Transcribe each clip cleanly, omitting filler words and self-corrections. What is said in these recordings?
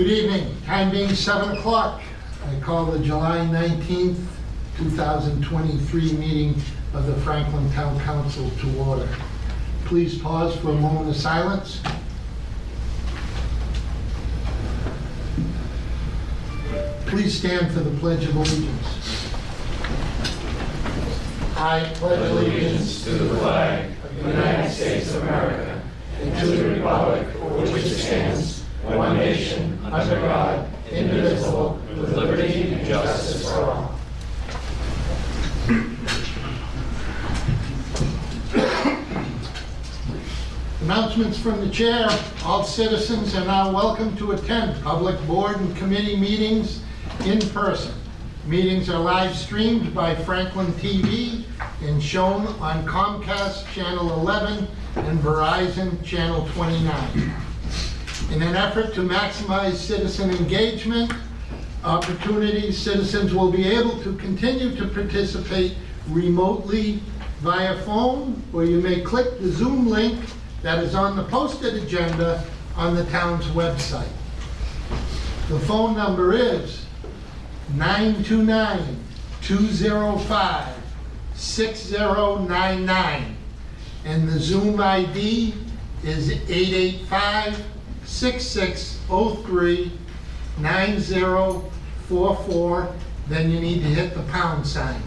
Good evening. Time being 7 o'clock. I call the July 19th, 2023 meeting of the Franklin Town Council to order. Please pause for a moment of silence. Please stand for the Pledge of Allegiance. I pledge allegiance to the flag of the United States of America and to the republic for which it stands, one nation, under God, indivisible, with liberty and justice for all. Announcements from the chair. All citizens are now welcome to attend public board and committee meetings in person. Meetings are live streamed by Franklin TV and shown on Comcast Channel 11 and Verizon Channel 29. In an effort to maximize citizen engagement opportunities, citizens will be able to continue to participate remotely via phone, or you may click the Zoom link that is on the posted agenda on the town's website. The phone number is 929-205-6099, and the Zoom ID is 885-6603-9044. Then you need to hit the pound sign.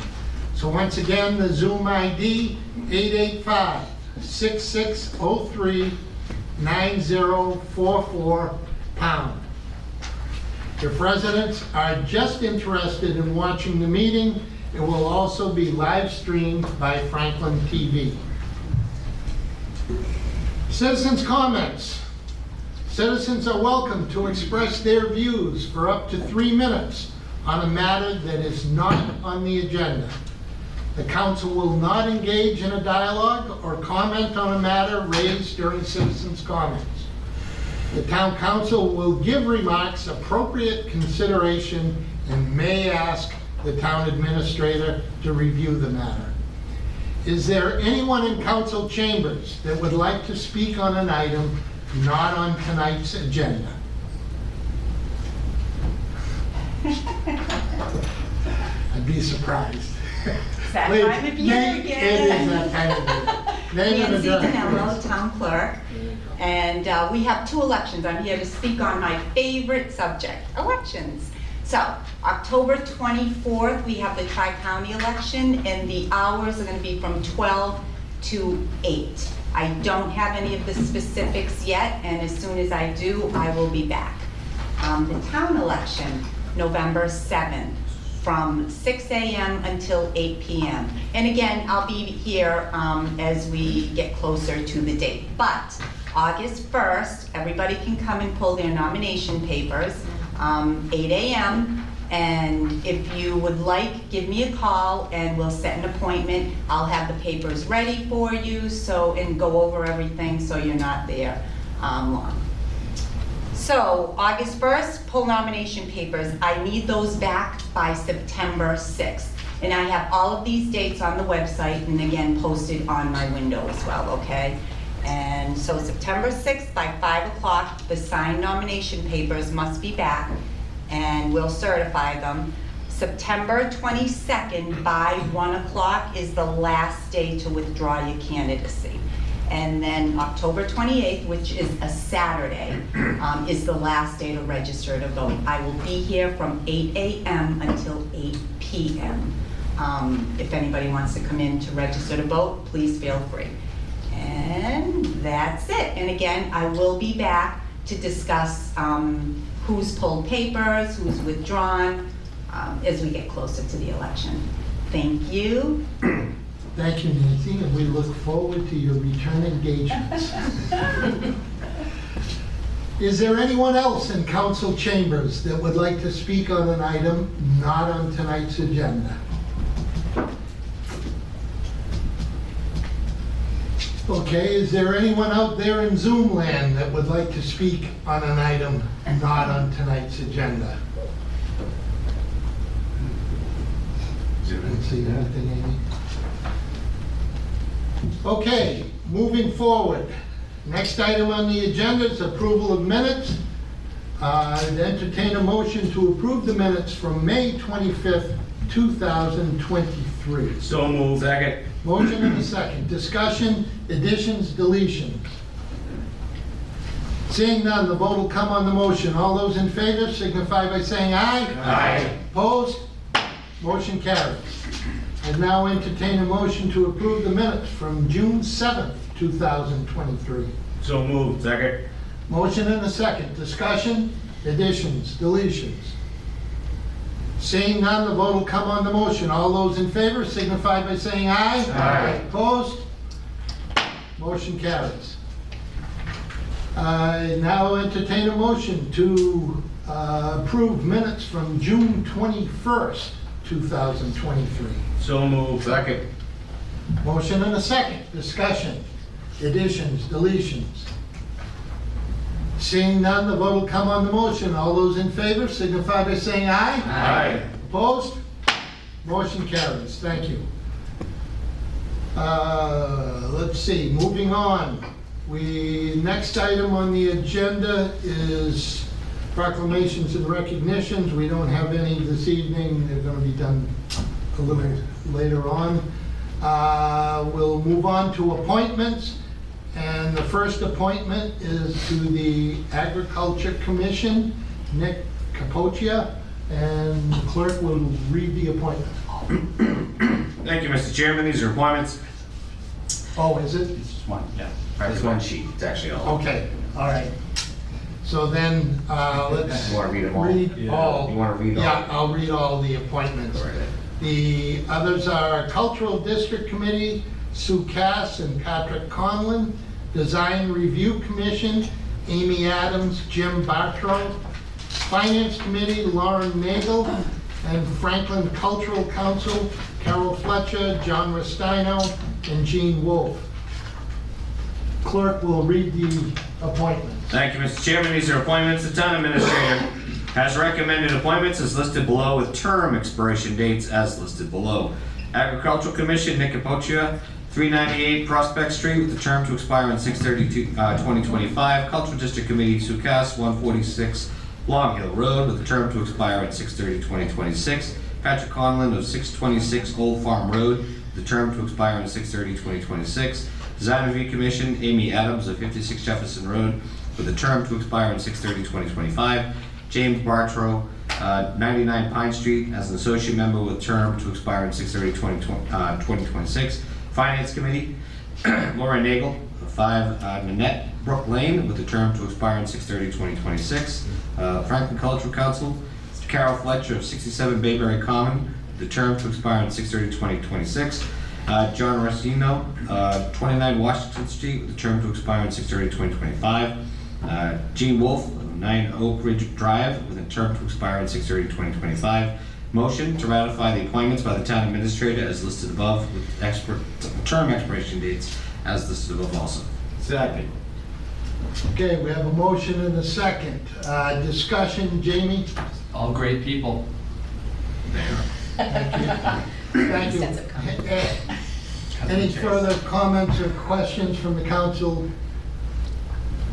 So once again, the Zoom ID 885-6603-9044 pound. If residents are just interested in watching the meeting, it will also be live streamed by Franklin TV. Citizens' comments. Citizens are welcome to express their views for up to 3 minutes on a matter that is not on the agenda. The council will not engage in a dialogue or comment on a matter raised during citizens' comments. The town council will give remarks appropriate consideration and may ask the town administrator to review the matter. Is there anyone in council chambers that would like to speak on an item not on tonight's agenda? I'd be surprised. It's that time of year again. It is that time of year. Nancy Dinello, town clerk. And we have 2 elections. I'm here to speak on my favorite subject, elections. So October 24th, we have the Tri-County election, and the hours are going to be from 12 to 8. I don't have any of the specifics yet, and as soon as I do, I will be back. The town election, November 7th, from 6 a.m. until 8 p.m. And again, I'll be here as we get closer to the date. But August 1st, everybody can come and pull their nomination papers, 8 a.m. And if you would like, give me a call and we'll set an appointment. I'll have the papers ready for you and go over everything so you're not there long. So August 1st, pull nomination papers. I need those back by September 6th. And I have all of these dates on the website and again posted on my window as well, okay? And so September 6th by 5 o'clock, the signed nomination papers must be back and we'll certify them. September 22nd by 1 o'clock is the last day to withdraw your candidacy. And then October 28th, which is a Saturday, is the last day to register to vote. I will be here from 8 a.m. until 8 p.m. If anybody wants to come in to register to vote, please feel free. And that's it. And again, I will be back to discuss who's pulled papers, who's withdrawn, as we get closer to the election. Thank you. Thank you, Nancy, and we look forward to your return engagements. Is there anyone else in council chambers that would like to speak on an item not on tonight's agenda? Okay, is there anyone out there in Zoom land that would like to speak on an item not on tonight's agenda? Didn't see anything, Amy. Okay, moving forward. Next item on the agenda is approval of minutes. I'd entertain a motion to approve the minutes from May 25th, 2023. So moved. Second. Motion and a second. Discussion, additions, deletions. Seeing none, the vote will come on the motion. All those in favor signify by saying aye. Aye. Opposed? Motion carries. I now entertain a motion to approve the minutes from June 7th, 2023. So moved. Second. Motion and a second. Discussion, additions, deletions. Seeing none, the vote will come on the motion. All those in favor signify by saying aye. Aye. Opposed? Motion carries. I now entertain a motion to approve minutes from June 21st, 2023. So moved. Second. Motion and a second. Discussion, additions, deletions. Seeing none, the vote will come on the motion. All those in favor signify by saying aye. Aye. Opposed? Motion carries. Thank you. Let's see. Moving on. Next item on the agenda is proclamations and recognitions. We don't have any this evening. They're going to be done a little later on. We'll move on to appointments. And the first appointment is to the Agriculture Commission, Nick Capoccia, and the clerk will read the appointment. Thank you, Mr. Chairman. These are appointments. Oh, is it? It's just one, yeah. It's one sheet. It's actually all. Okay, all right. So then let's read all. Yeah, I'll read all the appointments. Right. The others are Cultural District Committee, Sue Cass and Patrick Conlon, Design Review Commission, Amy Adams, Jim Bartro, Finance Committee, Lauren Nagel, and Franklin Cultural Council, Carol Fletcher, John Ristaino, and Jean Wolf. Clerk will read the appointments. Thank you, Mr. Chairman. These are appointments. The town administrator has recommended appointments as listed below with term expiration dates as listed below. Agricultural Commission, Nick Capoccia, 398 Prospect Street, with the term to expire on 6/30/2025. Cultural District Committee, Sue Cass, 146 Long Hill Road, with the term to expire at 6/30/2026. Patrick Conlon of 626 Old Farm Road, the term to expire on 6/30/2026. Design Review Commission, Amy Adams of 56 Jefferson Road, with the term to expire on 6/30/2025. James Bartro, 99 Pine Street, as an associate member with term to expire in 6/30/2026. Finance Committee, Lauren Nagel, 5 Manette Brook Lane, with the term to expire in 6/30/2026. Franklin Cultural Council, Carol Fletcher of 67 Bayberry Common, the term to expire in 6/30/2026. John Ristaino, 29 Washington Street, with the term to expire in 6/30/2025. Jean Wolf, 9 Oak Ridge Drive, with a term to expire in 6/30/2025. Motion to ratify the appointments by the town administrator as listed above with term expiration dates as listed above also. Second. Okay, we have a motion and a second. Discussion, Jamie? All great people. There. Thank you. Thank you. Any further comments or questions from the council?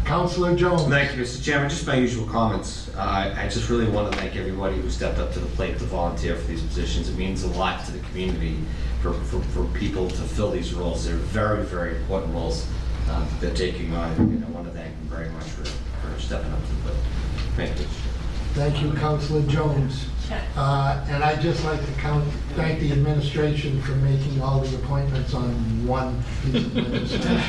Councilor Jones. Thank you, Mr. Chairman. Just my usual comments. I just really want to thank everybody who stepped up to the plate to volunteer for these positions. It means a lot to the community for people to fill these roles. They're very, very important roles that they're taking on. And I want to thank them very much for stepping up to the plate. Thank you. Thank you, Councilor Jones. And I'd just like to thank the administration for making all the appointments on one piece of legislation.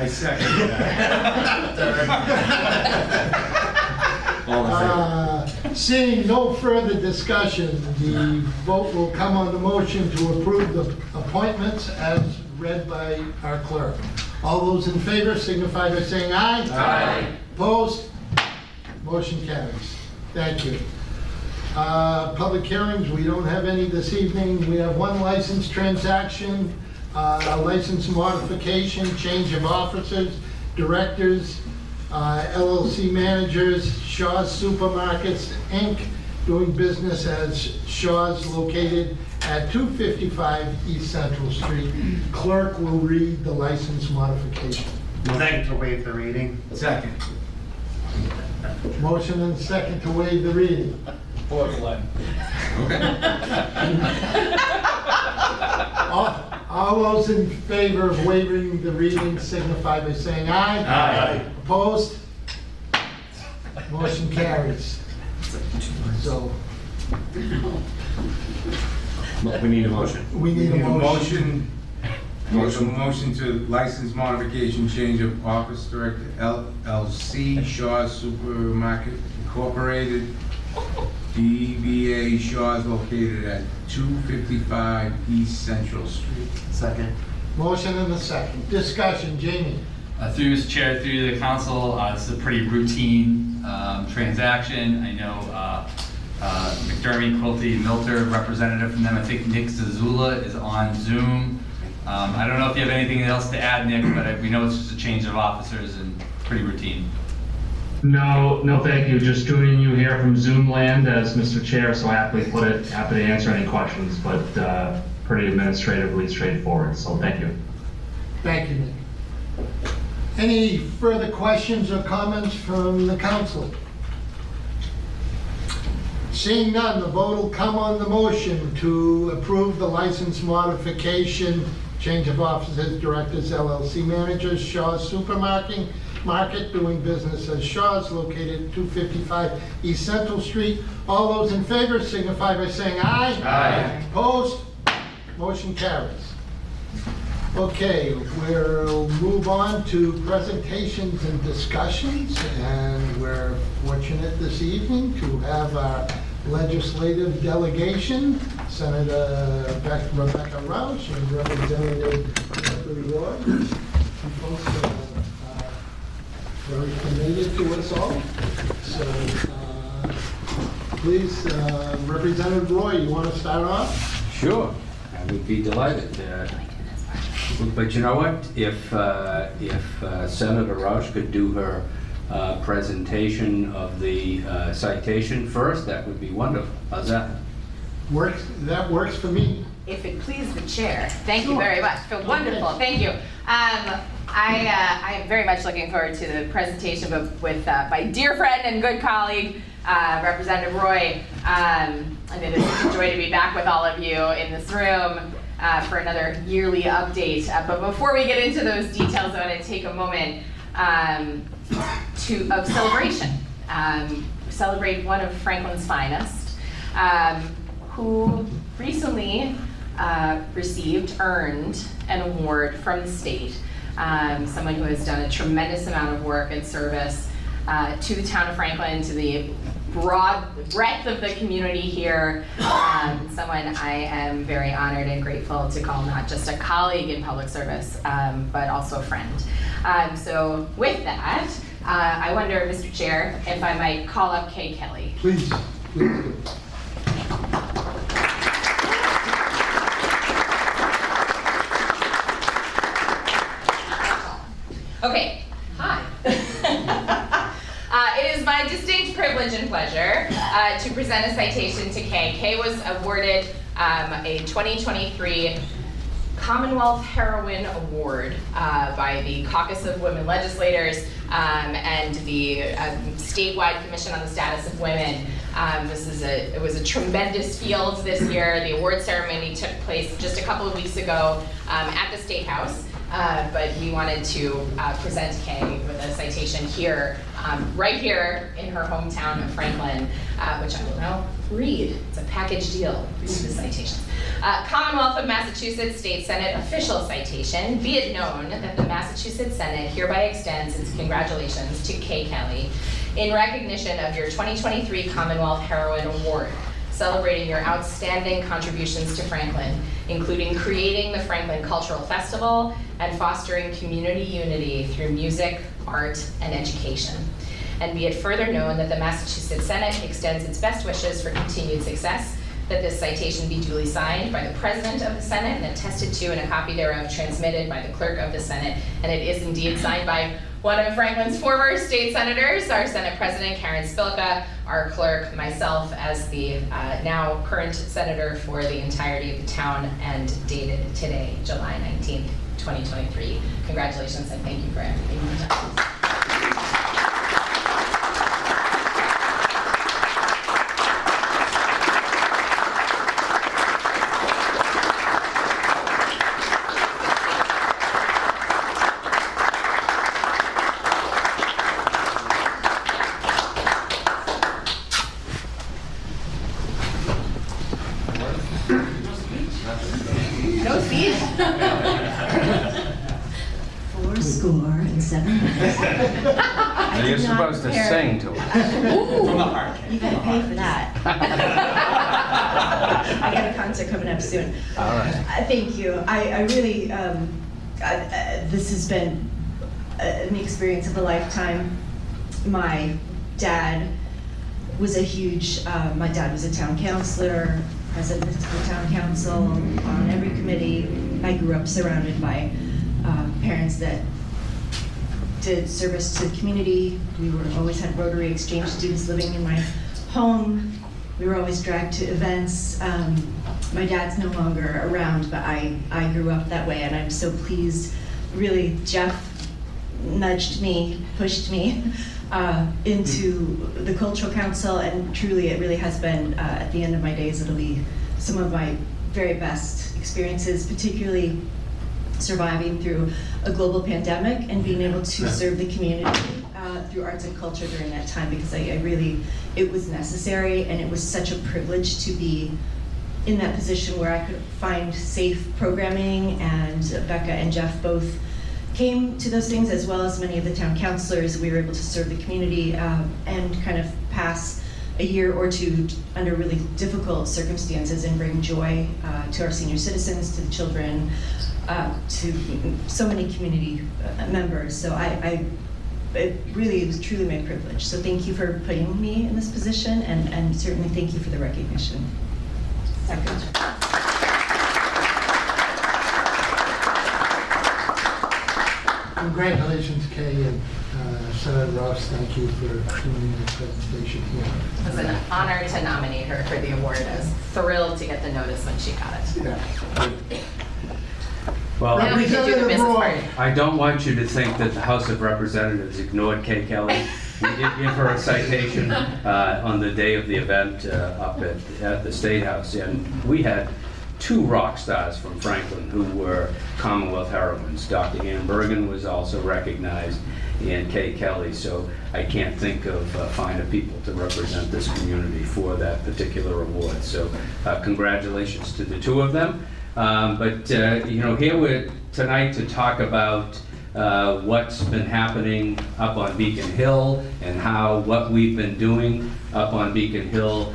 I second that. Seeing no further discussion, the vote will come on the motion to approve the appointments as read by our clerk. All those in favor signify by saying aye. Aye. Opposed? Motion carries. Thank you. Public hearings, we don't have any this evening. We have one license transaction, a license modification, change of officers, directors, LLC managers, Shaw's Supermarkets, Inc., doing business as Shaw's, located at 255 East Central Street. Clerk will read the license modification. Motion to waive the reading. Second. Motion and second to waive the reading. Portland. Okay. All those in favor of waiving the reading signify by saying aye. Aye. Opposed? Motion carries. So. We need a motion. We need a motion. Motion to license modification change of Office Direct LLC, Shaw's Supermarket Incorporated, DBA Shaw's located at 255 East Central Street. Second. Motion and a second. Discussion, Jamie. Through Mr. Chair, through the council, it's a pretty routine transaction. I know McDermott, Quilty, Milter, representative from them. I think Nick Zazula is on Zoom. I don't know if you have anything else to add, Nick, but we know it's just a change of officers and pretty routine. No, thank you. Just joining you here from Zoom land, as Mr. Chair so aptly put it. Happy to answer any questions, but pretty administratively straightforward. So thank you. Thank you, Nick. Any further questions or comments from the council? Seeing none, the vote will come on the motion to approve the license modification change of offices, directors, LLC managers, Shaw's Supermarket doing business as Shaw's located 255 East Central Street. All those in favor signify by saying aye. Aye. Opposed? Motion carries. Okay, we'll move on to presentations and discussions, and we're fortunate this evening to have our legislative delegation, Senator Rebecca Rausch and Representative Jeffrey Roy. You folks are very familiar to us all. So please, Representative Roy, you want to start off? Sure, I would be delighted. But you know what? If Senator Rausch could do her presentation of the citation first, that would be wonderful. How's that? Works. That works for me. If it please the chair. Thank you very much. Wonderful. Thank you. I am very much looking forward to the presentation with my dear friend and good colleague, Representative Roy. And it is a joy to be back with all of you in this room. For another yearly update. But before we get into those details, I want to take a moment of celebration. Celebrate one of Franklin's finest, who recently earned an award from the state. Someone who has done a tremendous amount of work and service to the town of Franklin, to the broad breadth of the community here, someone I am very honored and grateful to call not just a colleague in public service, but also a friend. So with that, I wonder, Mr. Chair, if I might call up Kay Kelly. Please, please do. Okay, hi. It is my distinct privilege and pleasure to present a citation to Kay. Kay was awarded a 2023 Commonwealth Heroine Award by the Caucus of Women Legislators and the Statewide Commission on the Status of Women. It was a tremendous field this year. The award ceremony took place just a couple of weeks ago at the State House. But we wanted to present Kay with a citation here, right here in her hometown of Franklin, which I will now read. It's a package deal. Read the citation. Commonwealth of Massachusetts State Senate official citation. Be it known that the Massachusetts Senate hereby extends its congratulations to Kay Kelly in recognition of your 2023 Commonwealth Heroine Award, celebrating your outstanding contributions to Franklin, including creating the Franklin Cultural Festival and fostering community unity through music, art, and education. And be it further known that the Massachusetts Senate extends its best wishes for continued success, that this citation be duly signed by the President of the Senate and attested to and a copy thereof transmitted by the Clerk of the Senate, and it is indeed signed by one of Franklin's former state senators, our Senate President Karen Spilka, our clerk, myself as the now current senator for the entirety of the town, and dated today, July 19th, 2023. Congratulations and thank you for everything you've done. 407. You're supposed to sing to us. Ooh, from the heart. You gotta pay for that. I got a concert coming up soon. All right. Thank you. I really, this has been an experience of a lifetime. My dad was a huge, my dad was a town councilor, president of the town council, on every committee. I grew up surrounded by parents that did service to the community. We were always had Rotary Exchange students living in my home. We were always dragged to events. My dad's no longer around, but I grew up that way, and I'm so pleased. Really, Jeff nudged me, pushed me into the Cultural Council, and truly it really has been, at the end of my days, it'll be some of my very best experiences, particularly surviving through a global pandemic and being able to serve the community through arts and culture during that time, because I really, it was necessary, and it was such a privilege to be in that position where I could find safe programming, and Becca and Jeff both came to those things, as well as many of the town councilors. We were able to serve the community and kind of pass a year or two under really difficult circumstances and bring joy to our senior citizens, to the children, to so many community members. So it really was truly my privilege. So thank you for putting me in this position, and certainly thank you for the recognition. Second. Congratulations, Kay and Senator Ross. Thank you for doing the presentation here. It was an honor to nominate her for the award. I was thrilled to get the notice when she got it. Yeah. Well, I don't want you to think that the House of Representatives ignored Kay Kelly. We did give her a citation on the day of the event up at the State House, and we had two rock stars from Franklin who were Commonwealth heroines. Dr. Ann Bergen was also recognized, and Kay Kelly, so I can't think of finer people to represent this community for that particular award. So congratulations to the two of them. You know, here we're tonight to talk about what's been happening up on Beacon Hill and how what we've been doing up on Beacon Hill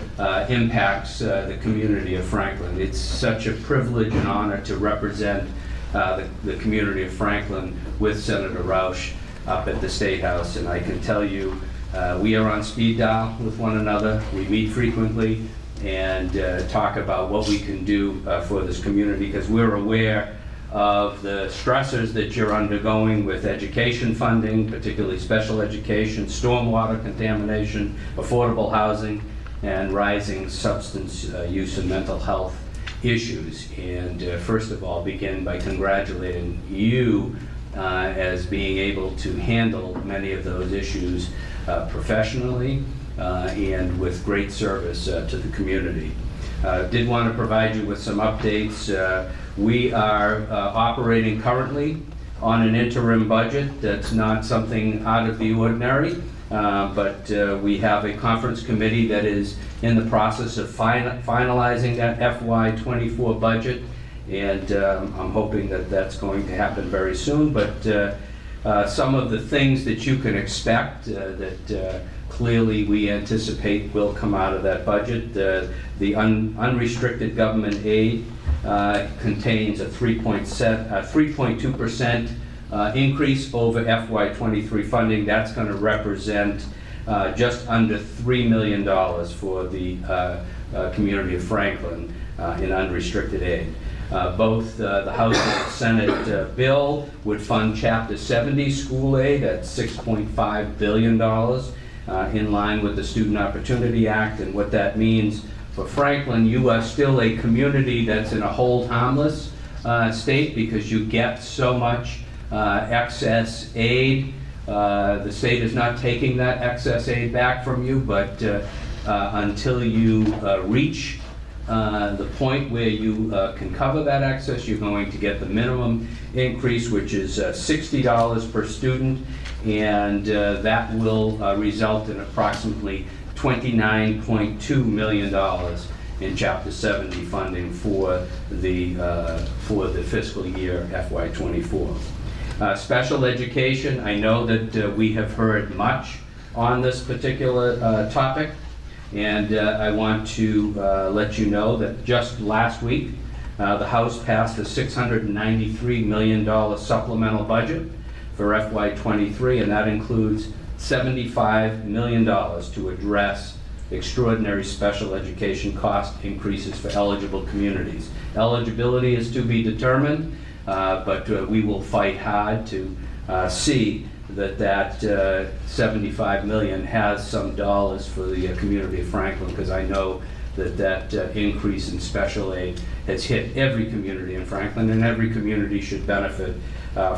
impacts the community of Franklin. It's such a privilege and honor to represent the community of Franklin with Senator Rausch up at the State House, and I can tell you we are on speed dial with one another. We meet frequently and talk about what we can do for this community, because we're aware of the stressors that you're undergoing with education funding, particularly special education, stormwater contamination, affordable housing, and rising substance use and mental health issues. And first of all, begin by congratulating you as being able to handle many of those issues professionally, and with great service to the community. Did want to provide you with some updates. We are operating currently on an interim budget. That's not something out of the ordinary, but we have a conference committee that is in the process of finalizing that FY24 budget, and I'm hoping that that's going to happen very soon. But some of the things that you can expect that clearly we anticipate will come out of that budget. The unrestricted government aid contains a 3.2% increase over FY23 funding. That's going to represent just under $3 million for the community of Franklin in unrestricted aid. Both the House and Senate bill would fund Chapter 70 school aid at $6.5 billion, in line with the Student Opportunity Act. And what that means for Franklin, you are still a community that's in a hold harmless state, because you get so much excess aid. The state is not taking that excess aid back from you, but until you reach the point where you can cover that excess, you're going to get the minimum increase, which is $60 per student, and that will result in approximately $29.2 million in Chapter 70 funding for the fiscal year FY24. Special education, I know that we have heard much on this particular topic, and I want to let you know that just last week the House passed a $693 million supplemental budget for FY23, and that includes $75 million to address extraordinary special education cost increases for eligible communities. Eligibility is to be determined, but we will fight hard to see that $75 million has some dollars for the community of Franklin, because I know that increase in special aid has hit every community in Franklin, and every community should benefit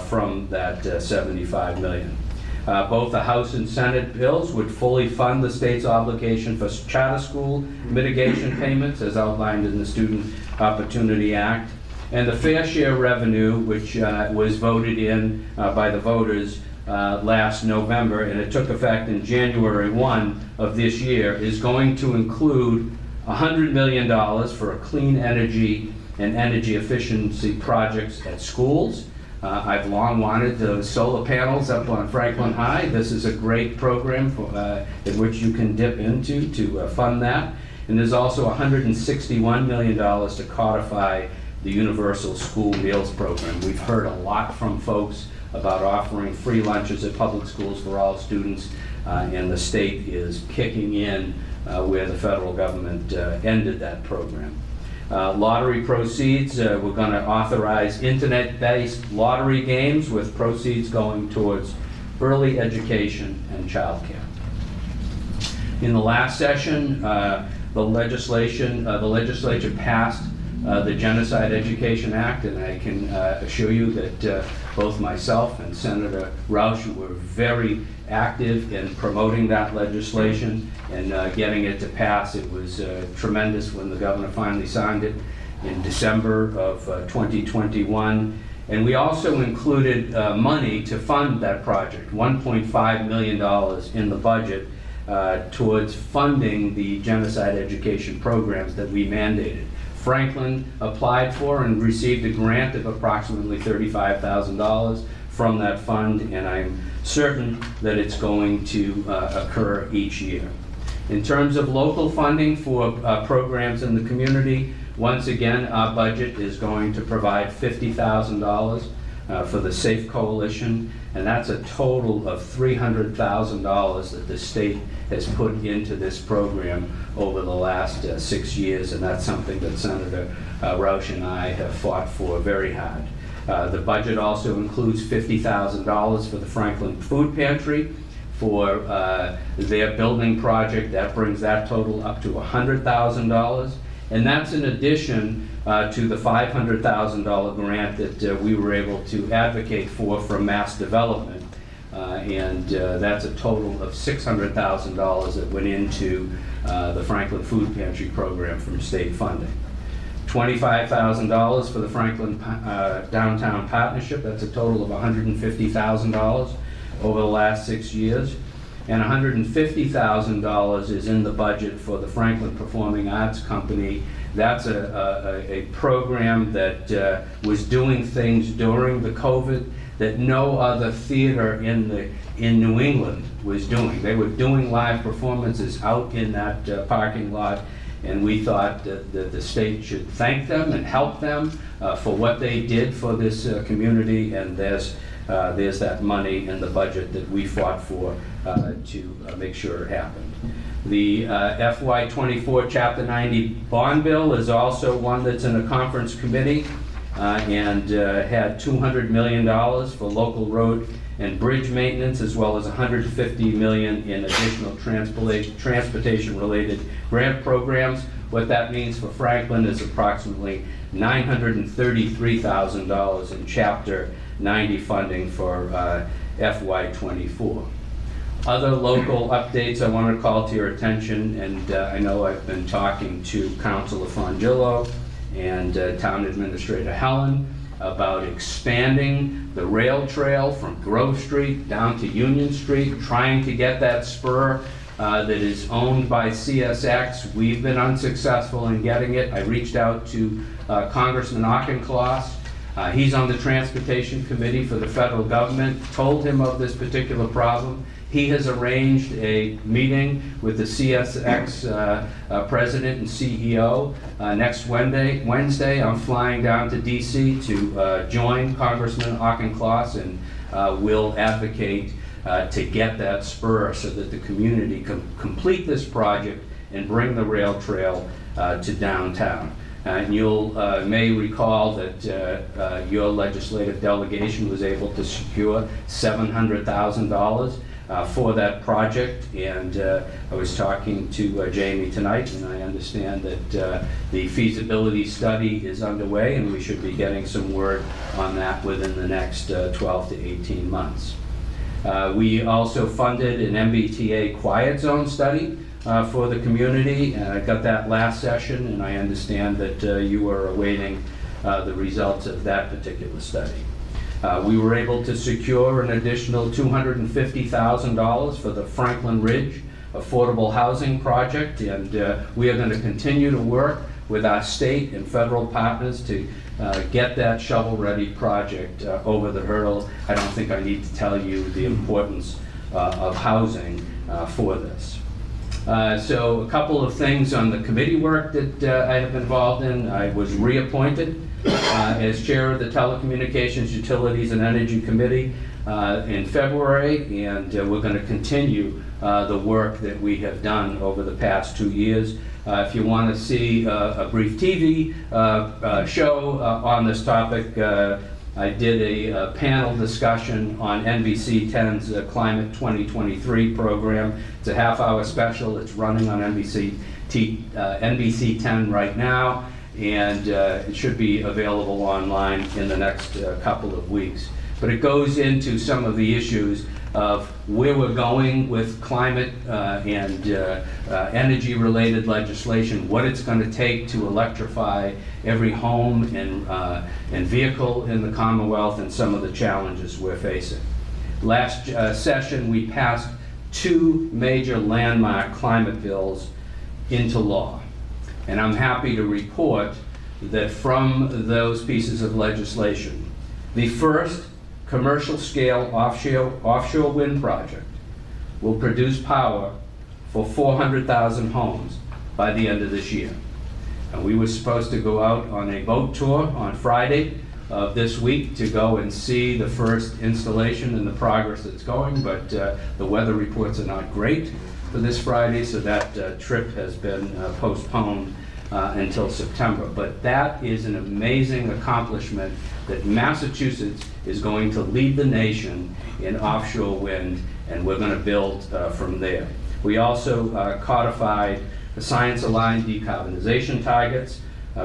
from that $75 million. Both the House and Senate bills would fully fund the state's obligation for charter school mitigation payments as outlined in the Student Opportunity Act. And the fair share revenue, which was voted in by the voters last November, and it took effect in January 1 of this year, is going to include $100 million for a clean energy and energy efficiency projects at schools. I've long wanted the solar panels up on Franklin High. This is a great program for, in which you can dip into to fund that. And there's also $161 million to codify the Universal School Meals Program. We've heard a lot from folks about offering free lunches at public schools for all students, and the state is kicking in where the federal government ended that program. Lottery proceeds, we're going to authorize internet-based lottery games with proceeds going towards early education and childcare. In the last session, the legislature passed the Genocide Education Act, and I can assure you that both myself and Senator Rausch were very active in promoting that legislation and getting it to pass. It was tremendous when the governor finally signed it in December of 2021. And we also included money to fund that project, $1.5 million in the budget towards funding the genocide education programs that we mandated. Franklin applied for and received a grant of approximately $35,000 from that fund, and I'm certain that it's going to occur each year. In terms of local funding for programs in the community, once again, our budget is going to provide $50,000 for the SAFE Coalition, and that's a total of $300,000 that the state has put into this program over the last 6 years, and that's something that Senator Rausch and I have fought for very hard. The budget also includes $50,000 for the Franklin Food Pantry for their building project. That brings that total up to $100,000, and that's in addition to the $500,000 grant that we were able to advocate for from Mass Development, and that's a total of $600,000 that went into the Franklin Food Pantry program from state funding. $25,000 for the Franklin Downtown Partnership. That's a total of $150,000 over the last 6 years. And $150,000 is in the budget for the Franklin Performing Arts Company. That's a program that was doing things during the COVID that no other theater in New England was doing. They were doing live performances out in that parking lot, and we thought that the state should thank them and help them for what they did for this community, and there's that money in the budget that we fought for to make sure it happened. The FY24 Chapter 90 bond bill is also one that's in a conference committee and had $200 million for local road and bridge maintenance, as well as $150 million in additional transportation-related grant programs. What that means for Franklin is approximately $933,000 in Chapter 90 funding for FY24. Other local updates I want to call to your attention, and I know I've been talking to Councilor Frangillo and Town Administrator Helen about expanding the rail trail from Grove Street down to Union Street, trying to get that spur that is owned by CSX. We've been unsuccessful in getting it. I reached out to Congressman Auchincloss. He's on the Transportation Committee for the federal government, told him of this particular problem. He has arranged a meeting with the CSX president and CEO next Wednesday. I'm flying down to DC to join Congressman Auchincloss, and will advocate to get that spur so that the community can complete this project and bring the rail trail to downtown. And you'll may recall that your legislative delegation was able to secure $700,000 for that project, and I was talking to Jamie tonight, and I understand that the feasibility study is underway, and we should be getting some word on that within the next 12 to 18 months. We also funded an MBTA quiet zone study for the community, and I got that last session, and I understand that you are awaiting the results of that particular study. We were able to secure an additional $250,000 for the Franklin Ridge Affordable Housing Project, and we are going to continue to work with our state and federal partners to get that shovel-ready project over the hurdle. I don't think I need to tell you the importance of housing for this. So a couple of things on the committee work that I have been involved in. I was reappointed as chair of the Telecommunications, Utilities, and Energy Committee in February, and we're going to continue the work that we have done over the past 2 years. If you want to see a brief TV show on this topic, I did a panel discussion on NBC 10's Climate 2023 program. It's a half-hour special. It's running on NBC 10 right now, and it should be available online in the next couple of weeks. But it goes into some of the issues of where we're going with climate and energy-related legislation, what it's going to take to electrify every home and vehicle in the Commonwealth, and some of the challenges we're facing. Last session, we passed two major landmark climate bills into law, and I'm happy to report that from those pieces of legislation, the first commercial-scale offshore wind project will produce power for 400,000 homes by the end of this year. And we were supposed to go out on a boat tour on Friday of this week to go and see the first installation and the progress that's going, but the weather reports are not great for this Friday, so that trip has been postponed until September. But that is an amazing accomplishment, that Massachusetts is going to lead the nation in offshore wind, and we're going to build from there. We also codified the science-aligned decarbonization targets,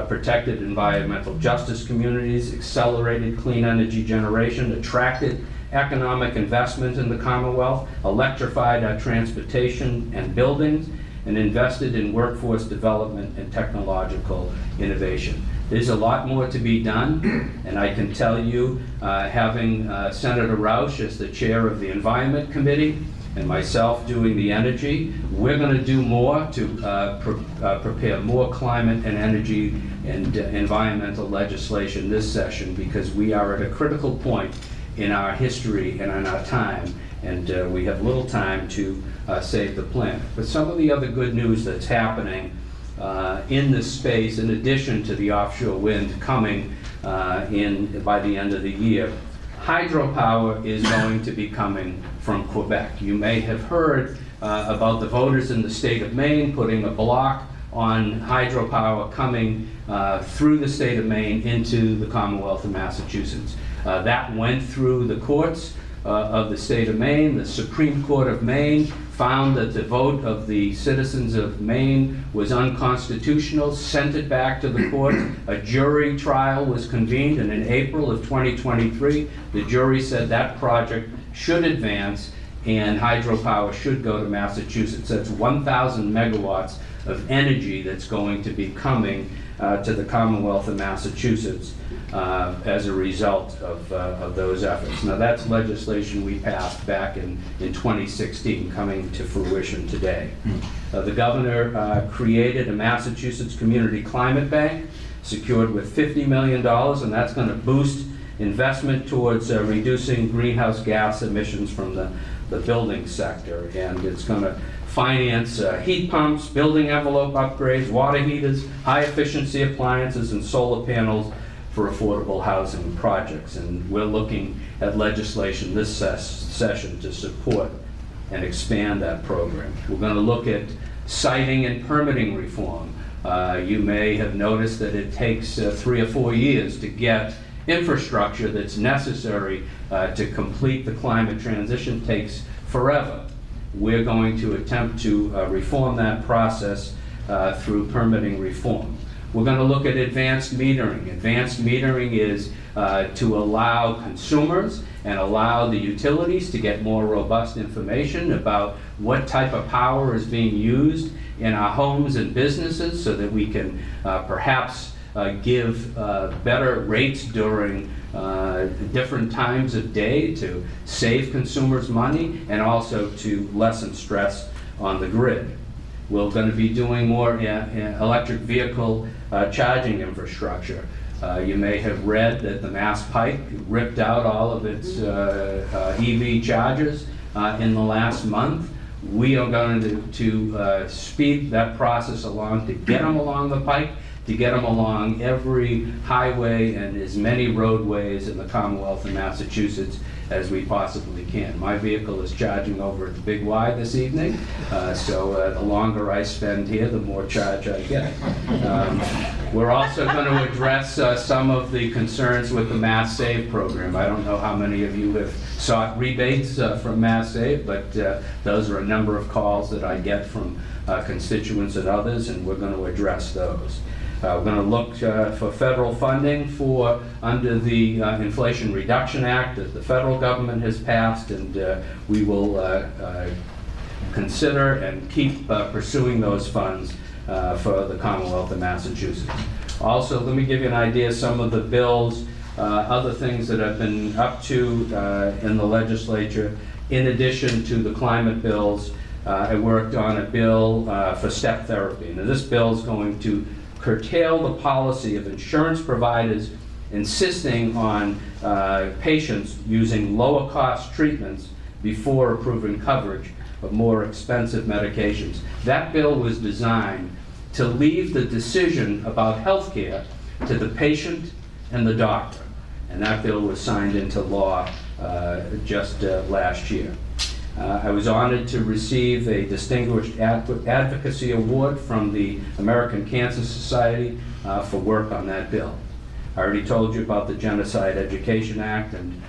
protected environmental justice communities, accelerated clean energy generation, attracted economic investment in the Commonwealth, electrified our transportation and buildings, and invested in workforce development and technological innovation. There's a lot more to be done, and I can tell you, having Senator Rausch as the chair of the Environment Committee and myself doing the energy, we're going to do more to prepare more climate and energy and environmental legislation this session, because we are at a critical point in our history and in our time, and we have little time to save the planet. But some of the other good news that's happening in this space, in addition to the offshore wind coming by the end of the year, hydropower is going to be coming from Quebec. You may have heard about the voters in the state of Maine putting a block on hydropower coming through the state of Maine into the Commonwealth of Massachusetts. That went through the courts of the state of Maine. The Supreme Court of Maine found that the vote of the citizens of Maine was unconstitutional, sent it back to the court. A jury trial was convened, and in April of 2023, the jury said that project should advance and hydropower should go to Massachusetts. That's 1,000 megawatts of energy that's going to be coming to the Commonwealth of Massachusetts as a result of those efforts. Now that's legislation we passed back in 2016 coming to fruition today. The governor created a Massachusetts Community Climate Bank secured with $50 million, and that's going to boost investment towards reducing greenhouse gas emissions from the building sector. And it's going to finance heat pumps, building envelope upgrades, water heaters, high efficiency appliances, and solar panels for affordable housing projects. And we're looking at legislation this session to support and expand that program. We're going to look at siting and permitting reform. You may have noticed that it takes 3 or 4 years to get infrastructure that's necessary to complete the climate transition. Takes forever. We're going to attempt to reform that process through permitting reform. We're going to look at advanced metering. Advanced metering is to allow consumers and allow the utilities to get more robust information about what type of power is being used in our homes and businesses, so that we can perhaps give better rates during different times of day to save consumers money and also to lessen stress on the grid. We're going to be doing more electric vehicle charging infrastructure. You may have read that the Mass Pike ripped out all of its EV chargers in the last month. We are going to speed that process along to get them along the pike, to get them along every highway and as many roadways in the Commonwealth of Massachusetts as we possibly can. My vehicle is charging over at the Big Y this evening, so the longer I spend here, the more charge I get. We're also going to address some of the concerns with the Mass Save program. I don't know how many of you have sought rebates from Mass Save, but those are a number of calls that I get from constituents and others, and we're going to address those. We're going to look for federal funding for under the Inflation Reduction Act that the federal government has passed, and we will consider and keep pursuing those funds for the Commonwealth of Massachusetts. Also, let me give you an idea of some of the bills, other things that I've been up to in the legislature. In addition to the climate bills, I worked on a bill for step therapy. Now, this bill is going to curtail the policy of insurance providers insisting on patients using lower cost treatments before approving coverage of more expensive medications. That bill was designed to leave the decision about health care to the patient and the doctor. And that bill was signed into law just last year. I was honored to receive a Distinguished Advocacy Award from the American Cancer Society for work on that bill. I already told you about the Genocide Education Act, and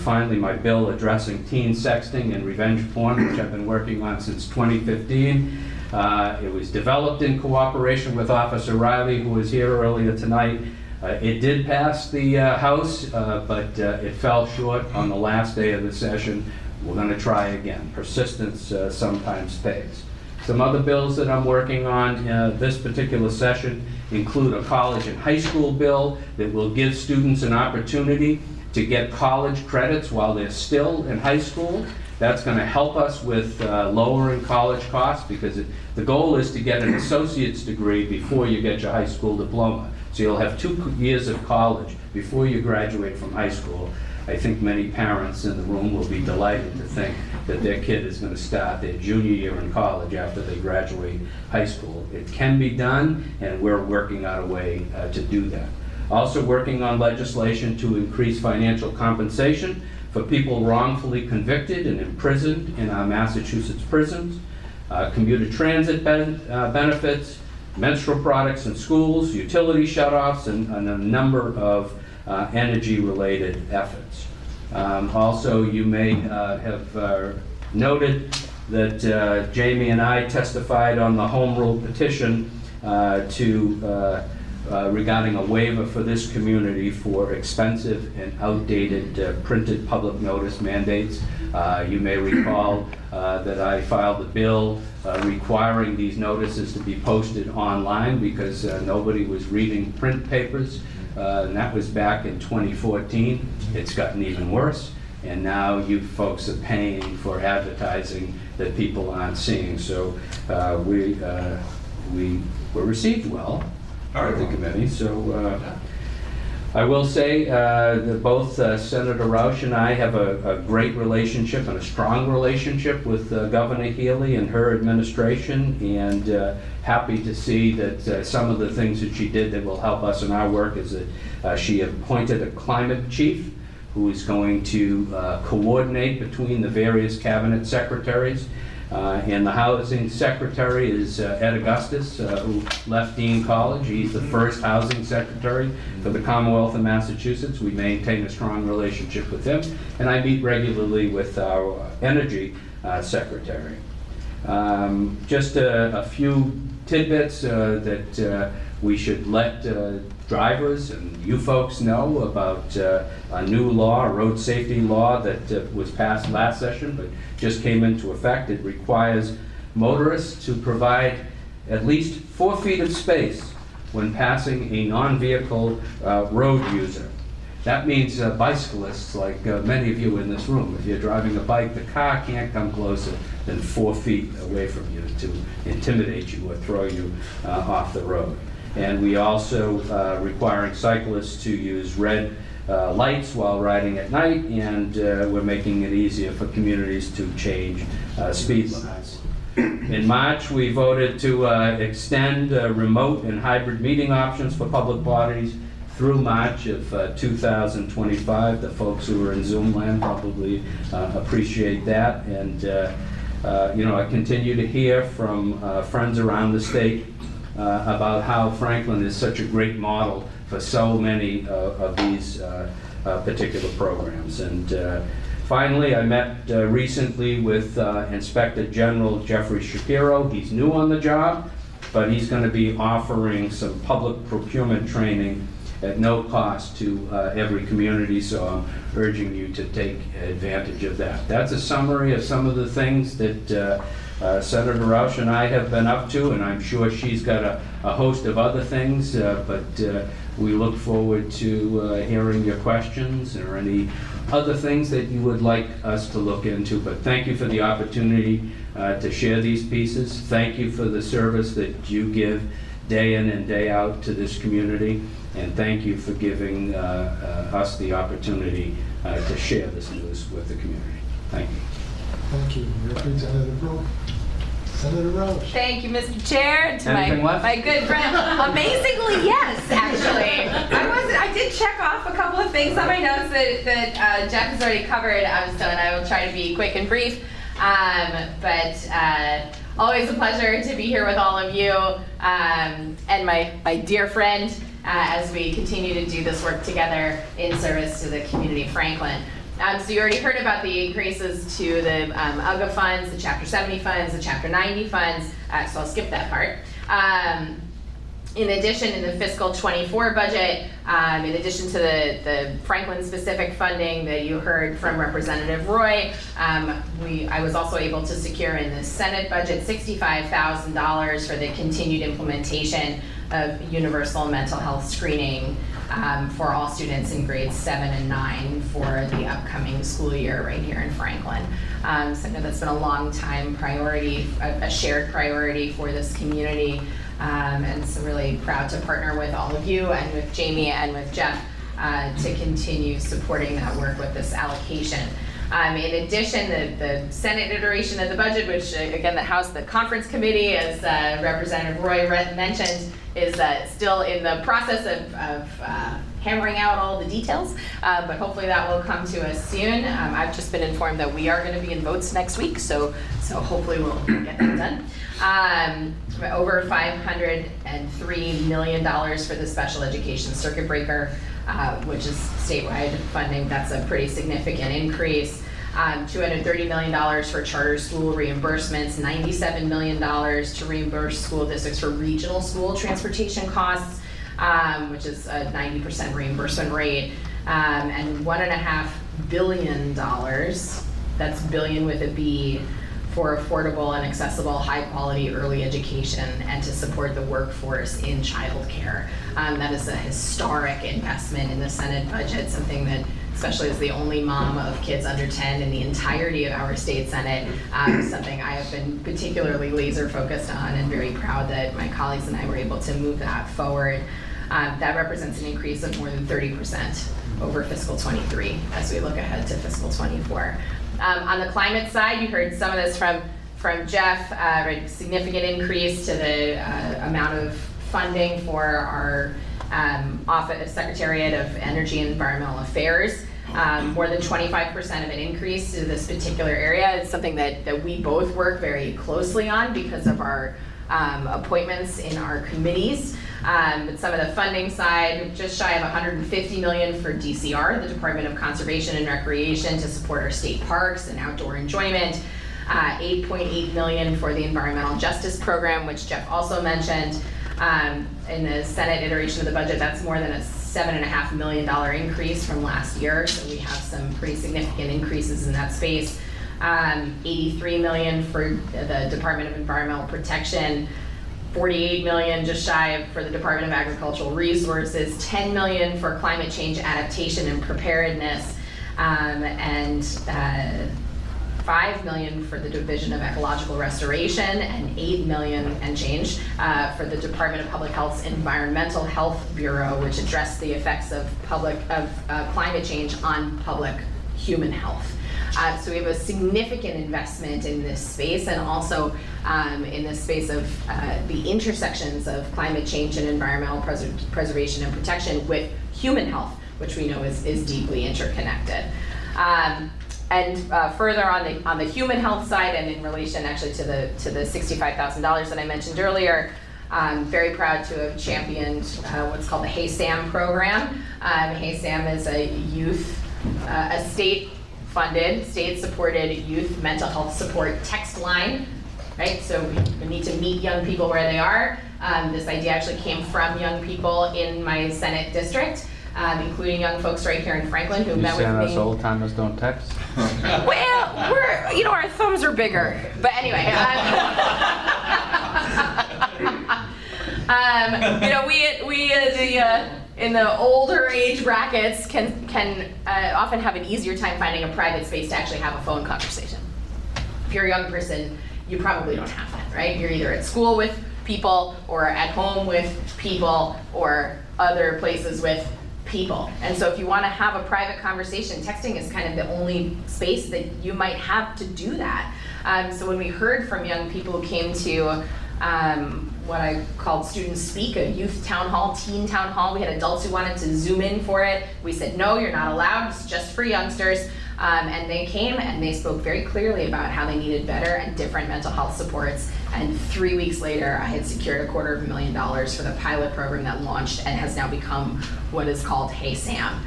finally my bill addressing teen sexting and revenge porn, which I've been working on since 2015. It was developed in cooperation with Officer Riley, who was here earlier tonight. It did pass the House, but it fell short on the last day of the session. We're going to try again. Persistence sometimes pays. Some other bills that I'm working on this particular session include a college and high school bill that will give students an opportunity to get college credits while they're still in high school. That's going to help us with lowering college costs, because the goal is to get an associate's degree before you get your high school diploma. So you'll have 2 years of college before you graduate from high school. I think many parents in the room will be delighted to think that their kid is going to start their junior year in college after they graduate high school. It can be done, and we're working out a way to do that. Also working on legislation to increase financial compensation for people wrongfully convicted and imprisoned in our Massachusetts prisons, commuter transit benefits, menstrual products in schools, utility shutoffs, and a number of energy-related efforts. Also, you may have noted that Jamie and I testified on the home rule petition to regarding a waiver for this community for expensive and outdated printed public notice mandates. You may recall that I filed a bill requiring these notices to be posted online because nobody was reading print papers, and that was back in 2014. It's gotten even worse, and now you folks are paying for advertising that people aren't seeing. So we were received well by the committee. So I will say that both Senator Rausch and I have a great relationship and a strong relationship with Governor Healey and her administration, and happy to see that some of the things that she did that will help us in our work is that she appointed a climate chief who is going to coordinate between the various cabinet secretaries. And the housing secretary is Ed Augustus, who left Dean College. He's the first housing secretary for the Commonwealth of Massachusetts. We maintain a strong relationship with him, and I meet regularly with our energy secretary. Just a few tidbits that we should let drivers and you folks know about a new law, a road safety law that was passed last session but just came into effect. It requires motorists to provide at least 4 feet of space when passing a non-vehicle road user. That means bicyclists, like many of you in this room. If you're driving a bike, the car can't come closer than 4 feet away from you to intimidate you or throw you off the road. And we also requiring cyclists to use red lights while riding at night, and we're making it easier for communities to change speed limits. In March, we voted to extend remote and hybrid meeting options for public bodies through March of 2025. The folks who are in Zoom land probably appreciate that. And you know, I continue to hear from friends around the state about how Franklin is such a great model for so many of these particular programs. And finally, I met recently with Inspector General Jeffrey Shapiro. He's new on the job, but he's going to be offering some public procurement training at no cost to every community, so I'm urging you to take advantage of that. That's a summary of some of the things that Senator Rausch and I have been up to, and I'm sure she's got a host of other things, but we look forward to hearing your questions or any other things that you would like us to look into. But thank you for the opportunity to share these pieces. Thank you for the service that you give day in and day out to this community, and thank you for giving us the opportunity to share this news with the community. Thank you. Thank you, Representative Rowe. Senator Rausch. Thank you, Mr. Chair, and to my good friend. Amazingly, yes, actually. I did check off a couple of things on my notes that Jeff has already covered, so and I will try to be quick and brief. Always a pleasure to be here with all of you and my dear friend as we continue to do this work together in service to the community of Franklin. So you already heard about the increases to the UGA funds, the Chapter 70 funds, the Chapter 90 funds, so I'll skip that part. In addition, in the fiscal 24 budget, in addition to the Franklin-specific funding that you heard from Representative Roy, I was also able to secure in the Senate budget $65,000 for the continued implementation of universal mental health screening for all students in grades 7 and 9 for the upcoming school year right here in Franklin. So I know that's been a long time priority, a shared priority for this community, and so really proud to partner with all of you and with Jamie and with Jeff to continue supporting that work with this allocation. In addition, the Senate iteration of the budget, which again the conference committee, as Representative Roy mentioned, is still in the process of hammering out all the details, but hopefully that will come to us soon. I've just been informed that we are going to be in votes next week, so hopefully we'll get that done. Over $503 million for the special education circuit breaker, which is statewide funding. That's a pretty significant increase. $230 million for charter school reimbursements, $97 million to reimburse school districts for regional school transportation costs, which is a 90% reimbursement rate, and $1.5 billion, that's billion with a B, for affordable and accessible high-quality early education and to support the workforce in childcare. That is a historic investment in the Senate budget, something that, especially as the only mom of kids under 10 in the entirety of our state Senate, something I have been particularly laser-focused on and very proud that my colleagues and I were able to move that forward. That represents an increase of more than 30% over fiscal 23 as we look ahead to fiscal 24. On the climate side, you heard some of this from Jeff, a significant increase to the amount of funding for our Office Secretariat of Energy and Environmental Affairs. More than 25% of an increase to this particular area. It's something that we both work very closely on because of our appointments in our committees. But some of the funding side, just shy of $150 million for DCR, the Department of Conservation and Recreation, to support our state parks and outdoor enjoyment. $8.8 million for the Environmental Justice Program, which Jeff also mentioned. In the Senate iteration of the budget, that's more than a $7.5 million increase from last year, so we have some pretty significant increases in that space. $83 million for the Department of Environmental Protection, $48 million just shy for the Department of Agricultural Resources, $10 million for climate change adaptation and preparedness, and $5 million for the Division of Ecological Restoration, and $8 million and change for the Department of Public Health's Environmental Health Bureau, which addressed the effects of climate change on public human health. So we have a significant investment in this space, and also in the space of the intersections of climate change and environmental preservation and protection with human health, which we know is deeply interconnected. And further on the human health side, and in relation actually to the $65,000 that I mentioned earlier, I'm very proud to have championed what's called the Hey Sam program. Hey Sam is a state-funded, state-supported youth mental health support text line, right? So we need to meet young people where they are. This idea actually came from young people in my Senate district, including young folks right here in Franklin who met with me. You saying us old timers don't text? Well, our thumbs are bigger. But anyway. In the older age brackets can often have an easier time finding a private space to actually have a phone conversation. If you're a young person, you probably don't have that, right? You're either at school with people, or at home with people, or other places with people. And so if you want to have a private conversation, texting is kind of the only space that you might have to do that. So when we heard from young people who came to what I called Student Speak, a youth town hall, teen town hall. We had adults who wanted to Zoom in for it. We said, no, you're not allowed, it's just for youngsters. And they came and they spoke very clearly about how they needed better and different mental health supports. And 3 weeks later, I had secured $250,000 for the pilot program that launched and has now become what is called Hey Sam.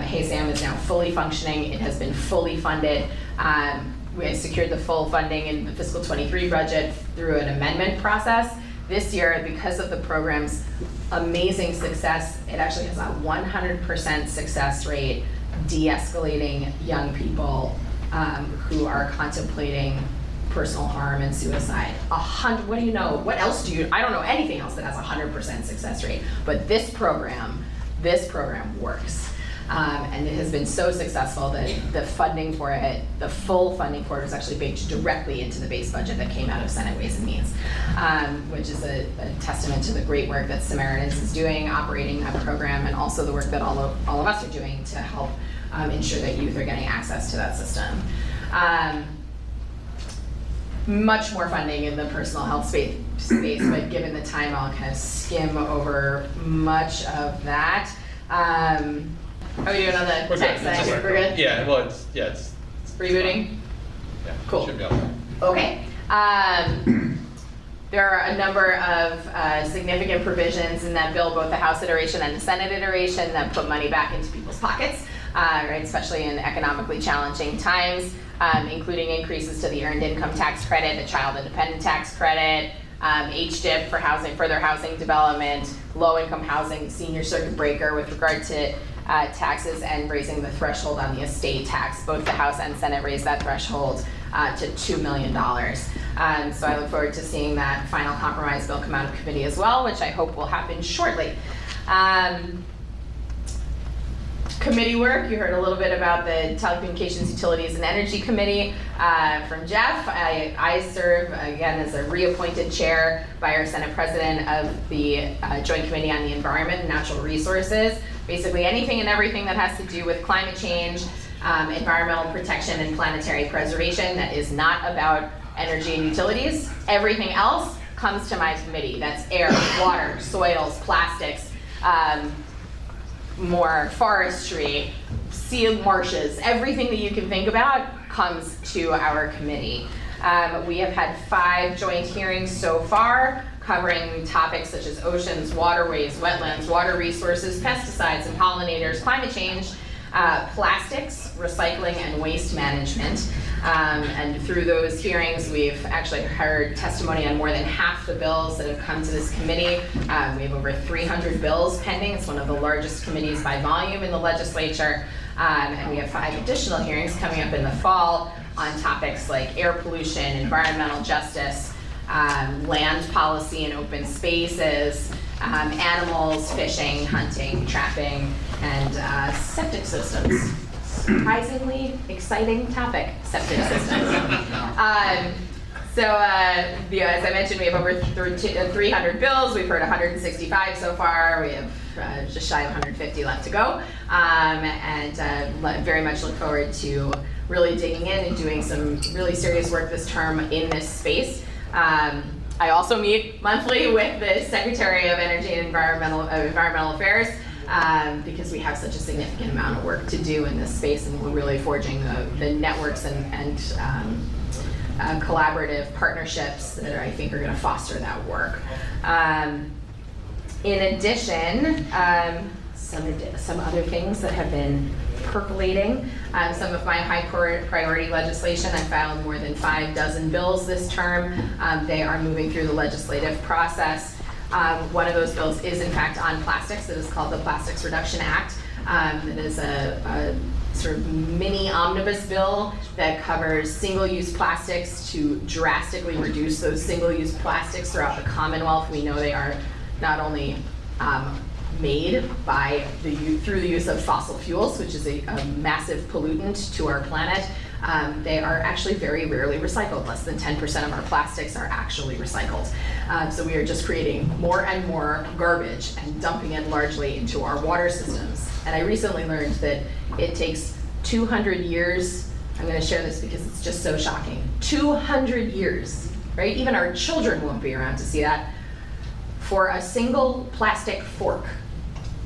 Hey Sam is now fully functioning. It has been fully funded. We have secured the full funding in the fiscal 23 budget through an amendment process. This year, because of the program's amazing success, it actually has a 100% success rate de-escalating young people who are contemplating personal harm and suicide. What do you know? What else do you? I don't know anything else that has a 100% success rate. But this program works, and it has been so successful that the funding for it, the full funding for it, was actually baked directly into the base budget that came out of Senate Ways and Means, which is a testament to the great work that Samaritans is doing, operating that program, and also the work that all of us are doing to help ensure that youth are getting access to that system. Much more funding in the personal health space, but given the time, I'll kind of skim over much of that. Are we doing on the tech side? We're good? Yeah, well, it's rebooting? Fine. Yeah, cool. Should be okay. Okay. There are a number of significant provisions in that bill, both the House iteration and the Senate iteration, that put money back into people's pockets, right, especially in economically challenging times. Including increases to the earned income tax credit, the child and dependent tax credit, HDIP for housing, further housing development, low-income housing, senior circuit breaker with regard to taxes, and raising the threshold on the estate tax. Both the House and Senate raised that threshold to $2 million. So I look forward to seeing that final compromise bill come out of committee as well, which I hope will happen shortly. Committee work, you heard a little bit about the Telecommunications, Utilities, and Energy Committee from Jeff. I serve, again, as a reappointed chair by our Senate President of the Joint Committee on the Environment and Natural Resources. Basically anything and everything that has to do with climate change, environmental protection, and planetary preservation that is not about energy and utilities. Everything else comes to my committee. That's air, water, soils, plastics, more forestry, sea marshes, everything that you can think about comes to our committee. We have had 5 joint hearings so far, covering topics such as oceans, waterways, wetlands, water resources, pesticides and pollinators, climate change, plastics, recycling, and waste management. And through those hearings, we've actually heard testimony on more than half the bills that have come to this committee. We have over 300 bills pending. It's one of the largest committees by volume in the legislature. And we have 5 additional hearings coming up in the fall on topics like air pollution, environmental justice, land policy and open spaces, animals, fishing, hunting, trapping, and septic systems. Surprisingly exciting topic, septic systems. As I mentioned, we have over 300 bills. We've heard 165 so far. We have just shy of 150 left to go. Very much look forward to really digging in and doing some really serious work this term in this space. I also meet monthly with the Secretary of Energy and Environmental Affairs because we have such a significant amount of work to do in this space, and we're really forging the networks and collaborative partnerships that I think are going to foster that work. In addition, some other things that have been percolating. Some of my high priority legislation, I filed more than 6 bills this term. They are moving through the legislative process. One of those bills is in fact on plastics. It is called the Plastics Reduction Act. It is a sort of mini omnibus bill that covers single-use plastics to drastically reduce those single-use plastics throughout the Commonwealth. We know they are not only made by through the use of fossil fuels, which is a massive pollutant to our planet. They are actually very rarely recycled. Less than 10% of our plastics are actually recycled. So we are just creating more and more garbage and dumping it largely into our water systems. And I recently learned that it takes 200 years. I'm going to share this because it's just so shocking. 200 years, right? Even our children won't be around to see that, for a single plastic fork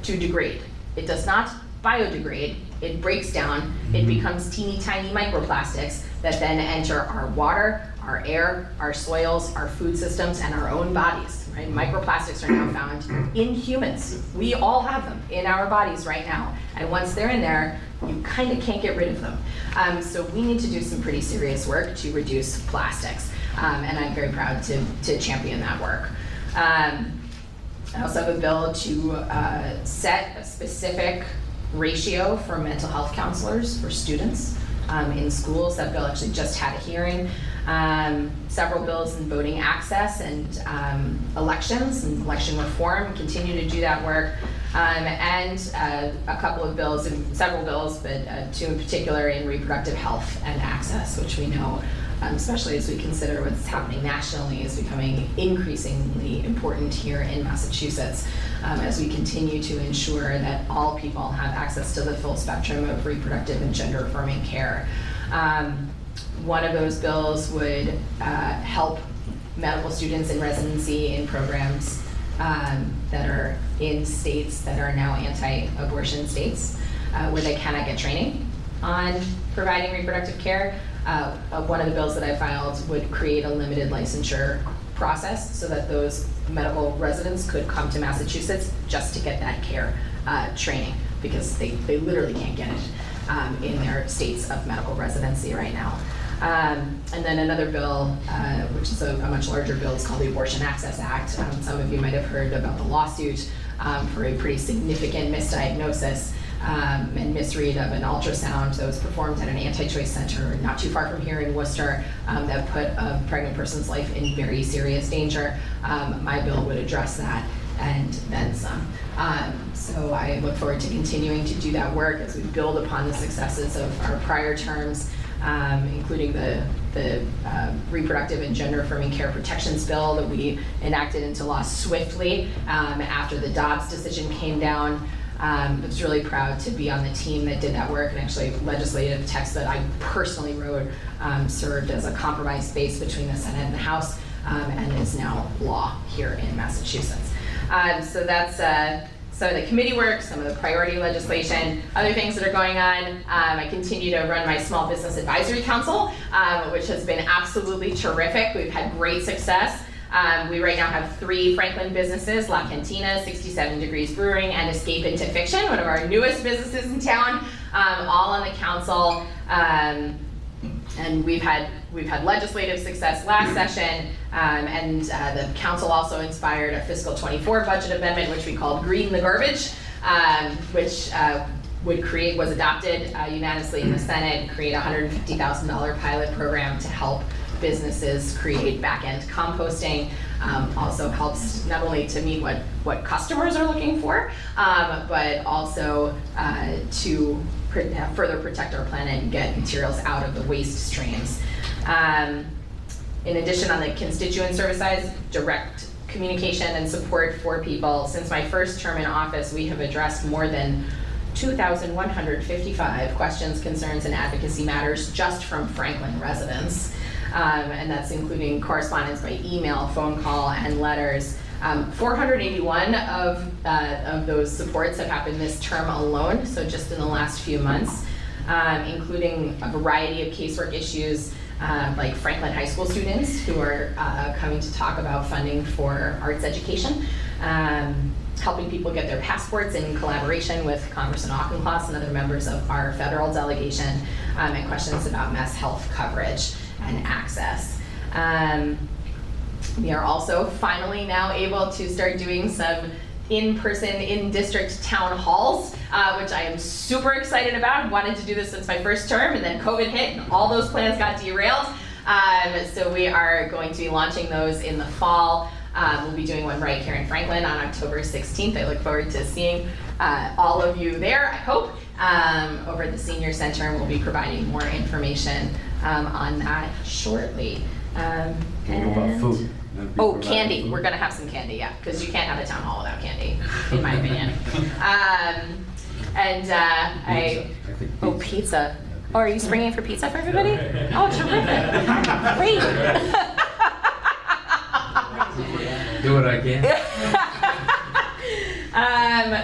to degrade. It does not biodegrade, it breaks down, it becomes teeny tiny microplastics that then enter our water, our air, our soils, our food systems, and our own bodies, right? Microplastics are now found in humans. We all have them in our bodies right now. And once they're in there, you kind of can't get rid of them. So we need to do some pretty serious work to reduce plastics. And I'm very proud to champion that work. I also have a bill to set a specific ratio for mental health counselors for students in schools. That bill actually just had a hearing. Several bills in voting access and elections and election reform continue to do that work. A couple of bills, and several bills, but 2 in particular in reproductive health and access, which we know, especially as we consider what's happening nationally, is becoming increasingly important here in Massachusetts as we continue to ensure that all people have access to the full spectrum of reproductive and gender-affirming care. One of those bills would help medical students in residency in programs that are in states that are now anti-abortion states, where they cannot get training on providing reproductive care. One of the bills that I filed would create a limited licensure process so that those medical residents could come to Massachusetts just to get that care training, because they literally can't get it in their states of medical residency right now. And then another bill, which is a much larger bill, is called the Abortion Access Act. Some of you might have heard about the lawsuit for a pretty significant misdiagnosis and misread of an ultrasound that was performed at an anti-choice center not too far from here in Worcester that put a pregnant person's life in very serious danger. My bill would address that and then some. So I look forward to continuing to do that work as we build upon the successes of our prior terms, including the reproductive and gender affirming care protections bill that we enacted into law swiftly after the Dobbs decision came down. I was really proud to be on the team that did that work, and actually legislative text that I personally wrote served as a compromise base between the Senate and the House, and is now law here in Massachusetts. So that's some of the committee work, some of the priority legislation, other things that are going on. I continue to run my Small Business Advisory Council, which has been absolutely terrific. We've had great success. We right now have 3 Franklin businesses, La Cantina, 67 Degrees Brewing, and Escape Into Fiction, one of our newest businesses in town, all on the council. And we've had legislative success last session, and the council also inspired a fiscal 24 budget amendment, which we called Green the Garbage, which was adopted unanimously in the Senate, create a $150,000 pilot program to help businesses create back-end composting. Also helps not only to meet what customers are looking for, but also to further protect our planet and get materials out of the waste streams. In addition, on the constituent service side, direct communication and support for people. Since my first term in office, we have addressed more than 2,155 questions, concerns, and advocacy matters just from Franklin residents. And that's including correspondence by email, phone call, and letters. 481 of those supports have happened this term alone, so just in the last few months, including a variety of casework issues like Franklin High School students who are coming to talk about funding for arts education, helping people get their passports in collaboration with Congressman Auchincloss and other members of our federal delegation, and questions about mass health coverage and access. We are also finally now able to start doing some in-person, in-district town halls, which I am super excited about. Wanted to do this since my first term, and then COVID hit and all those plans got derailed. So we are going to be launching those in the fall. We'll be doing one right here in Franklin on October 16th. I look forward to seeing all of you there, I hope, over at the Senior Center, and we'll be providing more information on that shortly. And what about food? Oh, candy. Food? We're going to have some candy, yeah, because you can't have a town hall without candy, in my opinion. And pizza. Oh, are you springing for pizza for everybody? Oh, terrific. Great. Do what I can.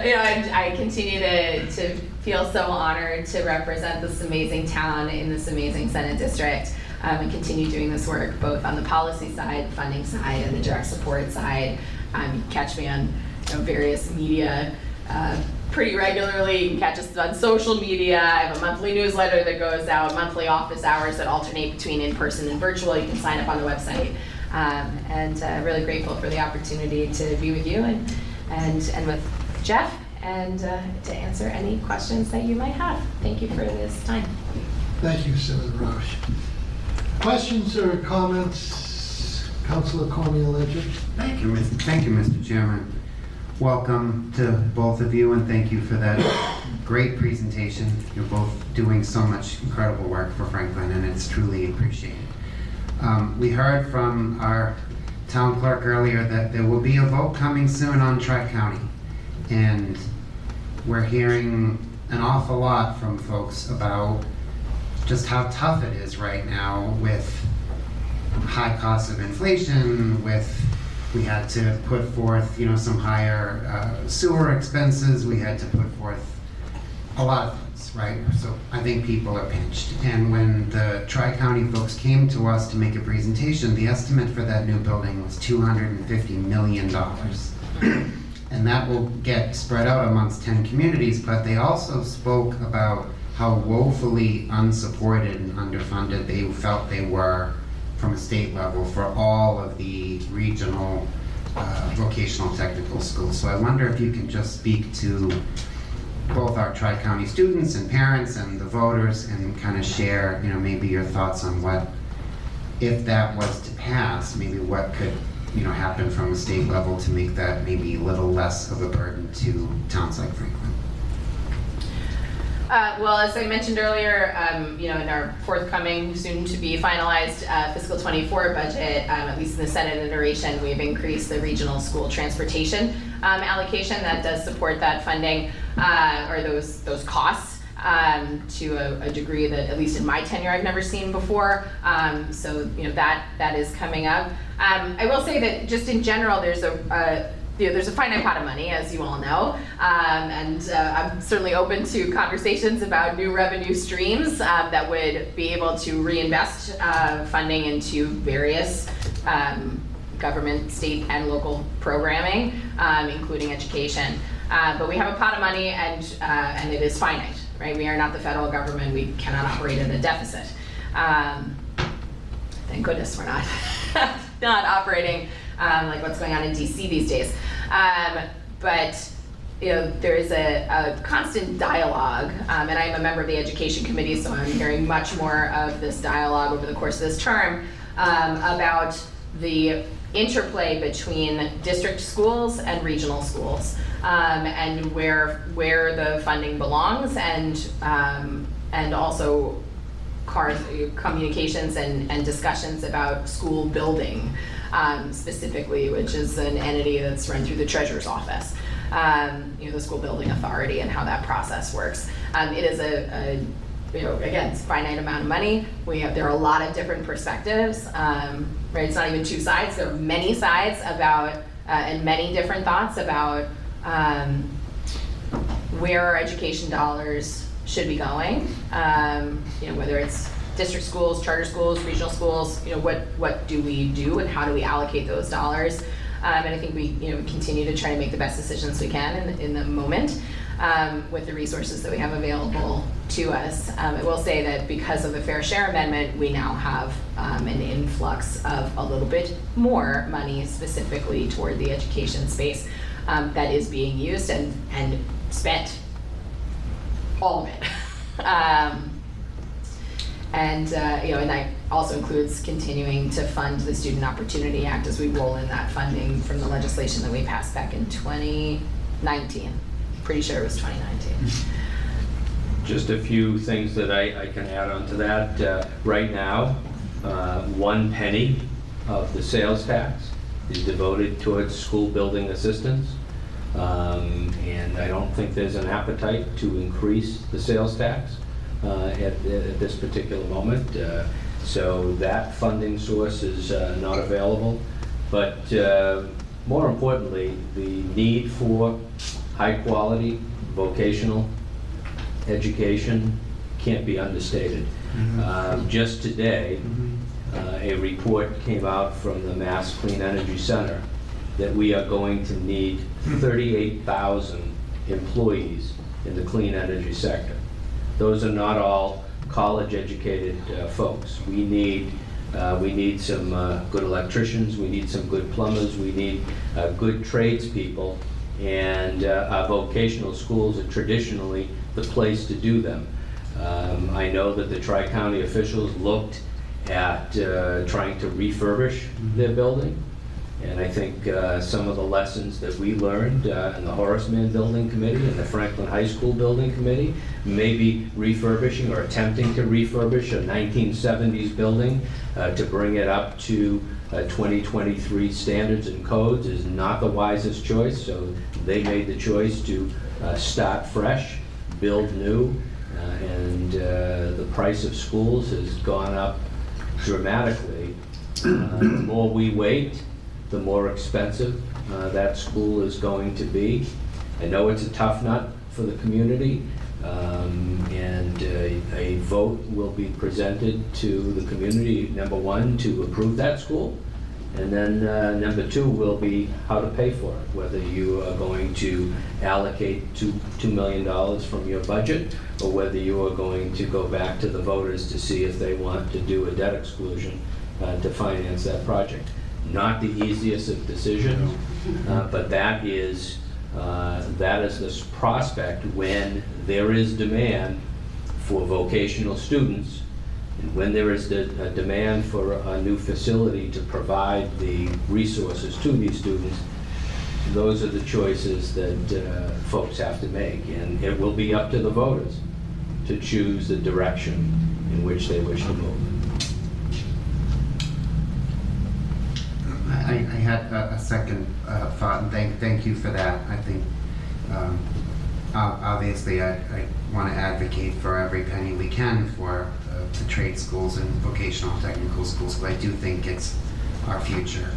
You know, I continue to feel so honored to represent this amazing town in this amazing Senate district, and continue doing this work both on the policy side, funding side, and the direct support side. You can catch me on various media pretty regularly. You can catch us on social media. I have a monthly newsletter that goes out, monthly office hours that alternate between in-person and virtual. You can sign up on the website. And really grateful for the opportunity to be with you and with Jeff, and to answer any questions that you might have. Thank you for this time. Thank you, Senator Rausch. Questions or comments? Councilor Cormier-Ledger. Thank you, Mr. Chairman. Welcome to both of you, and thank you for that great presentation. You're both doing so much incredible work for Franklin, and it's truly appreciated. We heard from our town clerk earlier that there will be a vote coming soon on Tri-County, and we're hearing an awful lot from folks about just how tough it is right now with high costs of inflation, we had to put forth some higher sewer expenses, we had to put forth a lot of things, right? So I think people are pinched. And when the Tri-County folks came to us to make a presentation, the estimate for that new building was $250 million. And that will get spread out amongst 10 communities, but they also spoke about how woefully unsupported and underfunded they felt they were from a state level for all of the regional vocational technical schools. So I wonder if you can just speak to both our Tri-County students and parents and the voters and kind of share, you know, maybe your thoughts on what, if that was to pass, maybe what could, you know, happen from a state level to make that maybe a little less of a burden to towns like Franklin. Well, as I mentioned earlier, you know, in our forthcoming, soon-to-be finalized fiscal 24 budget, at least in the Senate iteration, we've increased the regional school transportation allocation. That does support that funding or those costs to a degree that, at least in my tenure, I've never seen before. So, you know, that is coming up. I will say that just in general, there's there's a finite pot of money, as you all know, and I'm certainly open to conversations about new revenue streams that would be able to reinvest funding into various government, state, and local programming, including education. But we have a pot of money, and it is finite, right? We are not the federal government. We cannot operate at a deficit. Thank goodness we're not, not operating like what's going on in DC these days. But you know, there is a constant dialogue, and I'm a member of the Education Committee, so I'm hearing much more of this dialogue over the course of this term about the interplay between district schools and regional schools, and where the funding belongs, and also communications and discussions about school building. Specifically, which is an entity that's run through the treasurer's office, you know, the school building authority, and how that process works. It is you know, again, it's a finite amount of money. There are a lot of different perspectives, right? It's not even two sides. There are many sides about and many different thoughts about where our education dollars should be going. You know, whether it's district schools, charter schools, regional schools, you know, what do we do and how do we allocate those dollars? And I think we, you know, continue to try to make the best decisions we can in the moment with the resources that we have available to us. I will say that because of the Fair Share Amendment, we now have an influx of a little bit more money specifically toward the education space that is being used and spent, all of it. You know, and that also includes continuing to fund the Student Opportunity Act as we roll in that funding from the legislation that we passed back in 2019. Pretty sure it was 2019. Just a few things that I can add on to that. Right now, 1 penny of the sales tax is devoted towards school building assistance. And I don't think there's an appetite to increase the sales tax. At this particular moment. So that funding source is not available. But more importantly, the need for high quality vocational education can't be understated. Mm-hmm. Just today, a report came out from the Mass Clean Energy Center that we are going to need 38,000 employees in the clean energy sector. Those are not all college-educated folks. We need some good electricians. We need some good plumbers. We need good tradespeople. And our vocational schools are traditionally the place to do them. I know that the Tri-County officials looked at trying to refurbish their building. And I think some of the lessons that we learned in the Horace Mann Building Committee and the Franklin High School Building Committee, maybe refurbishing or attempting to refurbish a 1970s building to bring it up to 2023 standards and codes is not the wisest choice. So they made the choice to start fresh, build new, and the price of schools has gone up dramatically. The more we wait, the more expensive that school is going to be. I know it's a tough nut for the community, and a vote will be presented to the community, number one, to approve that school, And then number two will be how to pay for it, whether you are going to allocate $2 million from your budget or whether you are going to go back to the voters to see if they want to do a debt exclusion to finance that project. Not the easiest of decisions, but that is this prospect when there is demand for vocational students. And when there is a demand for a new facility to provide the resources to these students, those are the choices that folks have to make. And it will be up to the voters to choose the direction in which they wish to move. I had a second thought, and thank you for that. I think obviously I want to advocate for every penny we can for the trade schools and vocational technical schools, but I do think it's our future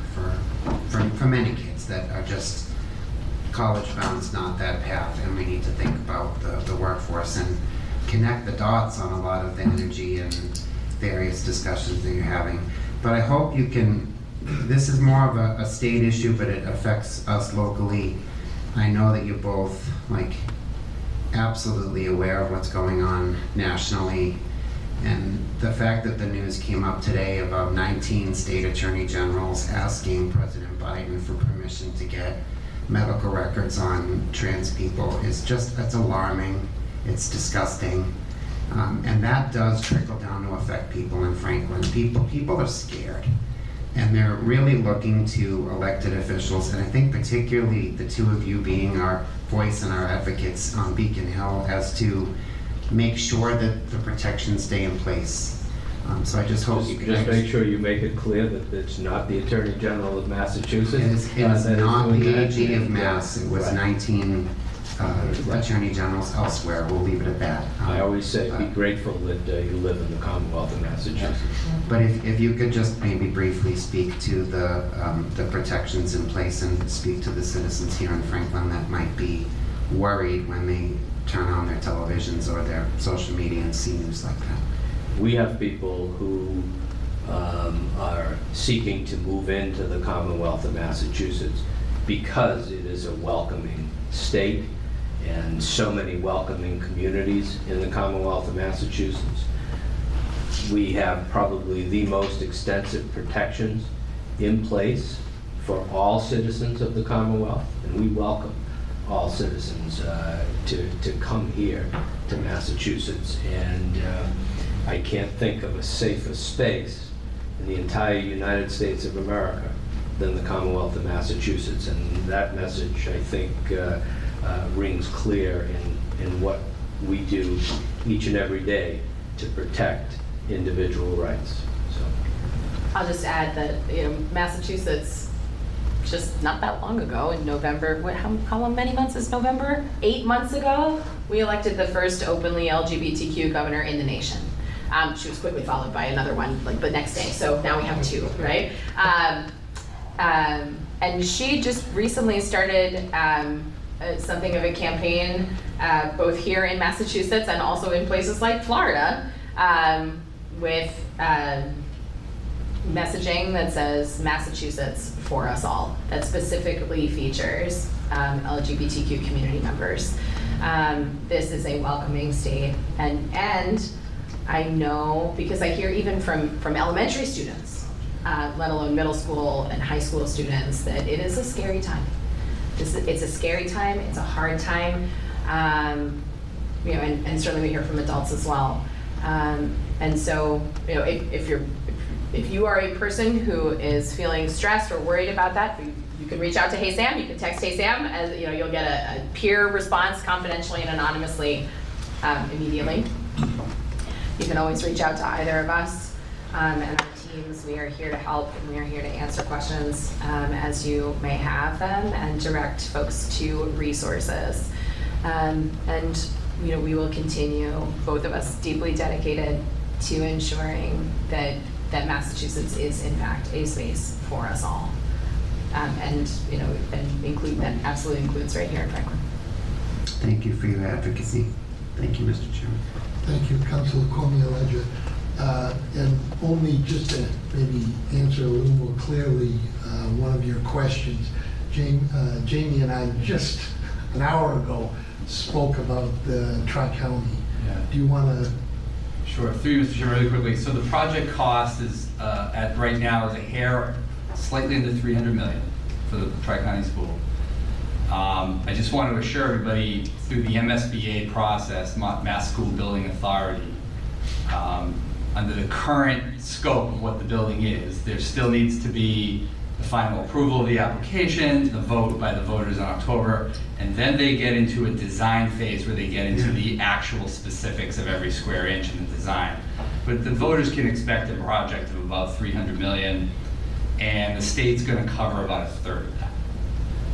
for many kids that are just college bound is not that path, and we need to think about the workforce and connect the dots on a lot of the energy and various discussions that you're having. But I hope you can, this is more of a state issue, but it affects us locally. I know that you're both like absolutely aware of what's going on nationally. And the fact that the news came up today about 19 state attorney generals asking President Biden for permission to get medical records on trans people is just, that's alarming. It's disgusting. And that does trickle down to affect people in Franklin. People are scared. And they're really looking to elected officials. And I think particularly the two of you being our voice and our advocates on Beacon Hill as to make sure that the protections stay in place. So I just hope you can just make sure you make it clear that it's not the Attorney General of Massachusetts. It is not the AG of Mass. It was right. 19 right. Attorney Generals elsewhere. We'll leave it at that. I always say be grateful that you live in the Commonwealth of Massachusetts. Yeah. But if you could just maybe briefly speak to the protections in place and speak to the citizens here in Franklin that might be worried when they turn on their televisions or their social media and see news like that. We have people who are seeking to move into the Commonwealth of Massachusetts because it is a welcoming state and so many welcoming communities in the Commonwealth of Massachusetts. We have probably the most extensive protections in place for all citizens of the Commonwealth, and we welcome all citizens to come here to Massachusetts. And I can't think of a safer space in the entire United States of America than the Commonwealth of Massachusetts. And that message, I think, rings clear in what we do each and every day to protect individual rights. So I'll just add that, you know, Massachusetts, just not that long ago in November, how many months is November? 8 months ago, we elected the first openly LGBTQ governor in the nation. She was quickly followed by another one like the next day, so now we have two, right? And she just recently started something of a campaign both here in Massachusetts and also in places like Florida with messaging that says Massachusetts for us all, that specifically features LGBTQ community members. This is a welcoming state, and I know, because I hear even from elementary students, let alone middle school and high school students, that it is a scary time. It's a scary time, it's a hard time, you know, and certainly we hear from adults as well. And so, you know, if you are a person who is feeling stressed or worried about that, you can reach out to Hey Sam. You can text Hey Sam. As you know, you'll get a peer response confidentially and anonymously immediately. You can always reach out to either of us and our teams. We are here to help, and we are here to answer questions as you may have them and direct folks to resources. And you know, we will continue, both of us deeply dedicated to ensuring that Massachusetts is in fact a space for us all, and you know, and that absolutely includes right here in Franklin. Thank you for your advocacy. Thank you, Mr. Chairman. Thank you, Councilor Cormier-Ledger. And only just to maybe answer a little more clearly one of your questions, Jamie and I just an hour ago spoke about the Tri-County. Yeah. Do you want to? Sure. Through you, Mr. Chair, really quickly. So the project cost is at right now is a hair slightly under $300 million for the Tri-County School. I just want to assure everybody through the MSBA process, Mass School Building Authority, under the current scope of what the building is, there still needs to be the final approval of the application, the vote by the voters in October, and then they get into a design phase where they get into the actual specifics of every square inch in the design. But the voters can expect a project of about $300 million, and the state's going to cover about a third of that.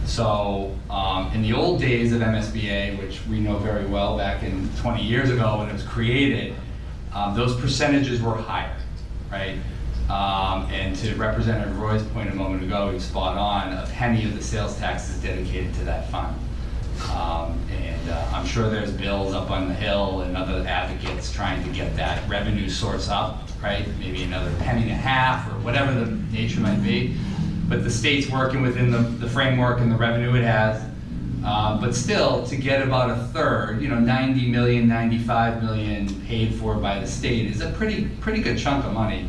So in the old days of MSBA, which we know very well back in 20 years ago when it was created, those percentages were higher, right? And to Representative Roy's point a moment ago, he was spot on, a penny of the sales tax is dedicated to that fund. And I'm sure there's bills up on the Hill and other advocates trying to get that revenue source up, right? Maybe another penny and a half or whatever the nature might be. But the state's working within the framework and the revenue it has. But still, to get about a third, you know, $90 million, $95 million paid for by the state is a pretty good chunk of money.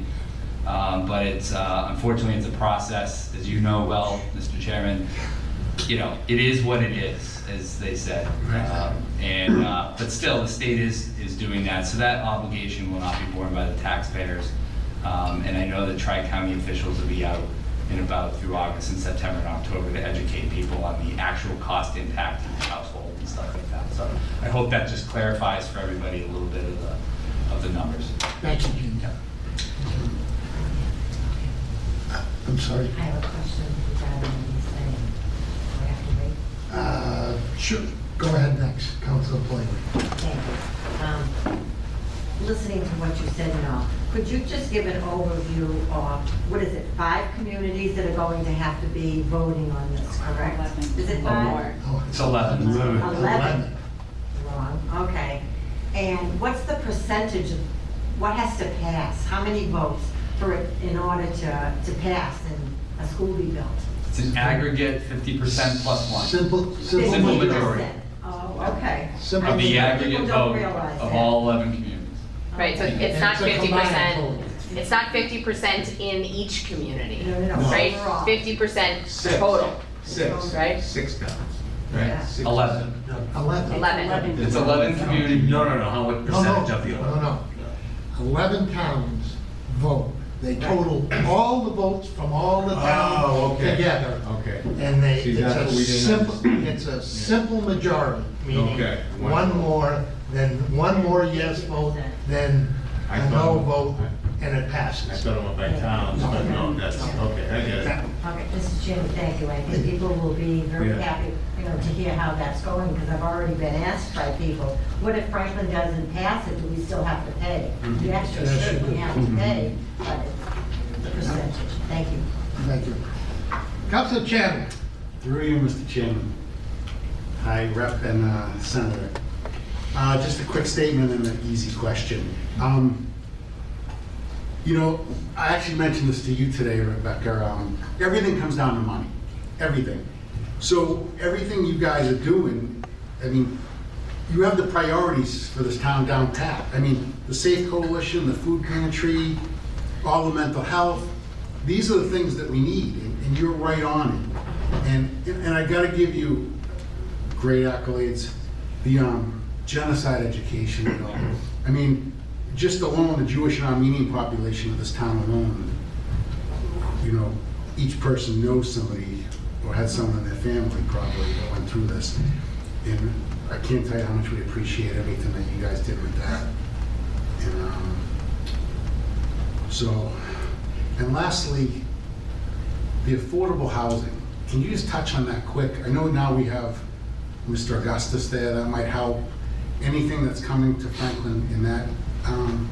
But it's unfortunately it's a process, as you know well, Mr. Chairman. You know, it is what it is, as they said. But still, the state is doing that, so that obligation will not be borne by the taxpayers. And I know that Tri-County officials will be out in about through August and September and October to educate people on the actual cost impact in the household and stuff like that. So I hope that just clarifies for everybody a little bit of the numbers. Thank you. Yeah. I'm sorry. I have a question regarding the same. Do I have to wait? Sure. Go ahead next, Councilor Player. Thank you. Listening to what you said now, could you just give an overview of, what is it, 5 communities that are going to have to be voting on this, correct? 11. Is it 5? Oh, it's 11. 11. Wrong. Okay. And what's the percentage of what has to pass? How many votes? In order to pass and a school be built? It's an aggregate 50% plus one. Simple majority. Oh, okay. Simple of the aggregate vote of all 11 communities. Okay. Right, so it's not 50%. It's not 50% in each community, no. Right? 50% total. 6. Right? 6 times. Right? Yeah. 6. 11. No. 11. It's 11 communities. No. How much percentage of the 11? No. 11 towns vote. They total all the votes from all the towns together. Okay. And they it's a simple majority, meaning one more, then one more yes vote, then a no vote, and it passes. I thought it went by towns, but no, that's okay. I get it. Okay, Mr. Jim, thank you. I think people will be very happy, to hear how that's going, because I've already been asked by people, what if Franklin doesn't pass it? Do we still have to pay? We actually certainly have to pay, but it's a percentage. Thank you. Thank you. Councilor Chairman. Through you, Mr. Chairman. Hi, Rep and Senator. Just a quick statement and an easy question. I actually mentioned this to you today, Rebecca. Everything comes down to money. Everything. So everything you guys are doing, I mean, you have the priorities for this town down pat. I mean, the Safe Coalition, the food pantry, all the mental health. These are the things that we need, and you're right on it. And I gotta give you great accolades. The genocide education and all. I mean, just alone the Jewish and Armenian population of this town alone, each person knows somebody or had someone in their family probably that went through this. And I can't tell you how much we appreciate everything that you guys did with that. And and lastly, the affordable housing. Can you just touch on that quick? I know now we have Mr. Augustus there, that might help. Anything that's coming to Franklin in that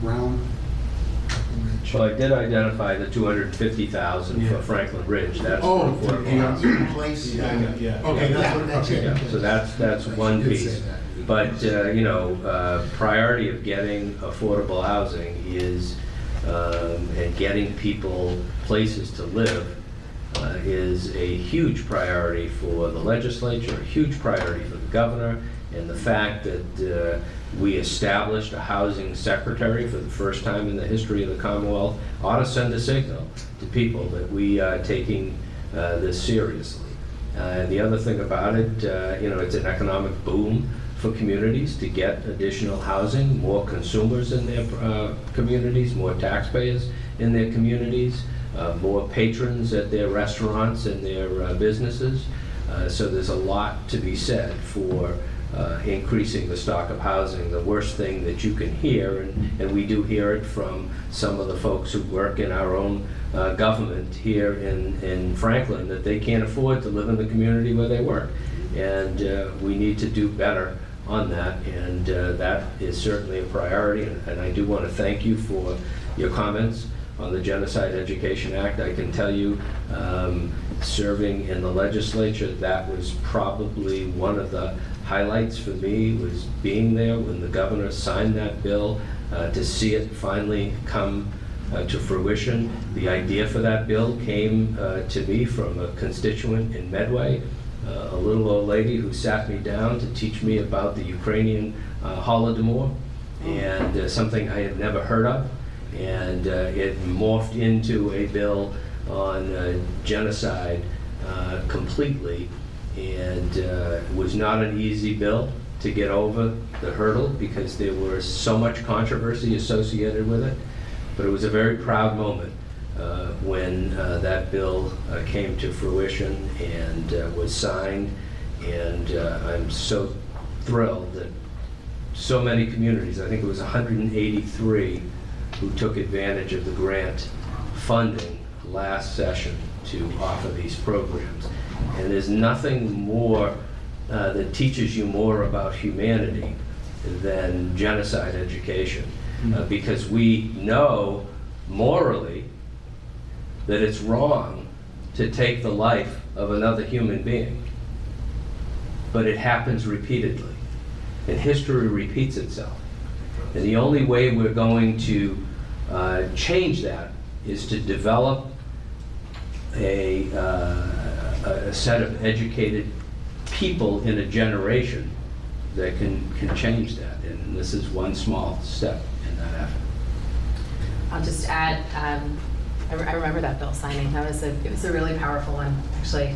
round? Well, I did identify the $250,000 for Franklin Ridge. That's in place. Yeah. Okay. So that's one piece. But priority of getting affordable housing is and getting people places to live is a huge priority for the legislature, a huge priority for the governor, and the fact that we established a housing secretary for the first time in the history of the Commonwealth ought to send a signal to people that we are taking this seriously. And the other thing about it, you know, it's an economic boom for communities to get additional housing, more consumers in their communities, more taxpayers in their communities, more patrons at their restaurants and their businesses. So there's a lot to be said for increasing the stock of housing. The worst thing that you can hear, and we do hear it from some of the folks who work in our own government here in Franklin, that they can't afford to live in the community where they work. And we need to do better on that, and that is certainly a priority. And I do want to thank you for your comments on the Genocide Education Act. I can tell you, serving in the legislature, that was probably one of the highlights for me, was being there when the governor signed that bill, to see it finally come to fruition. The idea for that bill came to me from a constituent in Medway, a little old lady who sat me down to teach me about the Ukrainian Holodomor, and something I had never heard of, and it morphed into a bill on genocide completely. And it was not an easy bill to get over the hurdle because there was so much controversy associated with it. But it was a very proud moment when that bill came to fruition and was signed. And I'm so thrilled that so many communities, I think it was 183, who took advantage of the grant funding last session to offer these programs. And there's nothing more that teaches you more about humanity than genocide education, because we know morally that it's wrong to take the life of another human being, but it happens repeatedly, and history repeats itself. And the only way we're going to change that is to develop a set of educated people in a generation that can change that. And this is one small step in that effort. I'll just add, I remember that bill signing. That was it was a really powerful one, actually.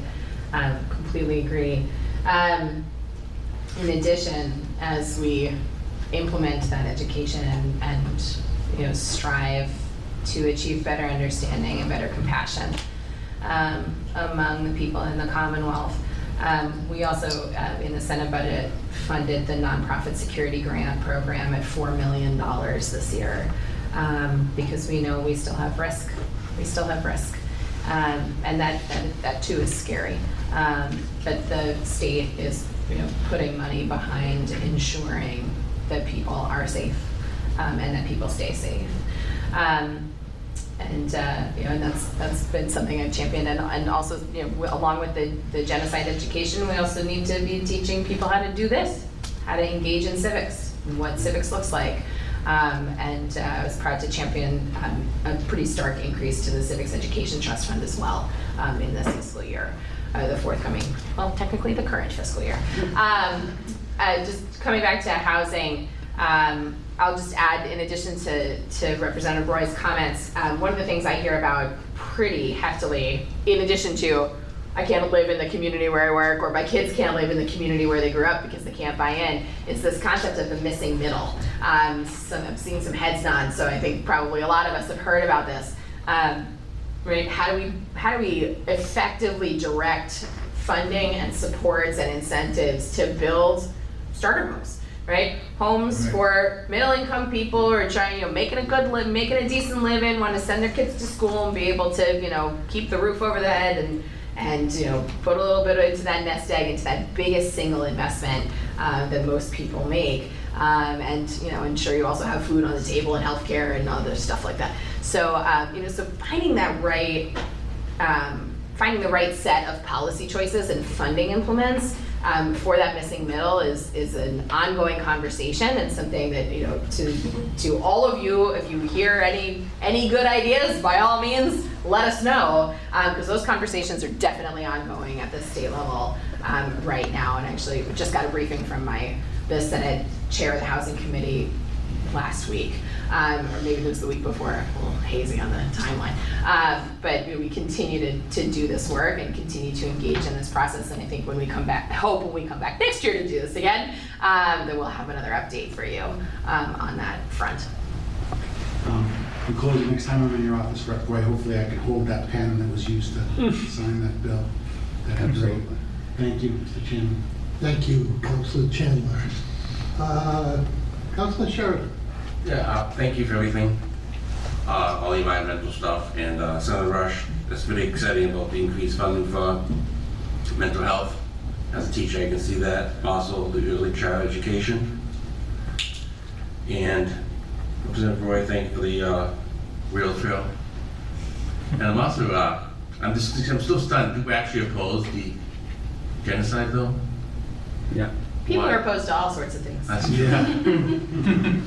Completely agree. In addition, as we implement that education and you know, strive to achieve better understanding and better compassion among the people in the Commonwealth. We also, in the Senate budget, funded the nonprofit security grant program at $4 million this year, because we know we still have risk. We still have risk. And that too is scary. But the state is, you know, putting money behind ensuring that people are safe and that people stay safe. You know, and that's been something I've championed, and also, you know, along with the genocide education, we also need to be teaching people how to do this, how to engage in civics, and what civics looks like. I was proud to champion a pretty stark increase to the Civics Education Trust Fund as well in this fiscal year, the forthcoming, well, technically the current fiscal year. Just coming back to housing. I'll just add, in addition to Representative Roy's comments, one of the things I hear about pretty heftily, in addition to, I can't live in the community where I work, or my kids can't live in the community where they grew up because they can't buy in, is this concept of the missing middle. I'm seeing some heads nod, so I think probably a lot of us have heard about this. Right? How do we effectively direct funding and supports and incentives to build starter homes? Right? Homes for middle-income people who are trying, you know, making a decent living, want to send their kids to school and be able to, you know, keep the roof over their head and you know, put a little bit into that nest egg, into that biggest single investment that most people make, and you know, ensure you also have food on the table and healthcare and other stuff like that. So you know, so finding that right finding the right set of policy choices and funding implements for that missing middle is an ongoing conversation, and something that, you know, to all of you, if you hear any good ideas, by all means, let us know, because those conversations are definitely ongoing at the state level right now. And actually, we just got a briefing from the Senate Chair of the Housing Committee last week, or maybe it was the week before, a little hazy on the timeline. But we continue to do this work and continue to engage in this process. And I think when we come back, I hope when we come back next year to do this again, then we'll have another update for you on that front. We close the next time I'm in your office, Rep. Roy. Hopefully I can hold that pen that was used to sign that bill. Absolutely. Thank you, Mr. Chandler. Thank you, Councilor Chandler. Councilor Sheridan. Yeah, thank you for everything, all the environmental stuff, and Senator Rausch. That's pretty exciting about the increased funding for mental health. As a teacher, I can see that. Also, the early child education. And Representative Roy, thank you for the real thrill. And I'm also, I'm still stunned. People actually opposed the genocide bill. Yeah. People are opposed to all sorts of things.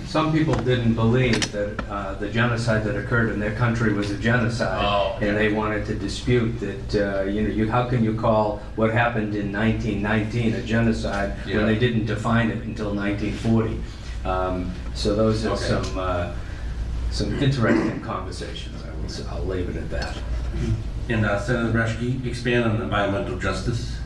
Some people didn't believe that the genocide that occurred in their country was a genocide, and they wanted to dispute that. You know, how can you call what happened in 1919 a genocide when they didn't define it until 1940? So those are some interesting conversations. I'll leave it at that. And Senator Reschke, expand on environmental justice.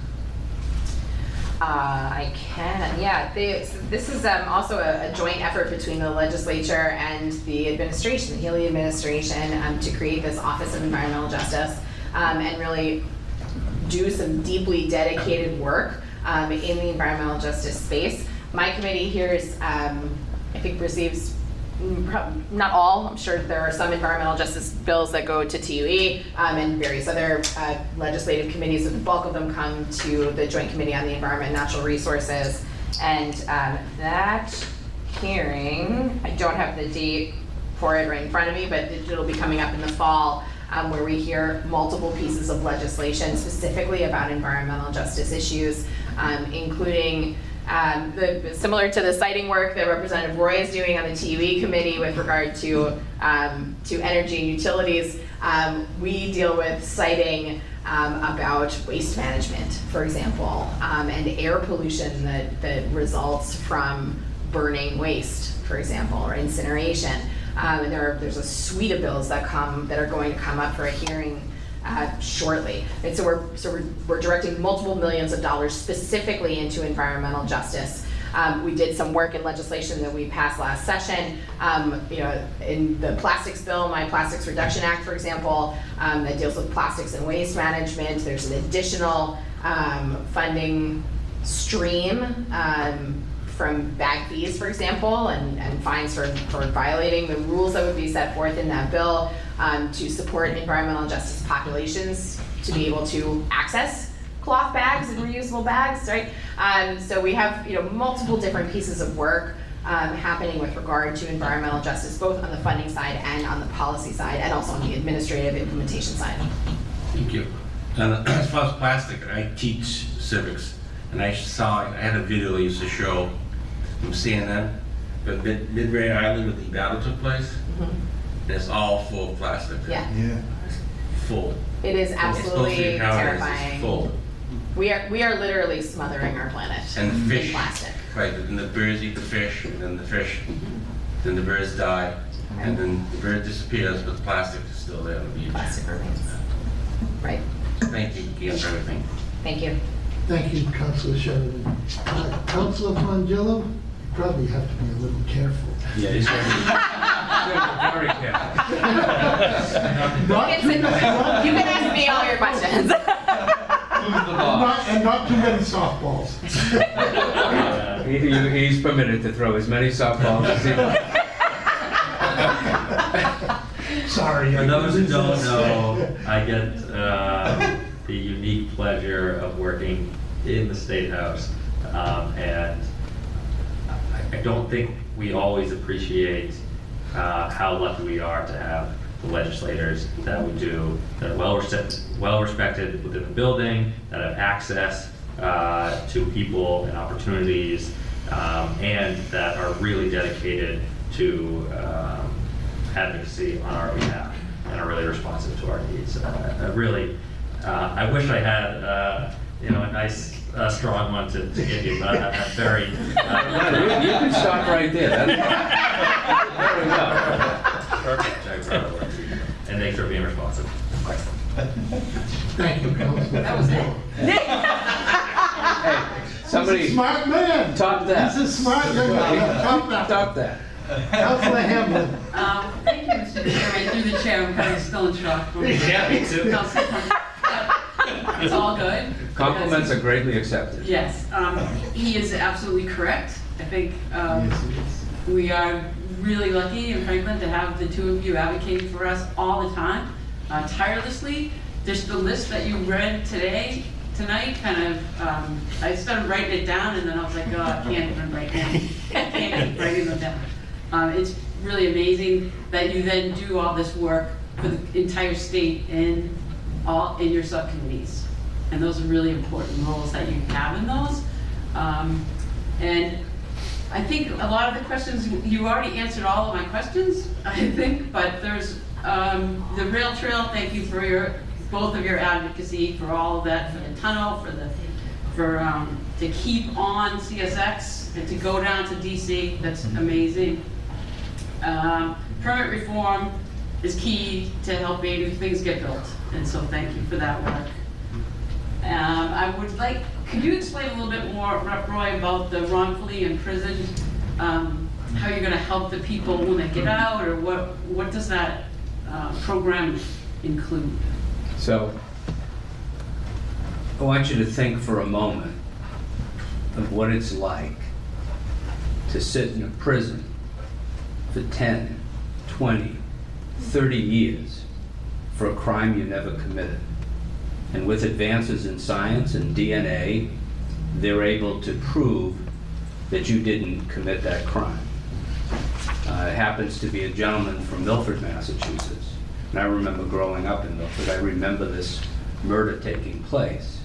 I can, yeah. So this is also a joint effort between the legislature and the administration, the Healy administration, to create this Office of Environmental Justice and really do some deeply dedicated work in the environmental justice space. My committee here is, I think, receives, not all, I'm sure there are some environmental justice bills that go to TUE and various other legislative committees, but the bulk of them come to the Joint Committee on the Environment and Natural Resources. And that hearing, I don't have the date for it right in front of me, but it'll be coming up in the fall, where we hear multiple pieces of legislation specifically about environmental justice issues, including similar to the siting work that Representative Roy is doing on the TUE committee with regard to energy and utilities. We deal with siting about waste management, for example, and air pollution that results from burning waste, for example, or incineration. And there's a suite of bills that are going to come up for a hearing shortly. And so we're directing multiple millions of dollars specifically into environmental justice. We did some work in legislation that we passed last session, you know, in the plastics bill, my Plastics Reduction Act, for example, that deals with plastics and waste management. There's an additional funding stream from bag fees, for example, and fines for violating the rules that would be set forth in that bill to support environmental justice populations to be able to access cloth bags and reusable bags, right? So we have, you know, multiple different pieces of work happening with regard to environmental justice, both on the funding side and on the policy side, and also on the administrative implementation side. Thank you. And as far as plastic, I teach civics, and I had a video I used to show from CNN, but Midway Island where the battle took place, it's all full of plastic. Yeah. Full. It is absolutely terrifying. Full. We are literally smothering our planet. And the fish. In plastic. Right. And the birds eat the fish, and then the fish, then the birds die, and then the bird disappears, but the plastic is still there on the beach. Plastic remains. Right. Thank you again for everything. Thank you. Thank you, Councilor Sheridan. Councilor Fongillo, you probably have to be a little careful. Yeah, he's very careful. You can ask me all your questions. and not too many softballs. He's permitted to throw as many softballs as he wants. Sorry. For those who don't know, I get the unique pleasure of working in the State House, and I don't think we always appreciate how lucky we are to have the legislators that we do, that are well well respected within the building, that have access to people and opportunities, and that are really dedicated to advocacy on our behalf and are really responsive to our needs. I wish I had a nice strong one to give you, but I'm very... you can stop right there. That's there we go. And thanks for being responsive. Thank you, Councilman. That was it. Hey, somebody... He's a smart man. Top that. He's a smart man. Top that. Top that. Councilor Hamlin. Thank you, Mr. Chairman. Through the chair, I'm kind of still in shock. Yeah, me too. It's all good. Compliments are greatly accepted. Yes. He is absolutely correct. I think we are really lucky in Franklin to have the two of you advocating for us all the time, tirelessly. Just the list that you read tonight, kind of, I started writing it down and then I was like, oh, I can't even write it down. I can't keep writing them down. It's really amazing that you then do all this work for the entire state and all in your subcommittees. And those are really important roles that you have in those. And I think a lot of the questions, you already answered all of my questions, I think, but there's the rail trail, thank you for your, both of your advocacy for all of that, for the tunnel, to keep on CSX and to go down to DC, that's amazing. Permit reform is key to helping things get built, and so thank you for that work. I would like, could you explain a little bit more, Rep. Roy, about the wrongfully imprisoned, how you're gonna help the people when they get out, or what does that program include? So, I want you to think for a moment of what it's like to sit in a prison for 10, 20, 30 years for a crime you never committed. And with advances in science and DNA, they're able to prove that you didn't commit that crime. It happens to be a gentleman from Milford, Massachusetts. And I remember growing up in Milford, I remember this murder taking place.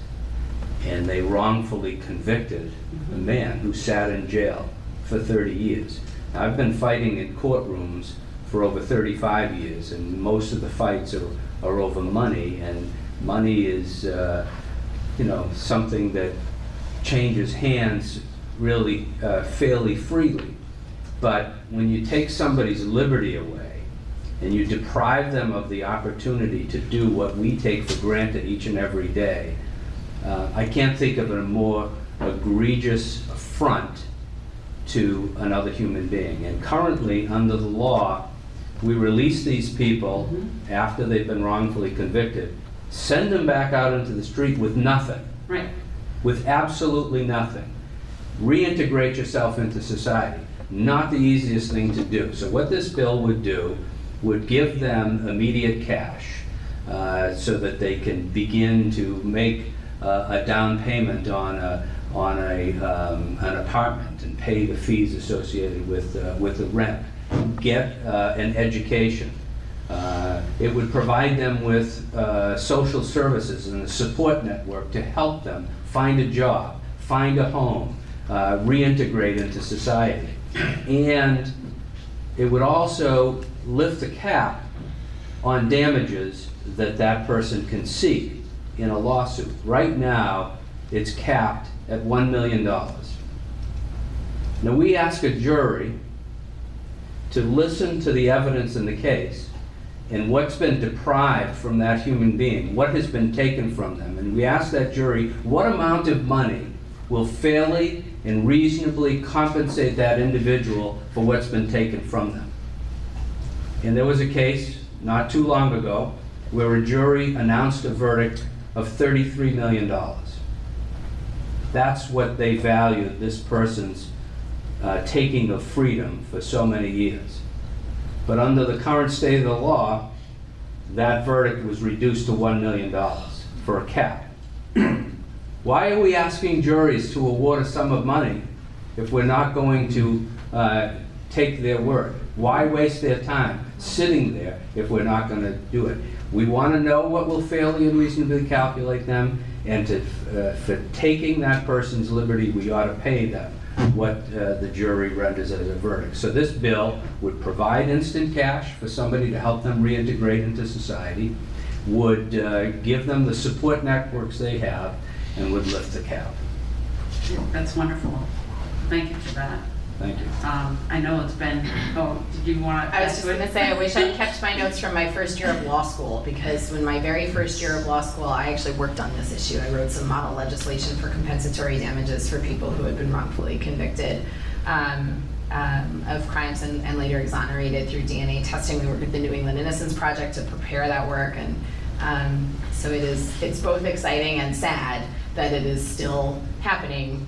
And they wrongfully convicted a man who sat in jail for 30 years. Now, I've been fighting in courtrooms for over 35 years, and most of the fights are over money, and money is, something that changes hands really fairly freely. But when you take somebody's liberty away and you deprive them of the opportunity to do what we take for granted each and every day, I can't think of a more egregious affront to another human being. And currently, under the law, we release these people after they've been wrongfully convicted, send them back out into the street with nothing. Right. With absolutely nothing. Reintegrate yourself into society. Not the easiest thing to do. So what this bill would do would give them immediate cash so that they can begin to make a down payment on an apartment and pay the fees associated with the rent. Get an education. It would provide them with social services and a support network to help them find a job, find a home, reintegrate into society. And it would also lift the cap on damages that person can seek in a lawsuit. Right now, it's capped at $1 million. Now, we ask a jury to listen to the evidence in the case and what's been deprived from that human being, what has been taken from them. And we ask that jury, what amount of money will fairly and reasonably compensate that individual for what's been taken from them? And there was a case not too long ago where a jury announced a verdict of $33 million. That's what they valued this person's taking of freedom for so many years. But under the current state of the law, that verdict was reduced to $1 million for a cap. Why are we asking juries to award a sum of money if we're not going to take their word? Why waste their time sitting there if we're not going to do it? We want to know what will fairly and reasonably calculate them, and to, for taking that person's liberty, we ought to pay them what the jury renders as a verdict. So this bill would provide instant cash for somebody to help them reintegrate into society, would give them the support networks they have, and would lift the cap. That's wonderful. Thank you for that. Thank you. I know it's been, oh, did you want to? I was just going to say, I wish I kept my notes from my first year of law school, because when my very first year of law school, I actually worked on this issue. I wrote some model legislation for compensatory damages for people who had been wrongfully convicted of crimes and later exonerated through DNA testing. We worked with the New England Innocence Project to prepare that work, and so it's both exciting and sad that it is still happening.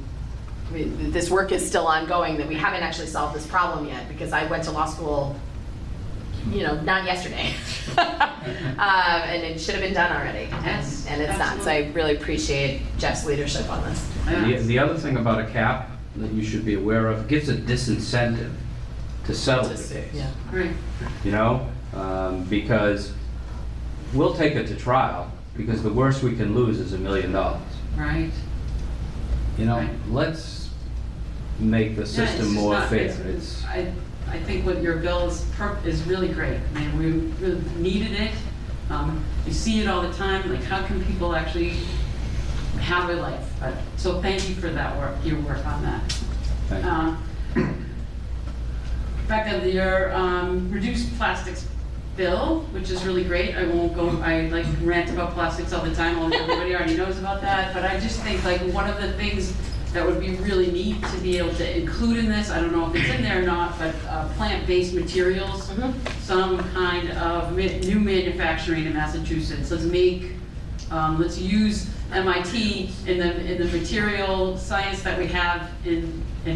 This work is still ongoing, that we haven't actually solved this problem yet, because I went to law school, you know, not yesterday. And it should have been done already, and it's not. So I really appreciate Jeff's leadership on this. The other thing about a cap that you should be aware of, it gives a disincentive to settle the case. Yeah. Right. You know, because we'll take it to trial, because the worst we can lose is $1 million. Right. You know, let's make the system more fair. I think what your bill is really great. I mean, we really needed it. You see it all the time. Like, how can people actually have a life? But, so thank you for that work, your work on that. Thank you. Rebecca, your reduced plastics bill, which is really great. I won't go, I like rant about plastics all the time, everybody already knows about that, but I just think like one of the things that would be really neat to be able to include in this, I don't know if it's in there or not, but plant-based materials, some kind of new manufacturing in Massachusetts. Let's make, let's use MIT in the material science that we have and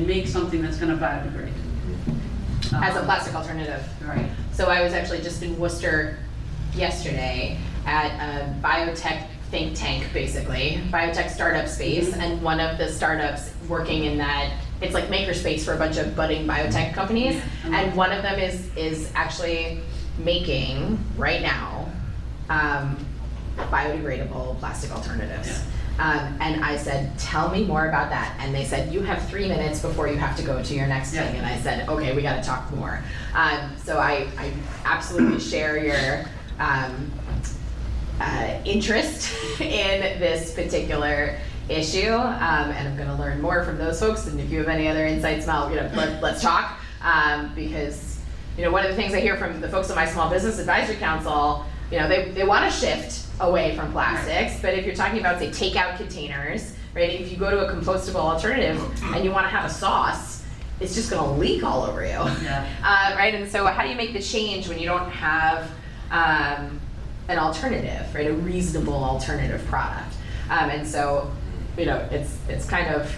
make something that's gonna biodegrade. As a plastic alternative. Right. So I was actually just in Worcester yesterday at a biotech think tank, basically, biotech startup space, and one of the startups working in that, it's like makerspace for a bunch of budding biotech companies, and one of them is actually making, right now, biodegradable plastic alternatives. Yeah. And I said, tell me more about that. And they said, you have 3 minutes before you have to go to your next thing. And I said, okay, we got to talk more. So I absolutely share your interest in this particular issue. And I'm going to learn more from those folks. And if you have any other insights, Mel, you know, let's talk. Because you know, one of the things I hear from the folks at my Small Business Advisory Council, you know, they want to shift away from plastics, but if you're talking about, say, takeout containers, right? If you go to a compostable alternative and you want to have a sauce, it's just going to leak all over you, right? And so, how do you make the change when you don't have an alternative, right? A reasonable alternative product, and so, you know, it's kind of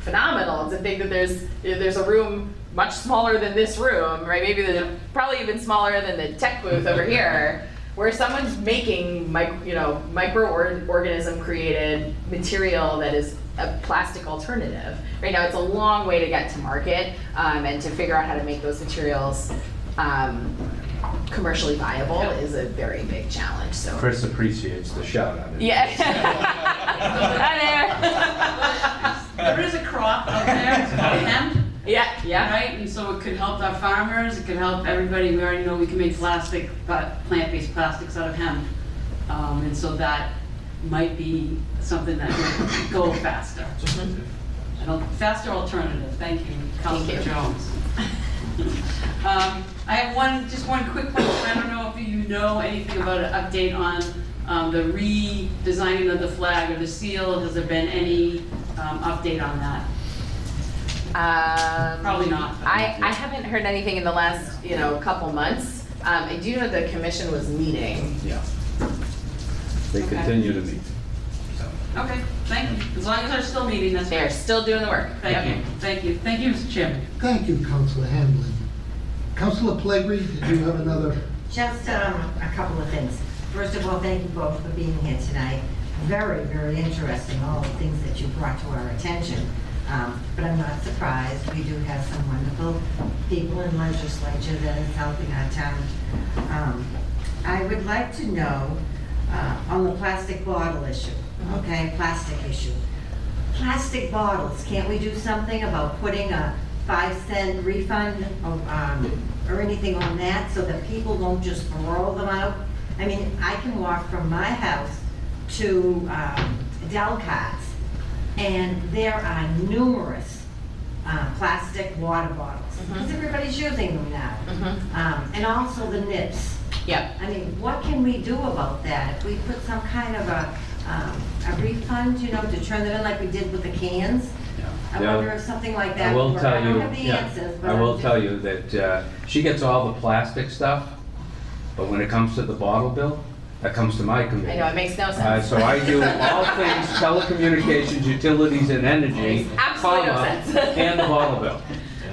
phenomenal to think that there's a room much smaller than this room, right? Maybe probably even smaller than the tech booth over here, where someone's making microorganism created material that is a plastic alternative. Right now, it's a long way to get to market, and to figure out how to make those materials commercially viable is a very big challenge. So Chris appreciates the shout out. Yeah. There is a crop out there. It's called hemp. Yeah, yeah. Right? And so it could help our farmers, it could help everybody. We already know we can make plastic, but plant-based plastics out of hemp. And so that might be something that would go faster. Faster alternative. Thank you, Councilor Jones. I have just one quick question. I don't know if you know anything about an update on the redesigning of the flag or the seal. Has there been any update on that? Probably not. I haven't heard anything in the last couple months. I do know the commission was meeting. Yeah. They continue to meet. So. Okay, thank you. As long as they're still meeting, that's fair. They're still doing the work. Thank you. Thank you, Mr. Chairman. Thank you, Councilor Hamlin. Councilor Plagree, did you have another? Just a couple of things. First of all, thank you both for being here tonight. Very, very interesting, all the things that you brought to our attention. But I'm not surprised. We do have some wonderful people in legislature that is helping our town. I would like to know on the plastic bottle issue, okay, plastic issue. Plastic bottles, can't we do something about putting a 5-cent refund or anything on that so that people won't just throw them out? I mean, I can walk from my house to Delcott's, and there are numerous plastic water bottles because everybody's using them now, and also the nips. Yeah. I mean, what can we do about that? If we put some kind of a refund, you know, to turn them in like we did with the cans. I wonder if something like that. I will tell you. I will tell you that she gets all the plastic stuff, but when it comes to the bottle bill, that comes to my committee. I know, it makes no sense. So I do all things telecommunications, utilities, and energy, and the bottle bill.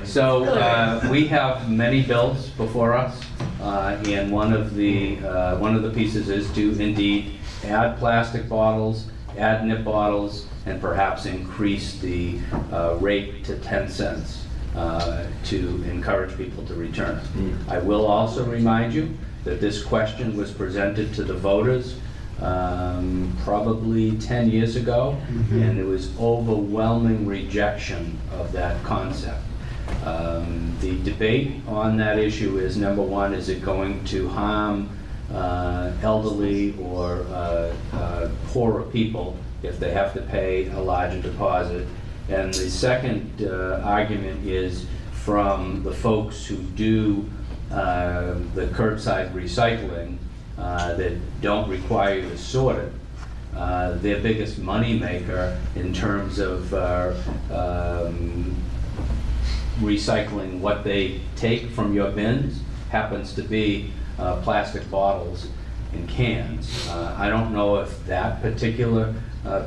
So we have many bills before us, and one of the pieces is to indeed add plastic bottles, add nip bottles, and perhaps increase the rate to 10 cents to encourage people to return. I will also remind you that this question was presented to the voters probably 10 years ago, and it was overwhelming rejection of that concept. The debate on that issue is, number one, is it going to harm elderly or poorer people if they have to pay a larger deposit? And the second argument is from the folks who do the curbside recycling that don't require you to sort it. Their biggest money maker in terms of recycling what they take from your bins happens to be plastic bottles and cans. I don't know if that particular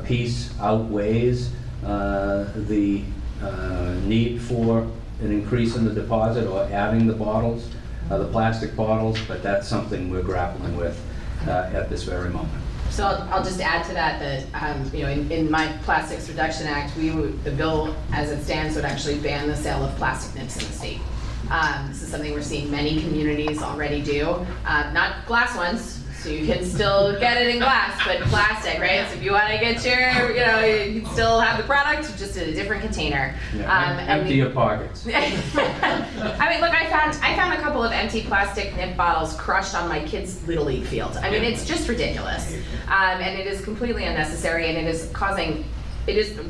piece outweighs the need for an increase in the deposit or adding the bottles, the plastic bottles, but that's something we're grappling with at this very moment. So I'll just add to that that you know, in my Plastics Reduction Act, the bill as it stands would actually ban the sale of plastic nips in the state. This is something we're seeing many communities already do, not glass ones. So you can still get it in glass, but plastic, right? So if you want to get your, you know, you can still have the product, just in a different container. Yeah, empty your pockets. I mean, look, I found a couple of empty plastic nip bottles crushed on my kids' Little League field. I mean, it's just ridiculous, and it is completely unnecessary, and it is causing.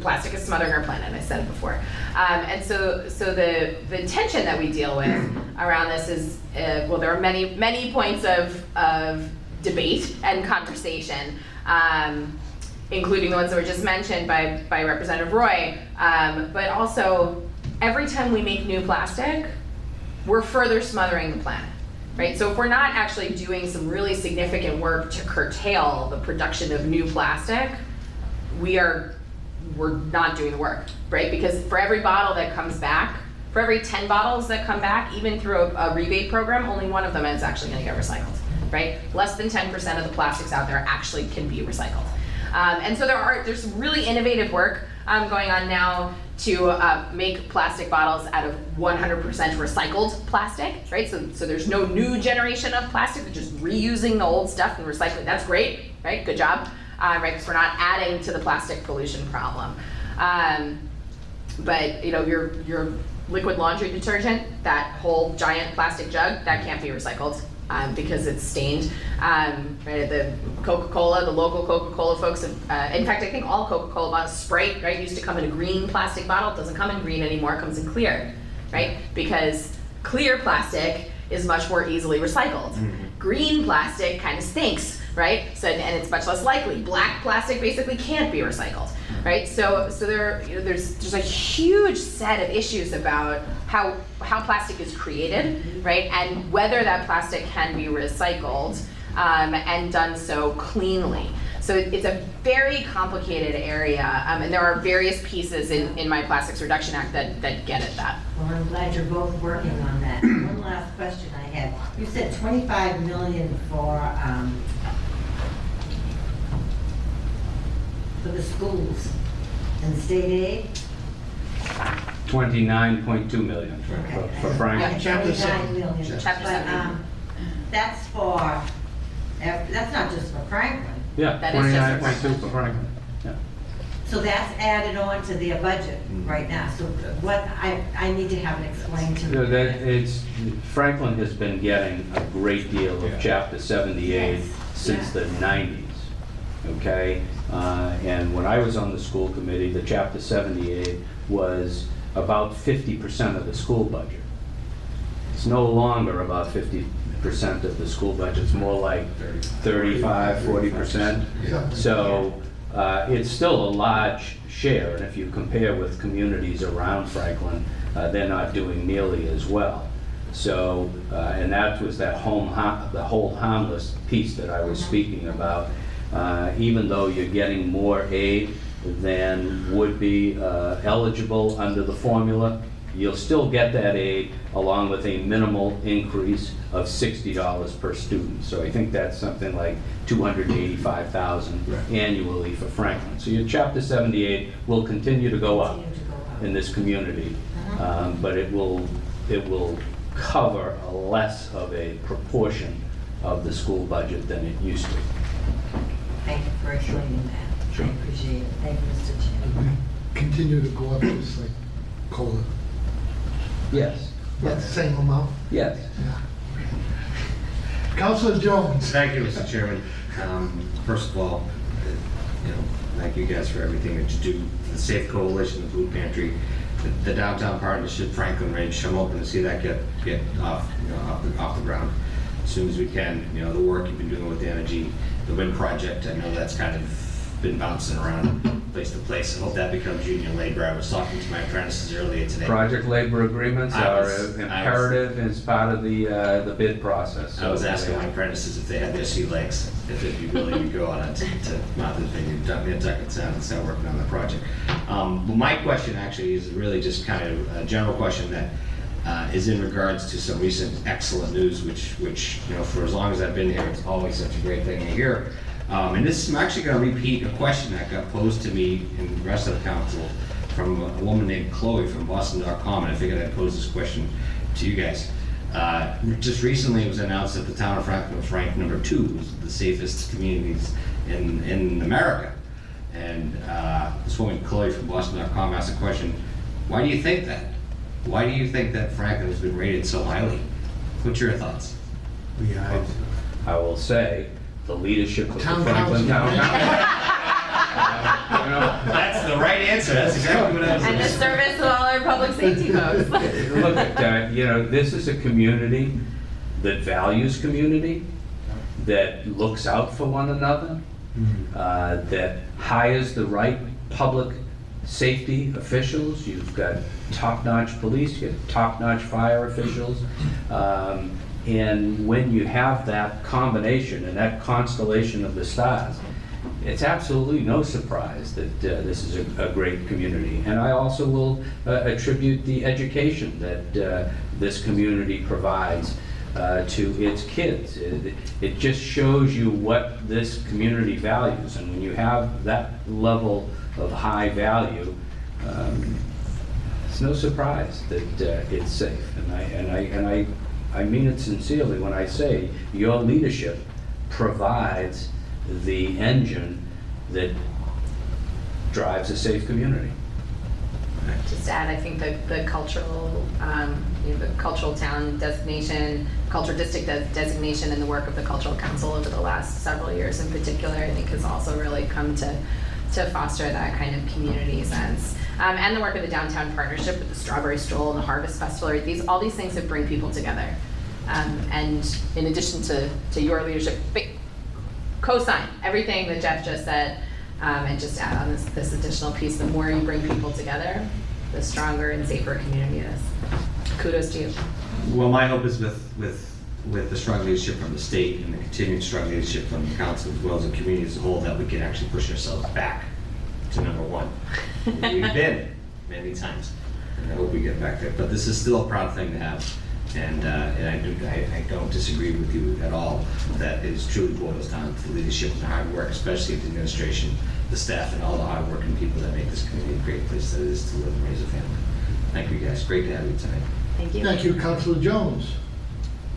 Plastic is smothering our planet, I said it before. And so the tension that we deal with around this is, well, there are many, many points of debate and conversation, including the ones that were just mentioned by Representative Roy, but also every time we make new plastic, we're further smothering the planet. Right? So if we're not actually doing some really significant work to curtail the production of new plastic, we're not doing the work, right? Because for every bottle that comes back, for every 10 bottles that come back, even through a rebate program, only one of them is actually going to get recycled, right? Less than 10% of the plastics out there actually can be recycled. And so there's really innovative work going on now to make plastic bottles out of 100% recycled plastic, right? So there's no new generation of plastic, we're just reusing the old stuff and recycling. That's great, right? Good job. Right, because we're not adding to the plastic pollution problem. But you know, your liquid laundry detergent, that whole giant plastic jug, that can't be recycled because it's stained. Right, the Coca-Cola, the local Coca-Cola folks, have, in fact, I think all Coca-Cola bottles, Sprite, right, used to come in a green plastic bottle. It doesn't come in green anymore. It comes in clear, right? Because clear plastic is much more easily recycled. Green plastic kind of stinks. Right? So, and it's much less likely. Black plastic basically can't be recycled, right? So there, you know, there's a huge set of issues about how plastic is created, right? And whether that plastic can be recycled and done so cleanly. So it's a very complicated area, and there are various pieces in my Plastics Reduction Act that get at that. Well, I'm glad you're both working on that. One last question I had. You said $25 million for the schools and state aid. 29.2 million for Franklin. Chapter 7. Chapter 7. That's for, that's not just for Franklin. Yeah, 29.2 for Franklin. Yeah. So that's added on to their budget right now. So what I need to have it explained to me. Franklin has been getting a great deal of Chapter 78 since the 90s. Okay, and when I was on the school committee, the Chapter 78 was about 50% of the school budget. It's no longer about 50% of the school budget. It's more like 35, 40%. Yeah. So it's still a large share, and if you compare with communities around Franklin, they're not doing nearly as well. So, and that was that the whole harmless piece that I was speaking about. Even though you're getting more aid than would be eligible under the formula, you'll still get that aid along with a minimal increase of $60 per student. So I think that's something like $285,000 annually for Franklin. So your Chapter 78 will continue to go up in this community, but it will cover a less of a proportion of the school budget than it used to. Thank you for explaining that. Sure. I appreciate it. Thank you, Mr. Chairman. Continue to go up just like COLA. Yes. About the same amount? Yes. Yeah. Councilor Jones. Thank you, Mr. Chairman. First of all, thank you guys for everything that you do. The Safe Coalition, the Food Pantry, the Downtown Partnership, Franklin Range. I'm hoping to see that get off the ground as soon as we can. You know, the work you've been doing with the energy, the wind project, I know that's kind of been bouncing around place to place. I hope that becomes union labor. I was talking to my apprentices earlier today. Project labor agreements are imperative as part of the bid process. So I was asking my apprentices if they had their sea legs, if they'd be willing to go on it to Martha's Vineyard, Nantucket Sound, and start working on the project. But my question actually is really just kind of a general question that is in regards to some recent excellent news, which for as long as I've been here, it's always such a great thing to hear. And this, I'm actually going to repeat a question that got posed to me and the rest of the council from a woman named Chloe from Boston.com, and I figured I'd pose this question to you guys. Just recently, it was announced that the town of Franklin was ranked #2, was the safest communities in America. And this woman, Chloe from Boston.com, asked a question: why do you think that? Why do you think that Franklin has been rated so highly? What's your thoughts? Yeah, I will say the leadership of the Franklin Town Council. That's the right answer. That's exactly what I was saying. And the service of all our public safety folks. Look, this is a community that values community, that looks out for one another, that hires the right public safety officials. You've got top-notch police, you get top-notch fire officials, and when you have that combination and that constellation of the stars, it's absolutely no surprise that this is a great community. And I also will attribute the education that this community provides to its kids. It just shows you what this community values, and when you have that level of high value, it's no surprise that it's safe. And I mean it sincerely when I say your leadership provides the engine that drives a safe community. Just to add, I think the cultural, the cultural town designation, cultural district designation, and the work of the Cultural Council over the last several years, in particular, I think has also really come to foster that kind of community sense. And the work of the Downtown Partnership with the Strawberry Stroll and the Harvest Festival, all these things that bring people together. And in addition to your leadership, co-sign everything that Jeff just said, and just add on this additional piece, the more you bring people together, the stronger and safer community it is. Kudos to you. Well, my hope is with the strong leadership from the state and the continued strong leadership from the council as well as the community as a whole, that we can actually push ourselves back to #1. We've been many times, and I hope we get back there. But this is still a proud thing to have, and I don't disagree with you at all that it truly boils down to the leadership and the hard work, especially the administration, the staff, and all the hard working people that make this community a great place that it is to live and raise a family. Thank you guys, great to have you tonight. Thank you. Thank you, Councilor Jones.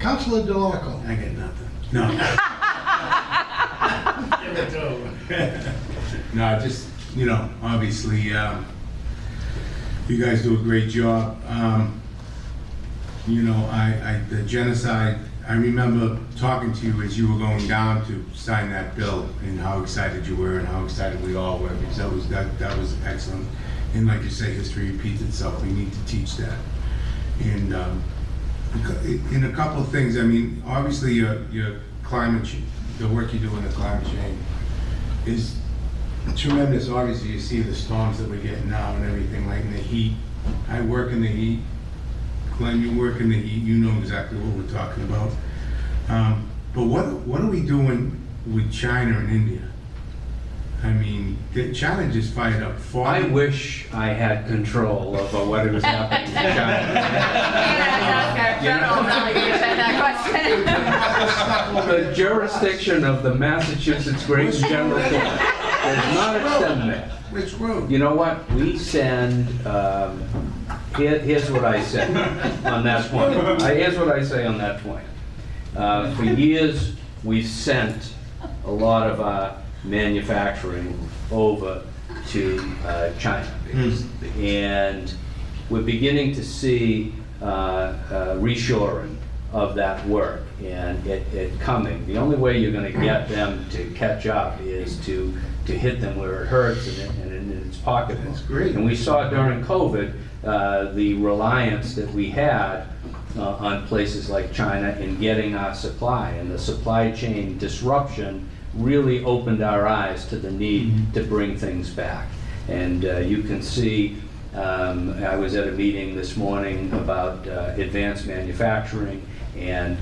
Councilor DeLarco. I get nothing. No. No, just, you know, obviously, you guys do a great job. You know, the genocide, I remember talking to you as you were going down to sign that bill and how excited you were and how excited we all were, because that was excellent. And like you say, history repeats itself. We need to teach that. And in a couple of things, I mean, obviously your climate change, the work you do in the climate change is tremendous. Obviously, you see the storms that we're getting now and everything, like in the heat. I work in the heat. Glenn, you work in the heat. You know exactly what we're talking about. But what are we doing with China and India? I mean, China just fired up 40. I wish I had control over what was happening in China. The jurisdiction of the Massachusetts Great General Court does not extend that. Which road? You know what? We send. Here's what I say on that point. Here's what I say on that point. For years, we've sent a lot of our manufacturing over to China. And we're beginning to see reshoring of that work and it coming. The only way you're going to get them to catch up is to hit them where it hurts and in its pocket. That's great. And we saw during COVID the reliance that we had on places like China in getting our supply, and the supply chain disruption really opened our eyes to the need to bring things back. And you can see, I was at a meeting this morning about advanced manufacturing and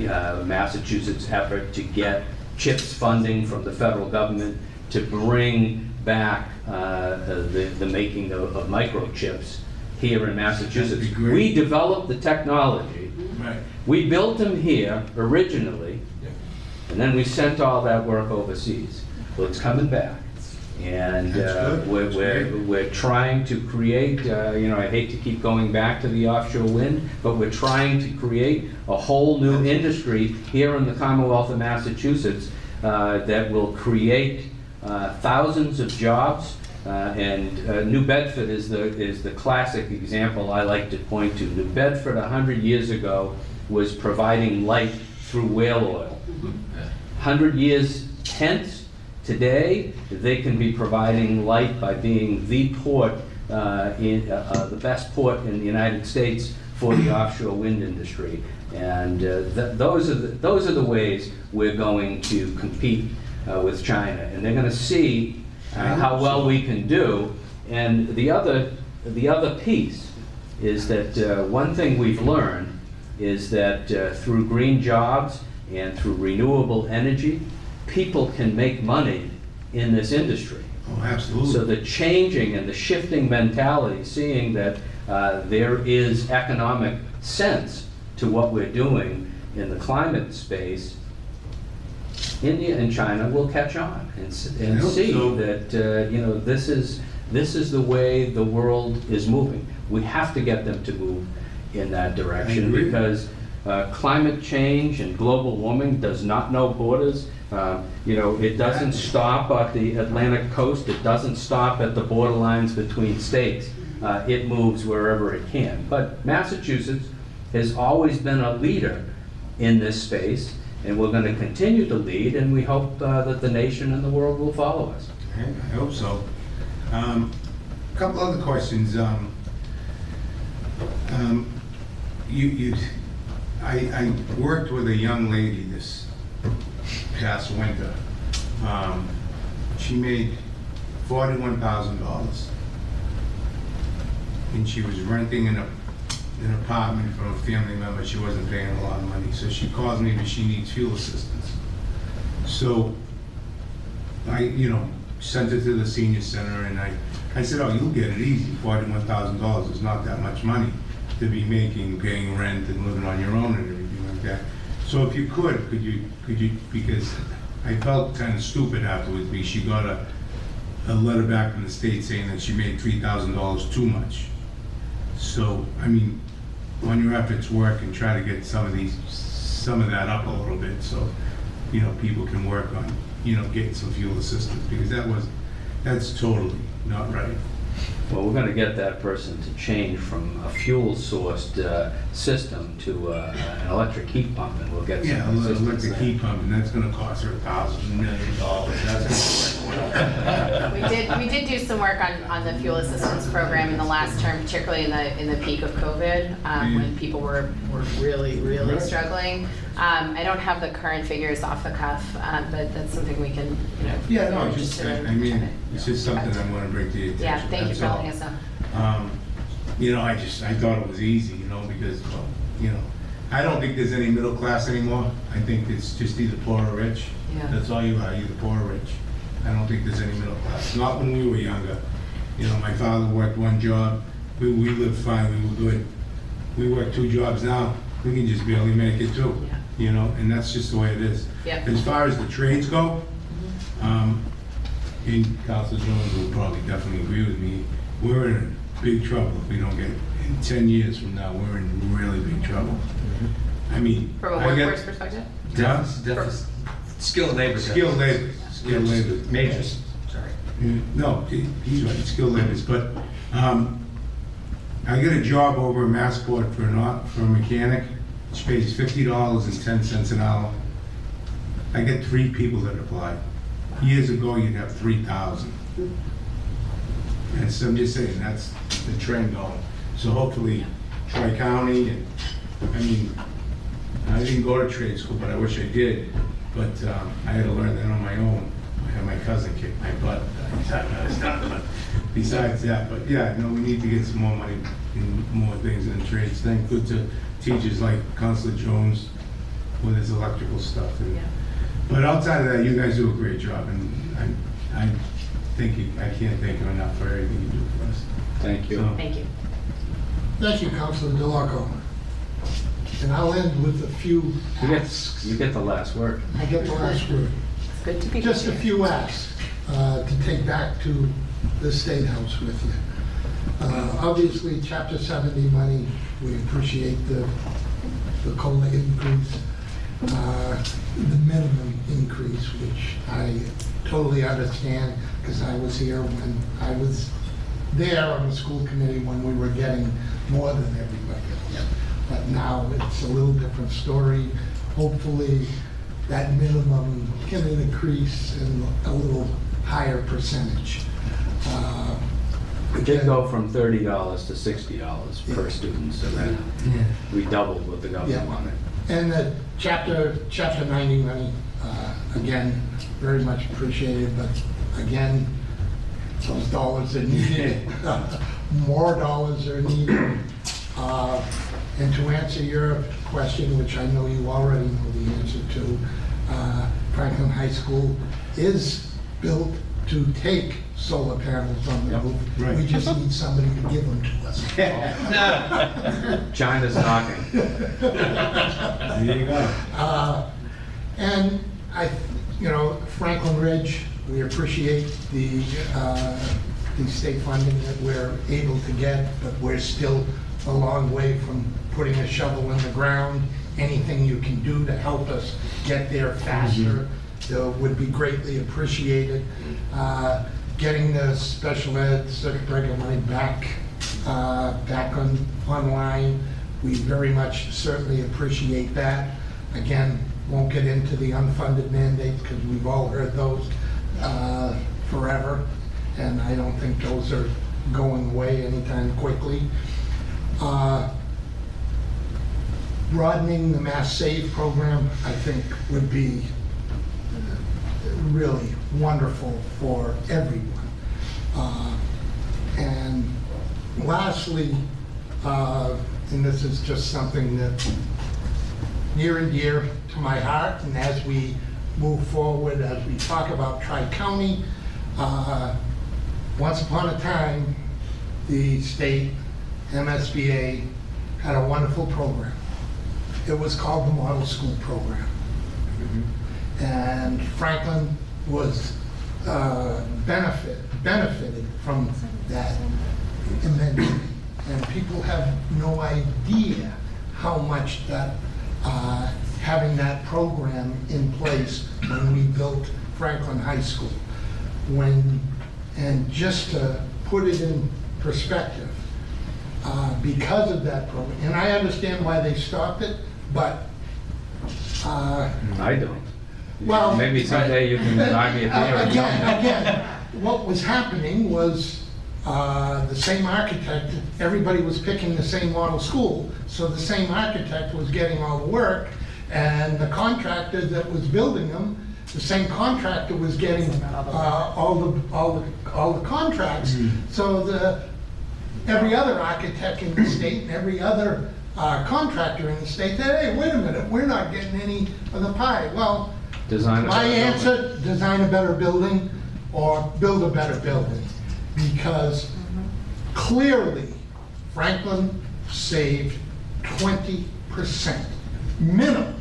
Massachusetts' effort to get CHIPS funding from the federal government to bring back the making of microchips here in Massachusetts. We developed the technology. Right. We built them here originally. And then we sent all that work overseas. Well, it's coming back, and we're trying to create. You know, I hate to keep going back to the offshore wind, but we're trying to create a whole new industry here in the Commonwealth of Massachusetts that will create thousands of jobs. And New Bedford is the classic example I like to point to. New Bedford 100 years ago was providing light through whale oil. 100 years hence, today, they can be providing light by being the port, the best port in the United States for the offshore wind industry. And those are the ways we're going to compete with China. And they're going to see how well we can do. And the other piece is that one thing we've learned is that through green jobs and through renewable energy, people can make money in this industry. Oh, absolutely. So the changing and the shifting mentality, seeing that there is economic sense to what we're doing in the climate space, India and China will catch on and see that you know, this is the way the world is moving. We have to get them to move in that direction, because climate change and global warming does not know borders. You know, it doesn't stop at the Atlantic coast. It doesn't stop at the borderlines between states. It moves wherever it can. But Massachusetts has always been a leader in this space, and we're going to continue to lead, and we hope that the nation and the world will follow us. I hope so. A couple other questions. I worked with a young lady this past winter. She made $41,000, and she was renting an apartment from a family member. She wasn't paying a lot of money, so she calls me because she needs fuel assistance. So I, you know, sent her to the senior center, and I said, "Oh, you'll get it easy. $41,000 is not that much money to be making, paying rent and living on your own and everything like that." So if you could you, because I felt kind of stupid afterwards, because she got a letter back from the state saying that she made $3,000 too much. So, I mean, run your efforts, work, and try to get some of that up a little bit, so people can work on getting some fuel assistance, because that's totally not right. Well, we're going to get that person to change from a fuel-sourced system to an electric heat pump, and we'll get some electric heat pump, and that's going to cost her $1,000 million. That's we did do some work on the fuel assistance program in the last term, particularly in the peak of COVID, when people were really struggling. I don't have the current figures off the cuff, but that's something we can, Yeah, no, just it's just something I want to bring to your attention. Yeah, thank you for letting us know. I thought it was easy, because, I don't think there's any middle class anymore. I think it's just either poor or rich. Yeah. That's all you are, either poor or rich. I don't think there's any middle class. Not when we were younger. My father worked one job. We lived fine. We were good. We work two jobs now. We can just barely make it too. Yeah. And that's just the way it is. Yep. As far as the trades go, and Councilor Jones will probably definitely agree with me, we're in big trouble if we don't get it. In 10 years from now, we're in really big trouble. I mean, from a workforce perspective? Skilled labor. Skilled labor. Skilled labor. Majors. Sorry. No, he's right, skilled labors. But I get a job over in Massport for a mechanic, which pays $50.10 an hour. I get 3 people that apply. Years ago, you'd have 3,000. And so I'm just saying, that's the trend going. So hopefully, Tri-County, and I didn't go to trade school, but I wish I did. But I had to learn that on my own. I had my cousin kick my butt. Besides that, but yeah, we need to get some more money and more things in the trades. Thank good to teachers like Councilor Jones with his electrical stuff. And, but outside of that, you guys do a great job, and I can't thank you enough for everything you do for us. Thank you. So, thank you. Thank you, Councilor DeLarco. And I'll end with a few asks. You get the last word. I get the last word. It's good to be just here. A few asks to take back to the State House with you. Obviously, Chapter 70 money, we appreciate the COLA increase, the minimum increase, which I totally understand, because I was here when I was there on the school committee when we were getting more than everybody else. Yep. But now it's a little different story. Hopefully, that minimum can increase in a little higher percentage. We did go from $30 to $60 per student, so that we doubled what the government wanted. And the chapter 90 money, again, very much appreciated, but again, those dollars are needed. More dollars are needed. And to answer your question, which I know you already know the answer to, Franklin High School is built to take solar panels on the roof. Right. We just need somebody to give them to us. China's knocking. There you go. And Franklin Ridge, we appreciate the state funding that we're able to get, but we're still a long way from putting a shovel in the ground. Anything you can do to help us get there faster would be greatly appreciated. Getting the special ed circuit breaker money back online, we very much certainly appreciate that. Again, won't get into the unfunded mandates because we've all heard those forever, and I don't think those are going away anytime quickly. Broadening the Mass Save program, I think, would be really wonderful for everyone. And lastly, and this is just something that near and dear to my heart, and as we move forward, as we talk about Tri-County, once upon a time, the state MSBA had a wonderful program. It was called the Model School Program. And Franklin was benefited from that immensely. And people have no idea how much that having that program in place when we built Franklin High School. And just to put it in perspective, because of that program, and I understand why they stopped it, but I don't. Well, maybe someday you can deny me a theory. Again, what was happening was the same architect. Everybody was picking the same model school, so the same architect was getting all the work, and the contractor that was building them, the same contractor was getting all the contracts. Mm-hmm. So every other architect in the state and every other contractor in the state said, hey, wait a minute, we're not getting any of the pie. Well, design a better building or build a better building, because clearly Franklin saved 20% minimum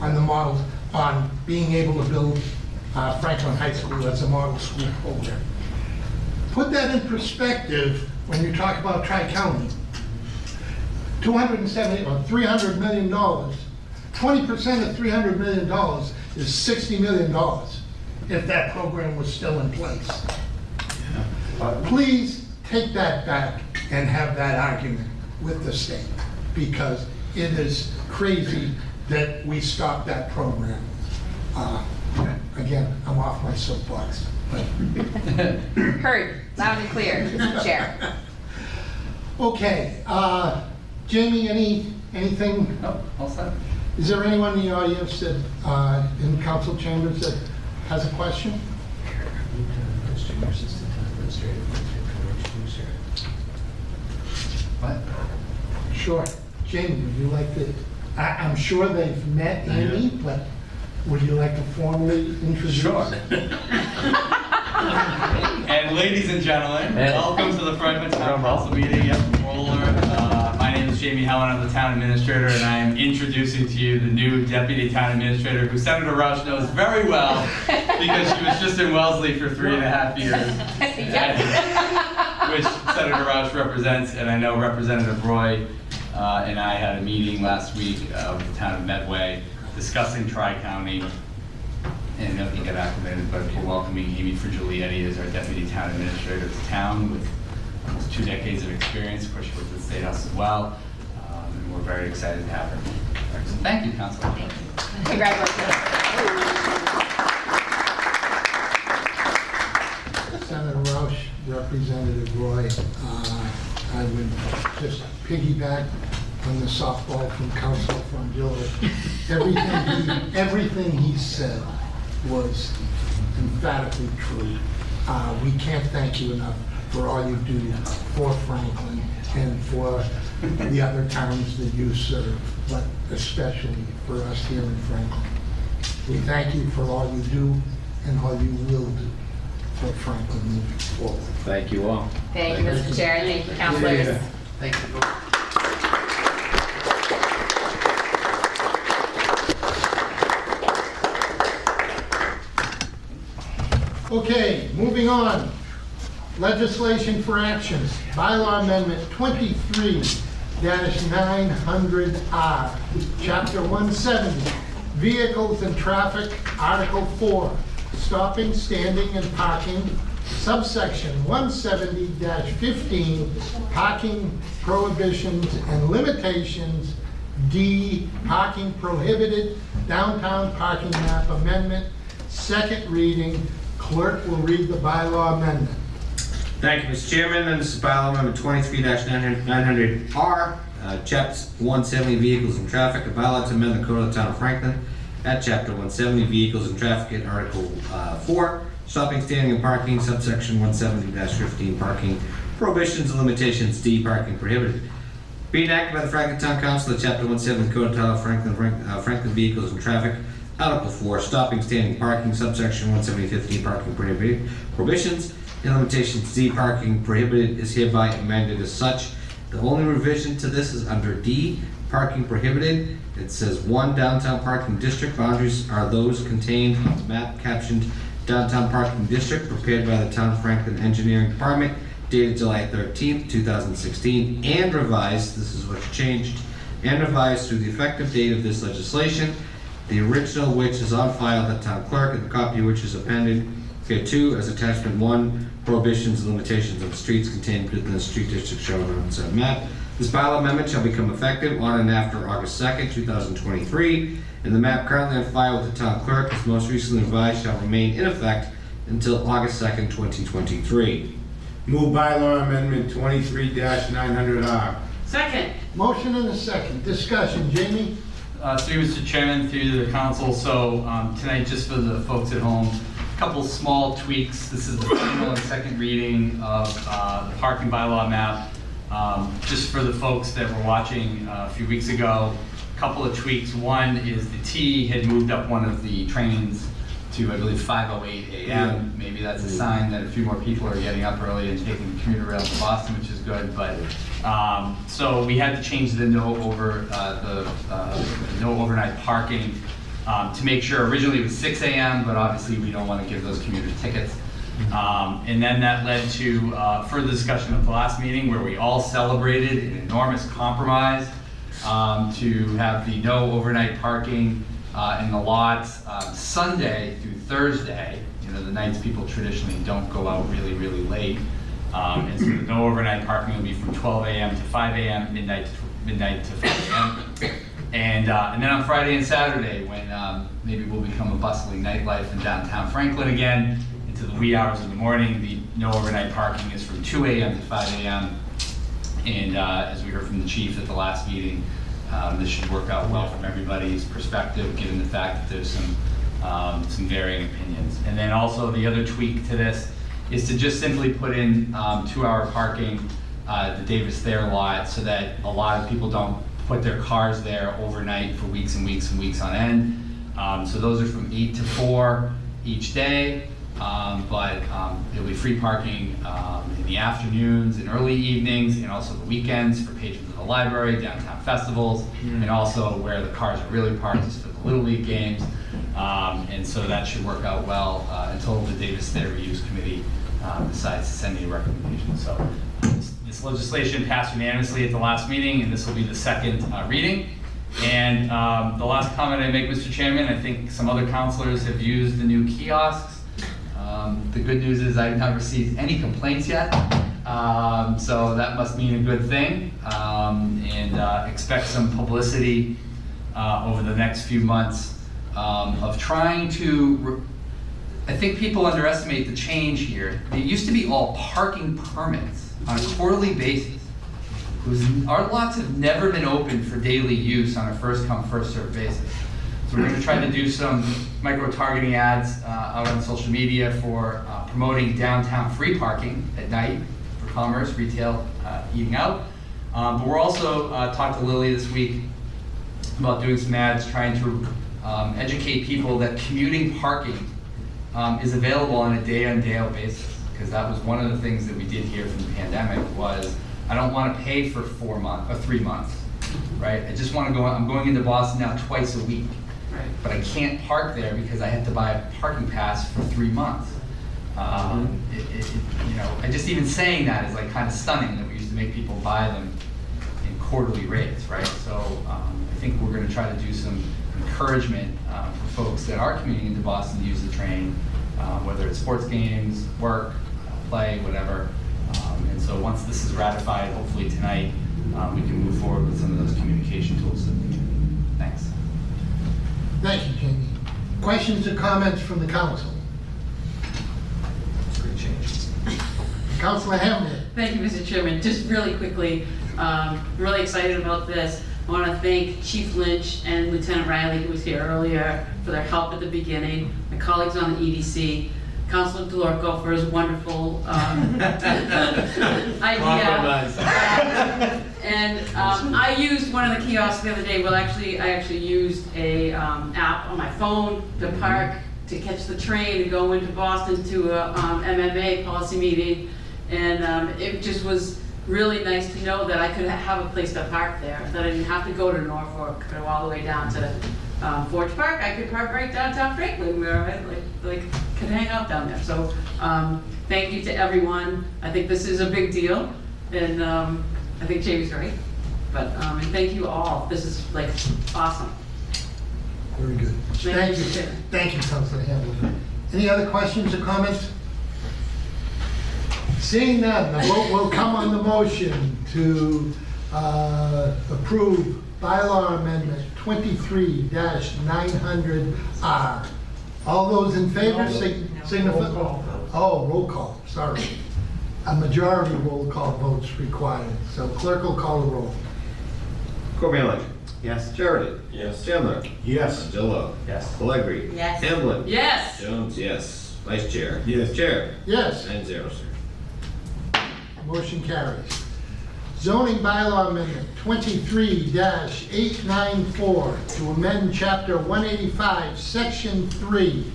on the models, on being able to build Franklin High School as a model school program. Put that in perspective when you talk about Tri-County. $270 or $300 million, 20% of $300 million is $60 million if that program was still in place. Yeah. Please take that back and have that argument with the state, because it is crazy that we stopped that program. Again, I'm off my soapbox. Heard loud and clear, Chair. Okay, Jamie, anything? No, all set. Is there anyone in the audience that in council chambers that has a question? What? Sure, Jamie, would you like to? I'm sure they've met Amy, but would you like to formally introduce? Sure. And ladies and gentlemen, welcome to the Franklin Town Council meeting. My name is Jamie Helen. I'm the town administrator, and I am introducing to you the new deputy town administrator, who Senator Rausch knows very well, because she was just in Wellesley for 3.5 years, which Senator Rausch represents, and I know Representative Roy and I had a meeting last week with the town of Medway discussing Tri-County, and nothing got activated, but we're welcoming Amy Frigilietti as our deputy town administrator of the town with almost 2 decades of experience. Of course, she worked at the State House as well, and we're very excited to have her. So thank you, Council. Thank you. Congratulations. Senator Rausch, Representative Roy, I would just piggyback on the softball from Council from Jill. Everything he said was emphatically true. We can't thank you enough for all you do for Franklin and for the other towns that you serve, but especially for us here in Franklin. We thank you for all you do and all you will do for Franklin moving forward. Thank you all. Thank you, Mr. Chair. Thank you, Councilors. Yeah. Thank you. Okay, moving on. Legislation for actions. Bylaw Amendment 23-900R. Chapter 170. Vehicles and Traffic. Article 4. Stopping, standing, and parking. Subsection 170-15. Parking prohibitions and limitations. D. Parking prohibited. Downtown parking map amendment. Second reading. Clerk will read the bylaw amendment. Thank you, Mr. Chairman. And this is bylaw number 23-900R, Chapter 170, Vehicles and Traffic. A bylaw to amend the Code of the Town of Franklin at Chapter 170, Vehicles and Traffic, in Article 4, Stopping, Standing, and Parking, Subsection 170-15, Parking Prohibitions and Limitations, D, Parking Prohibited. Be enacted by the Franklin Town Council at Chapter 170, Code of the Town of Franklin, Franklin Vehicles and Traffic. Article 4, Stopping, Standing, Parking, Subsection 170-15, Parking Prohibited. Prohibitions and Limitations, D, Parking Prohibited, is hereby amended as such. The only revision to this is under D, Parking Prohibited. It says 1, downtown parking district boundaries are those contained on the map captioned Downtown Parking District, prepared by the Town of Franklin Engineering Department dated July 13th, 2016, and revised, this is what's changed, and revised through the effective date of this legislation, the original which is on file at the town clerk, and the copy which is appended hereto as attachment 1, prohibitions and limitations on streets contained within the street district shown on said map. This bylaw amendment shall become effective on and after August 2nd, 2023, and the map currently on file with the town clerk, as most recently revised, shall remain in effect until August 2nd, 2023. Move bylaw amendment 23-900R. Second. Motion and a second. Discussion, Jamie? Through Mr. Chairman, through the council, so tonight, just for the folks at home, a couple small tweaks. This is the final and second reading of the parking bylaw map. Just for the folks that were watching a few weeks ago, a couple of tweaks. One is the T had moved up one of the trains to, I believe, 5:08 a.m. Yeah. Maybe that's a sign that a few more people are getting up early and taking the commuter rail to Boston, which is good. But so we had to change the no overnight parking to make sure. Originally it was 6 a.m., but obviously we don't want to give those commuter tickets. And then that led to further discussion at the last meeting, where we all celebrated an enormous compromise to have the no overnight parking in the lots Sunday through Thursday. You know, the nights people traditionally don't go out really, really late. And so the no overnight parking will be from 12 a.m. to 5 a.m., midnight to 5 a.m. And then on Friday and Saturday, when maybe we'll become a bustling nightlife in downtown Franklin again, into the wee hours of the morning, the no overnight parking is from 2 a.m. to 5 a.m. And as we heard from the chief at the last meeting, this should work out well from everybody's perspective, given the fact that there's some varying opinions. And then also the other tweak to this is to just simply put in 2-hour parking at the Davis Thayer lot, so that a lot of people don't put their cars there overnight for weeks and weeks and weeks on end. So those are from 8 to 4 each day. But there'll be free parking in the afternoons and early evenings, and also the weekends for patrons of the library, downtown festivals, and also where the cars are really parked is for the Little League games. And so that should work out well until the Davis Thayer Reuse Committee decides to send me a recommendation. So this legislation passed unanimously at the last meeting, and this will be the second reading. And the last comment I make, Mr. Chairman, I think some other councilors have used the new kiosks. The good news is I've not received any complaints yet, so that must mean a good thing, and expect some publicity over the next few months of trying to, I think people underestimate the change here. It used to be all parking permits on a quarterly basis. Our lots have never been open for daily use on a first come, first served basis. So we're going to try to do some micro-targeting ads out on social media for promoting downtown free parking at night for commerce, retail, eating out. But we're also talked to Lily this week about doing some ads trying to educate people that commuting parking is available on a day-on-day basis, because that was one of the things that we did hear from the pandemic was, I don't want to pay for 4 months or 3 months, right? I just want to go, I'm going into Boston now twice a week. But I can't park there because I have to buy a parking pass for 3 months. You know, I just even saying that is like kind of stunning that we used to make people buy them in quarterly rates, right? So I think we're going to try to do some encouragement for folks that are commuting into Boston to use the train, whether it's sports games, work, play, whatever. And so once this is ratified, hopefully tonight, we can move forward with some of those communication tools that we need. Thanks. Thank you, Jamie. Questions or comments from the council? Great changes. Councilor Hamlin. Thank you, Mr. Chairman. Just really quickly, really excited about this. I want to thank Chief Lynch and Lieutenant Riley, who was here earlier, for their help at the beginning. My colleagues on the EDC, Councilor DeLorco for his wonderful idea. And I used one of the kiosks the other day. Well, actually, I used a app on my phone to park, to catch the train, to go into Boston to a MMA policy meeting. And it just was really nice to know that I could have a place to park there, that I didn't have to go to Norfolk or all the way down to Forge Park. I could park right downtown Franklin, where I like could hang out down there. So thank you to everyone. I think this is a big deal, and I think Jamie's right. But and thank you all. This is like awesome. Very good. Thank you. Thank you, Councilor Hamilton. Any other questions or comments? Seeing none, the vote will come on the motion to approve Bylaw Amendment 23-900R. All those in favor signify. Roll call. Oh, roll call. Sorry. A majority roll call votes required. So clerk will call the roll. Cormier. Yes. Sheridan. Yes. Chandler. Yes. Zillow. Yes. Pellegrini. Yes. Hamblin. Yes. Jones. Yes. Vice Chair. Yes. Chair. Yes. 9-0, sir. Motion carries. Zoning Bylaw Amendment 23-894 to amend Chapter 185, Section 3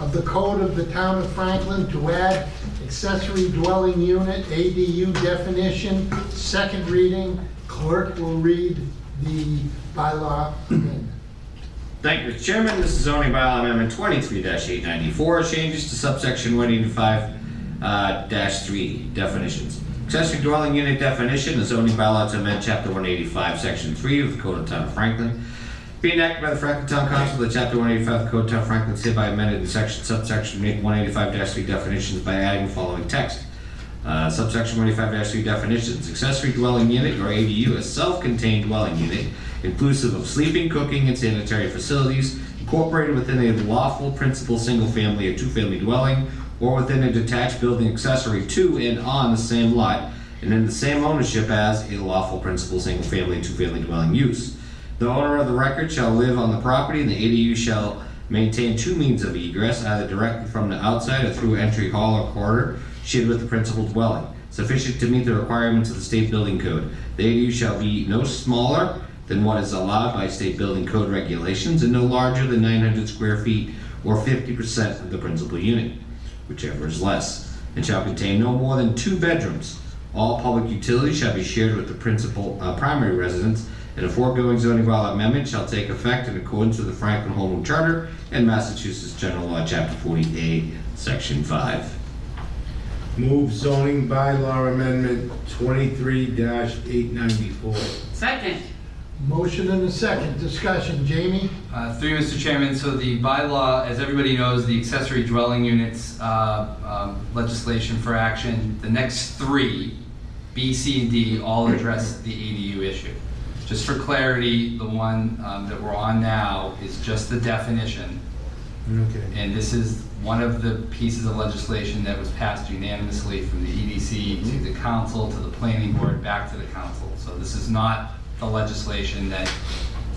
of the Code of the Town of Franklin to add accessory dwelling unit, ADU definition, second reading. Clerk will read the bylaw amendment. Thank you, Mr. Chairman. This is Zoning Bylaw Amendment 23-894, changes to subsection 185-3, definitions. Accessory dwelling unit definition, the zoning bylaw to amend Chapter 185, Section 3 of the Code of the Town of Franklin. Be enacted by the Franklin Town Council, the Chapter 185 of the Code of the Town of Franklin, hereby amended in section subsection 185-3 definitions by adding the following text. Subsection 185-3 definitions. Accessory dwelling unit, or ADU, a self-contained dwelling unit, inclusive of sleeping, cooking, and sanitary facilities, incorporated within a lawful principal single-family or two-family dwelling, or within a detached building accessory to and on the same lot and in the same ownership as a lawful principal single-family and two-family dwelling use. The owner of the record shall live on the property, and the ADU shall maintain two means of egress, either directly from the outside or through entry, hall, or corridor shared with the principal dwelling, sufficient to meet the requirements of the State Building Code. The ADU shall be no smaller than what is allowed by State Building Code regulations and no larger than 900 square feet or 50% of the principal unit, whichever is less, and shall contain no more than 2 bedrooms. All public utilities shall be shared with the principal primary residence, and the foregoing zoning bylaw amendment shall take effect in accordance with the Franklin Home Rule Charter and Massachusetts General Law, Chapter 48, Section 5. Move Zoning Bylaw Amendment 23-894. Second. Motion and a second. Discussion. Jamie? Through you, Mr. Chairman. So the bylaw, as everybody knows, the accessory dwelling units legislation for action, the next 3, B, C, and D, all address the ADU issue. Just for clarity, the one that we're on now is just the definition. Okay. And this is one of the pieces of legislation that was passed unanimously from the EDC to the council, to the planning board, back to the council. So this is not the legislation that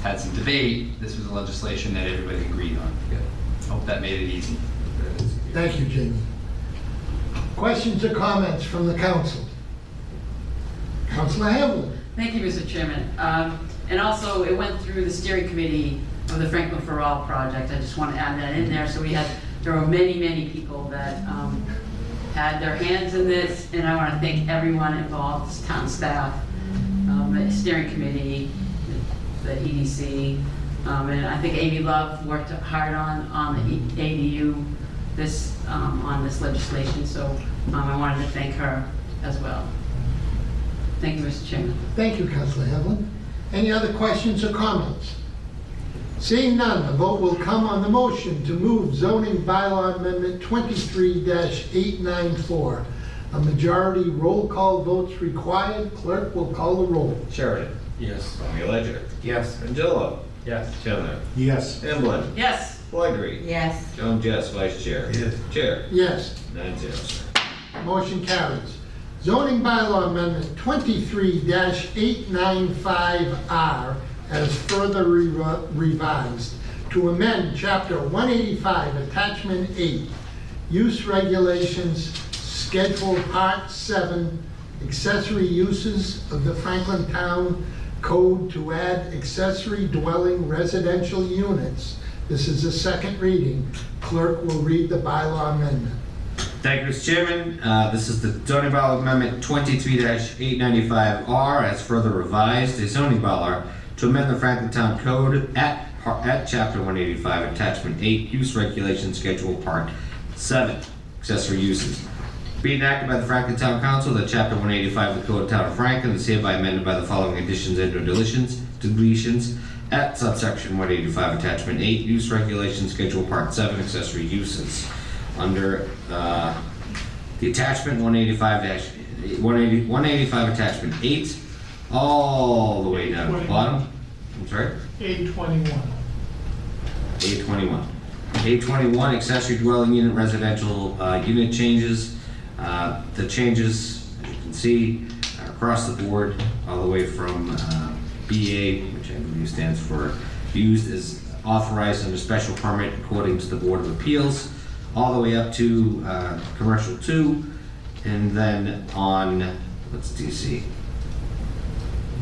had some debate. This was the legislation that everybody agreed on. Good. Hope that made it easy. Thank you, Jamie. Questions or comments from the council? Councilor Hamblin. Thank you, Mr. Chairman. And also, it went through the steering committee of the Franklin for All project. I just want to add that in there. So there were many, many people that had their hands in this, and I want to thank everyone involved, this town staff, the steering committee, the EDC, and I think Amy Love worked hard on the ADU on this legislation. So I wanted to thank her as well. Thank you, Mr. Chairman. Thank you, Councilor Hamblin. Any other questions or comments? Seeing none, the vote will come on the motion to move Zoning Bylaw Amendment 23-894. A majority roll call votes required. Clerk will call the roll. Sheridan. Yes. Tommy Ledger. Yes. Angelo. Yes. Chandler. Yes. Emblin. Yes. Pellegrini. Yes. Jones. Yes. Vice Chair. Yes. Chair. Yes. 9-0, sir. Motion carries. Zoning Bylaw Amendment 23-895R. As further revised to amend Chapter 185, Attachment 8, Use Regulations, Schedule Part 7, Accessory Uses of the Franklin Town Code to add accessory dwelling residential units. This is the second reading. Clerk will read the bylaw amendment. Thank you, Mr. Chairman. This is the Zoning Bylaw Amendment 23-895R, as further revised, a zoning bylaw to amend the Franklin Town Code at Chapter 185, Attachment 8, Use Regulation Schedule Part 7. Accessory uses. Be enacted by the Franklin Town Council that Chapter 185 of the Code of Town of Franklin is hereby amended by the following additions and/or deletions at subsection 185, attachment 8, use regulation schedule part 7, accessory uses. Under the attachment 185 attachment 8, all the way down to the bottom. I'm sorry? 821. 821. 821, accessory dwelling unit, residential unit changes. The changes, as you can see, are across the board, all the way from BA, which I believe stands for used as authorized under special permit according to the Board of Appeals, all the way up to commercial 2, and then on, what's DC?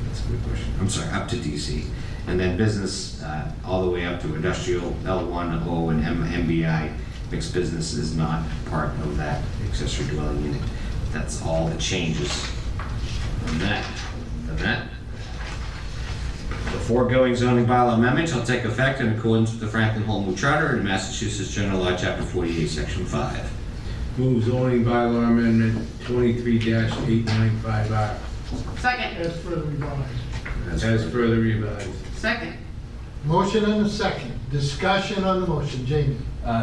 That's a good question. I'm sorry, up to DC. And then business all the way up to industrial L1, O, and MBI. Mixed business is not part of that accessory dwelling unit. That's all the changes on that. The foregoing zoning bylaw amendment shall take effect in accordance with the Franklin Home Rule Charter and Massachusetts General Law, Chapter 48, Section 5. Move zoning bylaw amendment 23-895R. Second. As further revised. Second. Motion and a second. Discussion on the motion. Jamie.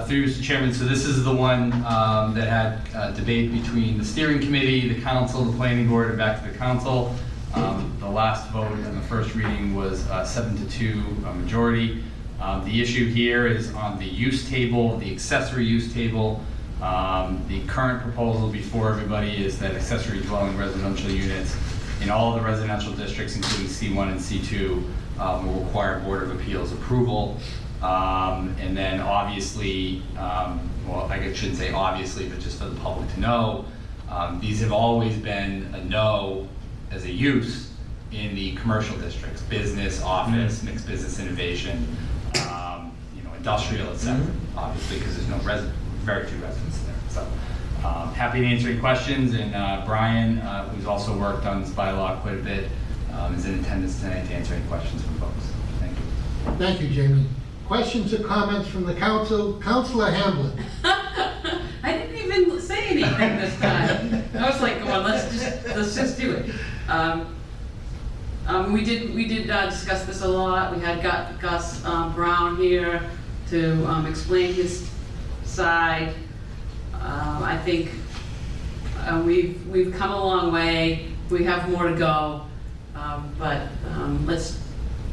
Through you, Mr. Chairman. So this is the one that had debate between the steering committee, the council, the planning board, and back to the council. The last vote on the first reading was 7-2 majority. The issue here is on the use table, the accessory use table. The current proposal before everybody is that accessory dwelling residential units in all of the residential districts, including C1 and C2, will require Board of Appeals approval. And then obviously, well, I shouldn't say obviously, but just for the public to know, these have always been a no as a use in the commercial districts, business, office, mixed business innovation, industrial, et cetera, obviously, because there's no very few residents there. So. Happy to answer your questions, and Brian, who's also worked on this bylaw quite a bit, is in attendance tonight to answer any questions from folks. Thank you. Thank you, Jamie. Questions or comments from the council? Councilor Hamblin. I didn't even say anything this time. I was like, come on, let's just do it. We did discuss this a lot. We had Gus Brown here to explain his side. I think we've come a long way. We have more to go, but let's.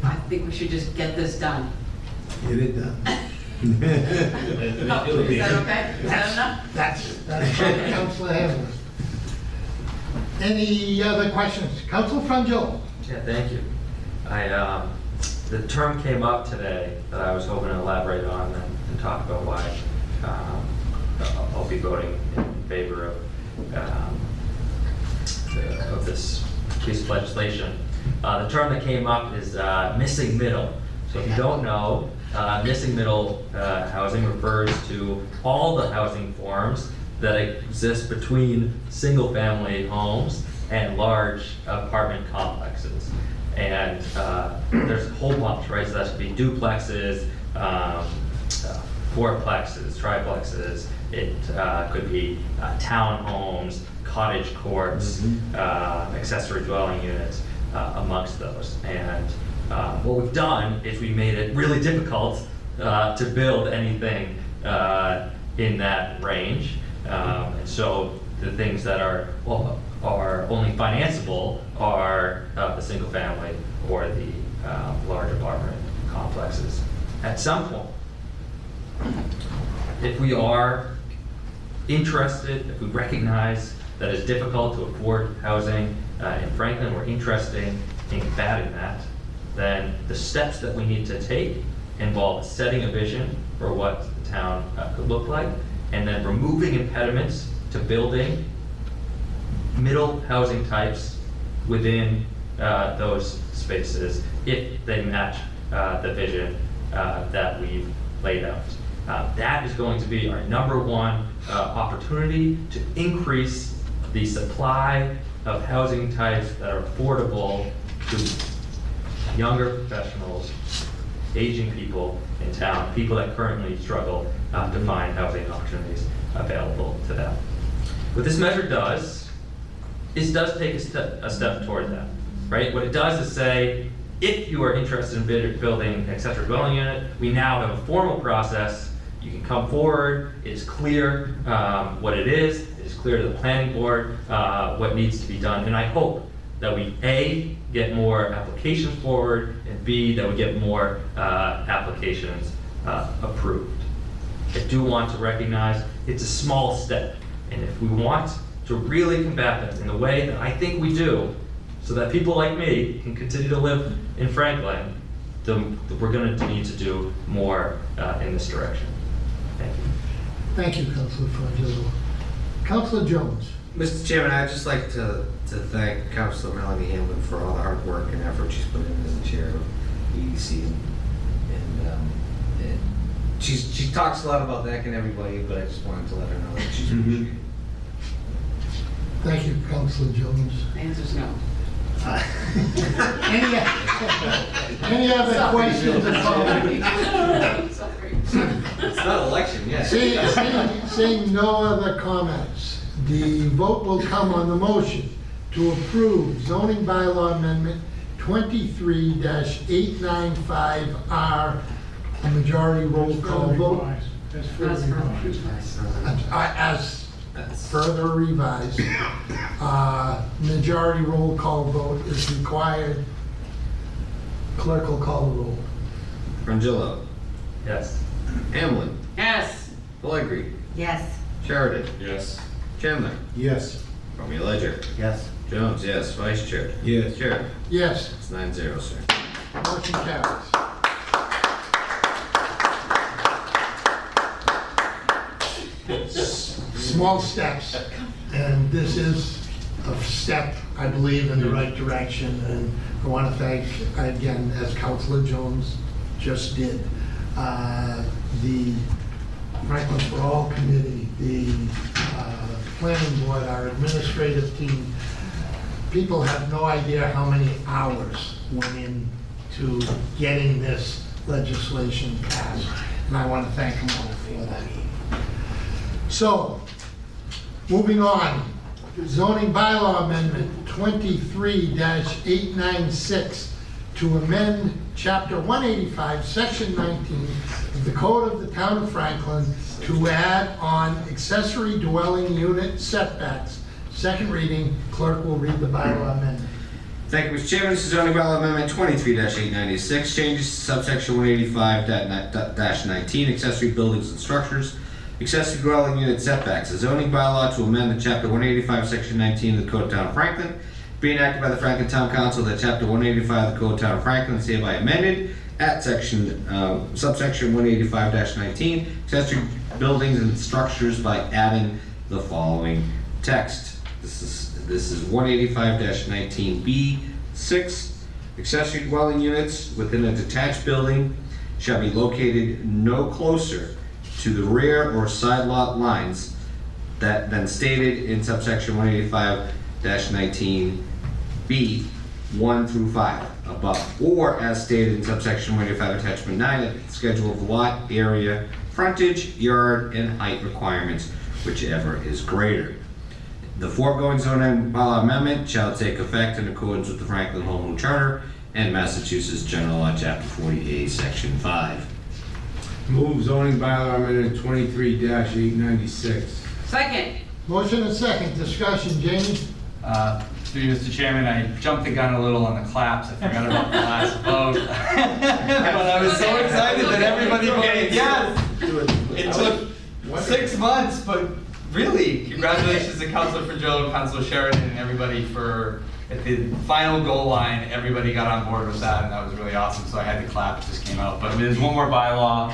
I think we should just get this done. Get it done. Is that okay? Is that enough? That's right. Councilor Hamlin. Any other questions, Councilor Frangillo? Yeah, thank you. The term came up today that I was hoping to elaborate on and talk about why. I'll be voting in favor of this piece of legislation. The term that came up is missing middle. So if you don't know, missing middle housing refers to all the housing forms that exist between single family homes and large apartment complexes. And there's a whole bunch, right? So that should be duplexes, fourplexes, triplexes. It could be townhomes, cottage courts, accessory dwelling units, amongst those. And what we've done is we made it really difficult to build anything in that range. And so the things that are only financeable are the single family or the large apartment complexes. At some point, if we are interested, if we recognize that it's difficult to afford housing in Franklin, we're interested in combating that, then the steps that we need to take involve setting a vision for what the town could look like, and then removing impediments to building middle housing types within those spaces if they match the vision that we've laid out. That is going to be our number one opportunity to increase the supply of housing types that are affordable to younger professionals aging people in town, people that currently struggle to find housing opportunities available to them. What this measure does is take a step toward that, right? What it does is say, if you are interested in building an accessory dwelling unit, we now have a formal process. You can come forward. It is clear what it is. It is clear to the planning board what needs to be done. And I hope that we, A, get more applications forward, and B, that we get more applications approved. I do want to recognize it's a small step. And if we want to really combat this in the way that I think we do, so that people like me can continue to live in Franklin, then we're going to need to do more in this direction. Thank you. Thank you, Councilor Frangillo. Councilor Jones. Mr. Chairman, I'd just like to thank Councilor Melanie Hamlin for all the hard work and effort she's put in as the chair of EDC. And she talks a lot about that and everybody, but I just wanted to let her know that she's appreciated. Thank you, Councilor Jones. The answer's no. Any other questions or comments? Sorry. It's not election yet. Seeing no other comments, the vote will come on the motion to approve Zoning Bylaw Amendment 23-895R. A majority roll call vote. Further revised. Majority roll call vote is required. Clerk will call the roll. Frangillo. Yes. Hamlin. Yes. Pellegrini. Yes. Sheridan. Yes. Chandler. Yes. Romeo Ledger. Yes. Jones. Yes. Vice Chair. Yes. Chair. Yes. It's 9-0, sir. Motion carries. Small steps, and this is a step, I believe, in the right direction. And I want to thank, again, as Councilor Jones just did, the Franklin for All Committee, the Planning Board, our administrative team. People have no idea how many hours went into getting this legislation passed, and I want to thank them all for that. So, moving on, Zoning Bylaw Amendment 23-896 to amend Chapter 185, Section 19 of the Code of the Town of Franklin to add on accessory dwelling unit setbacks. Second reading, clerk will read the bylaw amendment. Thank you, Mr. Chairman. This is Zoning Bylaw Amendment 23-896, changes to subsection 185-19, accessory buildings and structures. Accessory dwelling unit setbacks. A zoning bylaw to amend the Chapter 185, Section 19 of the Code of Town of Franklin, be enacted by the Franklin Town Council that Chapter 185 of the Code of Town of Franklin is hereby amended at subsection 185-19, accessory buildings and structures by adding the following text. This is 185-19B6. Accessory dwelling units within a detached building shall be located no closer to the rear or side lot lines than stated in subsection 185-19B1-5 above, or as stated in subsection 185 attachment 9 at the schedule of lot area, frontage, yard, and height requirements, whichever is greater. The foregoing zoning bylaw amendment shall take effect in accordance with the Franklin Home Rule Charter and Massachusetts General Law Chapter 40A, Section 5. Move zoning bylaw amendment 23-896. Second. Motion and second. Discussion, Jamie. Through you, Mr. Chairman, I jumped the gun a little on the claps. I forgot about the last vote. But I was so excited that everybody voted yes. It took 6 months, but really, congratulations to Councilor Frangillo, Councilor Sheridan, and everybody for, at the final goal line, everybody got on board with that, and that was really awesome. So I had to clap. It just came out. But there's one more bylaw.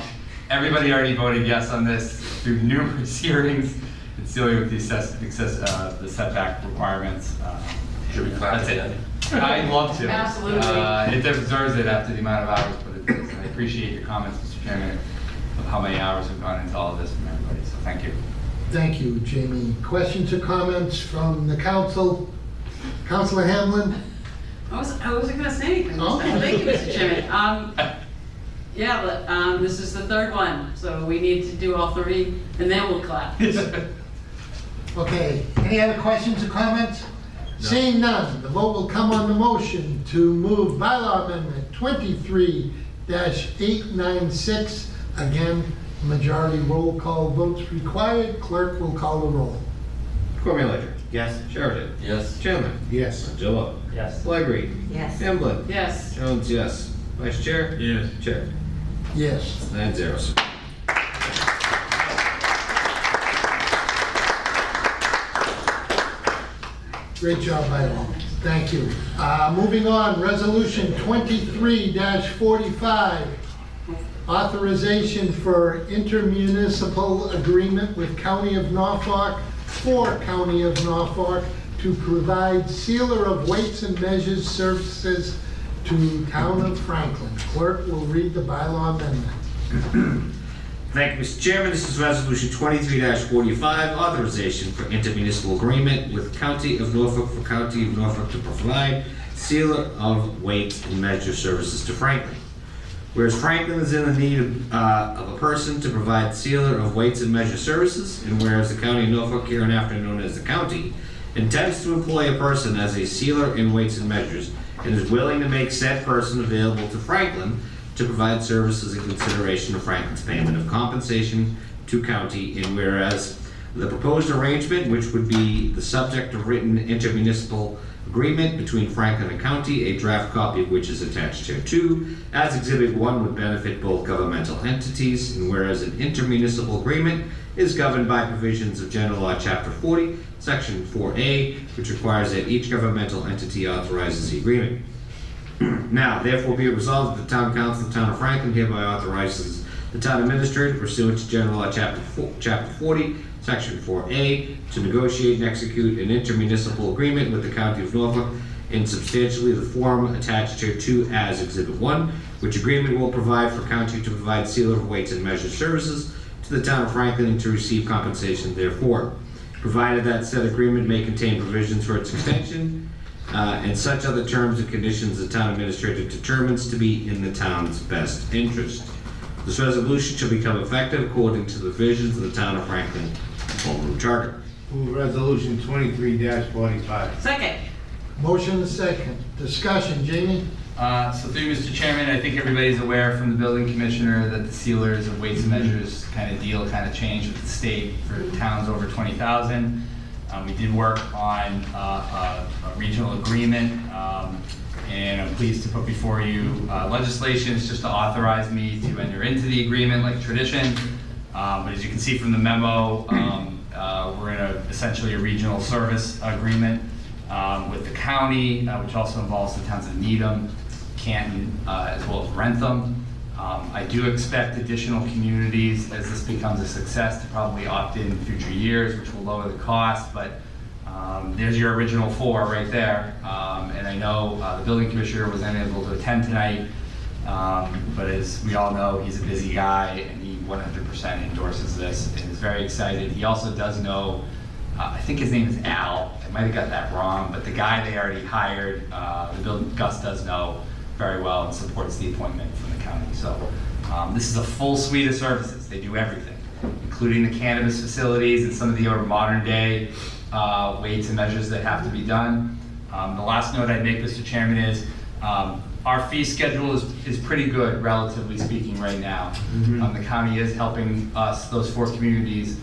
Everybody already voted yes on this through numerous hearings. It's dealing with the setback requirements. Should we clap? That's it. I'd love to. Absolutely. It deserves it after the amount of hours put into this. And I appreciate your comments, Mr. Chairman, of how many hours have gone into all of this from everybody. So thank you. Thank you, Jamie. Questions or comments from the council? Councilor Hamlin? I wasn't going to say anything. Oh. Thank you, Mr. Chairman. Yeah, but this is the third one, so we need to do all three, and then we'll clap. Okay, any other questions or comments? No. Seeing none, the vote will come on the motion to move Bylaw Amendment 23-896. Again, majority roll call votes required. Clerk will call the roll. Cormier Ledger. Yes. Sheridan. Yes. Chandler. Yes. Angelo. Yes. Legree. Yes. Emblin. Yes. Jones. Yes. Vice Chair. Yes. Chair. Yes. 9-0. Great job, Bylaw. Thank you. Moving on, Resolution 23-45, authorization for intermunicipal agreement with County of Norfolk for County of Norfolk to provide Sealer of Weights and Measures services to Town of Franklin. Clerk will read the bylaw amendment. Thank you, Mr. Chairman. This is Resolution 23-45, authorization for intermunicipal agreement with County of Norfolk for County of Norfolk to provide Sealer of Weights and Measure services to Franklin. Whereas Franklin is in the need of a person to provide Sealer of Weights and Measure services, and whereas the County of Norfolk, hereinafter known as the County, intends to employ a person as a sealer in weights and measures, and is willing to make said person available to Franklin to provide services in consideration of Franklin's payment of compensation to county, and whereas the proposed arrangement, which would be the subject of written intermunicipal agreement between Franklin and county, a draft copy of which is attached hereto, as Exhibit 1, would benefit both governmental entities, and whereas an intermunicipal agreement is governed by provisions of General Law Chapter 40, Section 4A, which requires that each governmental entity authorizes the agreement. Now, therefore, be it resolved that the Town Council of the Town of Franklin hereby authorizes the Town Administrator, pursuant to General Law Chapter 40, Section 4A, to negotiate and execute an intermunicipal agreement with the County of Norfolk in substantially the form attached hereto as Exhibit 1, which agreement will provide for County to provide Sealer of Weights and Measure services to the Town of Franklin and to receive compensation therefore, provided that said agreement may contain provisions for its extension, and such other terms and conditions the town administrator determines to be in the town's best interest. This resolution shall become effective according to the provisions of the Town of Franklin Cultural Charter. Move Resolution 23-45. Second. Motion and second. Discussion, Jamie. So through Mr. Chairman, I think everybody's aware from the building commissioner that the sealers of weights and measures kind of deal kind of changed with the state for towns over 20,000. We did work on a regional agreement, and I'm pleased to put before you legislation just to authorize me to enter into the agreement like tradition. But as you can see from the memo, we're in essentially a regional service agreement with the county, which also involves the towns of Needham, Canton, as well as Rentham. I do expect additional communities, as this becomes a success, to probably opt in future years, which will lower the cost, but there's your original four right there. And I know the building commissioner was unable to attend tonight, but as we all know, he's a busy guy, and he 100% endorses this and is very excited. He also does know, I think his name is Al, I might have got that wrong, but the guy they already hired, the building, Gus does know very well and supports the appointment from the county. So this is a full suite of services. They do everything, including the cannabis facilities and some of the other modern day weights and measures that have to be done. The last note I'd make, Mr. Chairman, is our fee schedule is pretty good, relatively speaking, right now. Mm-hmm. The county is helping us, those four communities,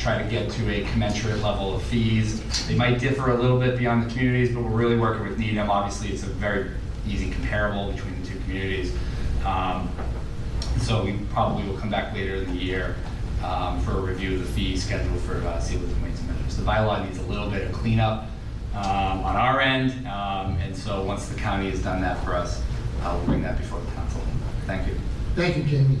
try to get to a commensurate level of fees. They might differ a little bit beyond the communities, but we're really working with Needham. Obviously, it's a very easy comparable between the two communities. So we probably will come back later in the year for a review of the fee schedule for sealers and weights and measures. The bylaw needs a little bit of cleanup on our end, and so once the county has done that for us, we'll bring that before the council. Thank you. Thank you, Jamie.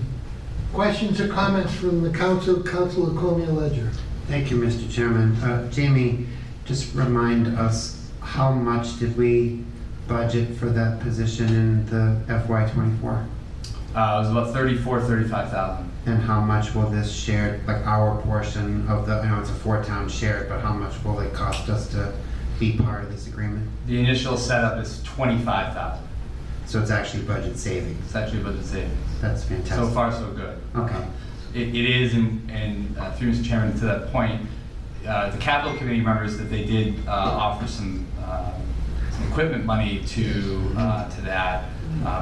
Questions or comments from the council? Councilor Cormier-Ledger. Thank you, Mr. Chairman. Jamie, just remind us, how much did we budget for that position in the FY24? It was about $35,000. And how much will this shared, like our portion of the, I know it's a four-town shared, but how much will it cost us to be part of this agreement? The initial setup is $25,000. So it's actually budget savings. It's actually budget savings. That's fantastic. So far, so good. Okay. It is, and through Mr. Chairman, to that point, the Capital Committee remembers that they did offer some equipment money to that.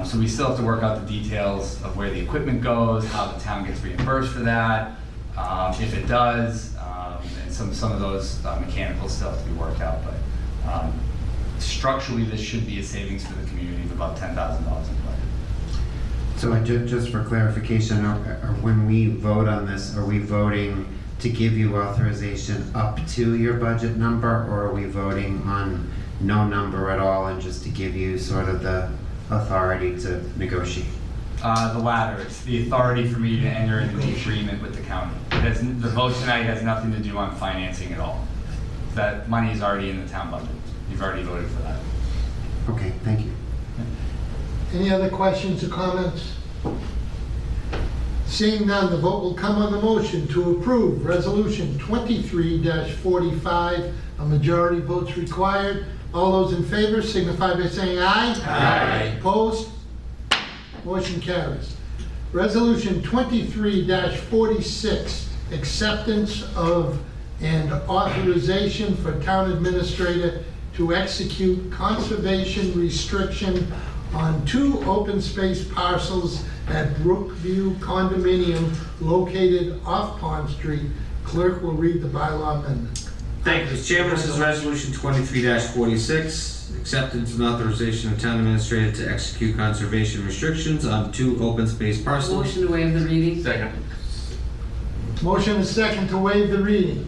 So we still have to work out the details of where the equipment goes, how the town gets reimbursed for that, if it does, and some of those mechanicals still have to be worked out. But structurally, this should be a savings for the community of about $10,000 in budget. So just for clarification, when we vote on this, are we voting to give you authorization up to your budget number, or are we voting on no number at all and just to give you sort of the authority to negotiate? The latter. It's the authority for me to enter into the agreement with the county. The vote tonight has nothing to do on financing at all. That money is already in the town budget. You've already voted for that. Okay, thank you. Any other questions or comments? Seeing none, the vote will come on the motion to approve Resolution 23-45. A majority vote's required. All those in favor signify by saying aye. Aye. Opposed? Motion carries. Resolution 23-46, acceptance of and authorization for town administrator to execute conservation restriction on two open space parcels at Brookview Condominium located off Pond Street. Clerk will read the bylaw amendment. Thank you, Mr. Chairman. This is Resolution 23-46, acceptance and authorization of town administrator to execute conservation restrictions on two open space parcels. Motion to waive the reading. Second. Motion and second to waive the reading.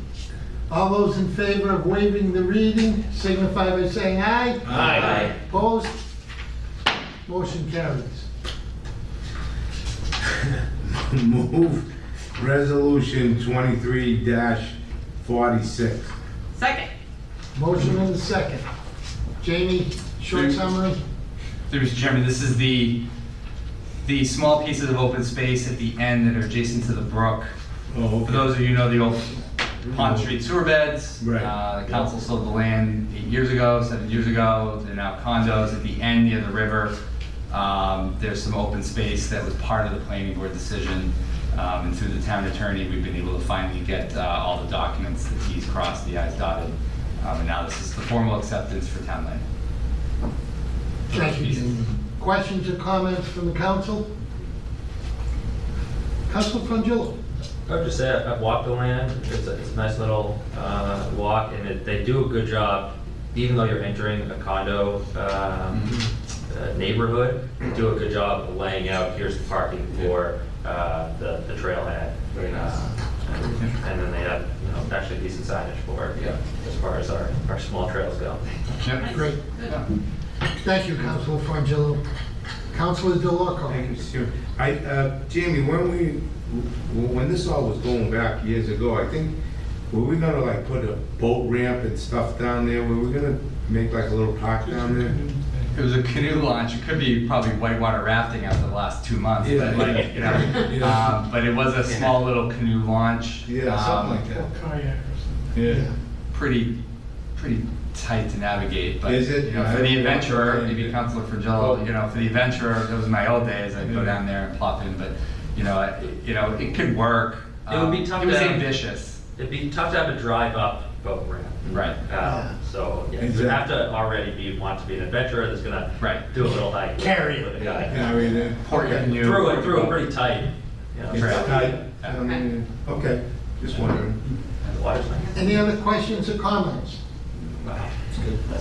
All those in favor of waiving the reading signify by saying aye. Aye. Opposed? Motion carries. Move Resolution 23-46. Second. Motion and a second. Jamie, short summary. Through Mr. Chairman, this is the small pieces of open space at the end that are adjacent to the brook. Oh, okay. For those of you who know the old Pond Street sewer beds, right. The council sold the land 7 years ago. They're now condos at the end near the river. There's some open space that was part of the planning board decision. And through the town attorney, we've been able to finally get all the documents, the T's crossed, the I's dotted. And now this is the formal acceptance for town land. Questions or comments from the council? Councilor Frangillo. I would just say I've walked the land. It's a nice little walk, and they do a good job, even though you're entering a condo neighborhood, do a good job of laying out, here's the parking for the trailhead. Very nice. And then they have actually decent signage for it, as far as our small trails go. Yep. Great. Yeah. Thank you, Councilor Frangillo. Councilor DeLorco. Thank you, Mr. Chairman. Jamie, when this all was going back years ago, I think, were we gonna like put a boat ramp and stuff down there? Were we gonna make like a little park down there? It was a canoe launch. It could be probably whitewater rafting after the last 2 months. Yeah. But, like, but it was a small little canoe launch. Yeah, something like that. Kayak or something. Yeah. Pretty tight to navigate, but for the adventurer, maybe Councilor Frangillo, for the adventurer, that was my old days. I'd go down there and plop in, but it could work. It would be tough. It was ambitious. It'd be tough to have a drive up boat ramp, right? So you have to already want to be an adventurer that's gonna do a little like carry with a guy. Port your canoe through it pretty tight. It's tight. Okay, just wondering. Any other questions or comments? Wow.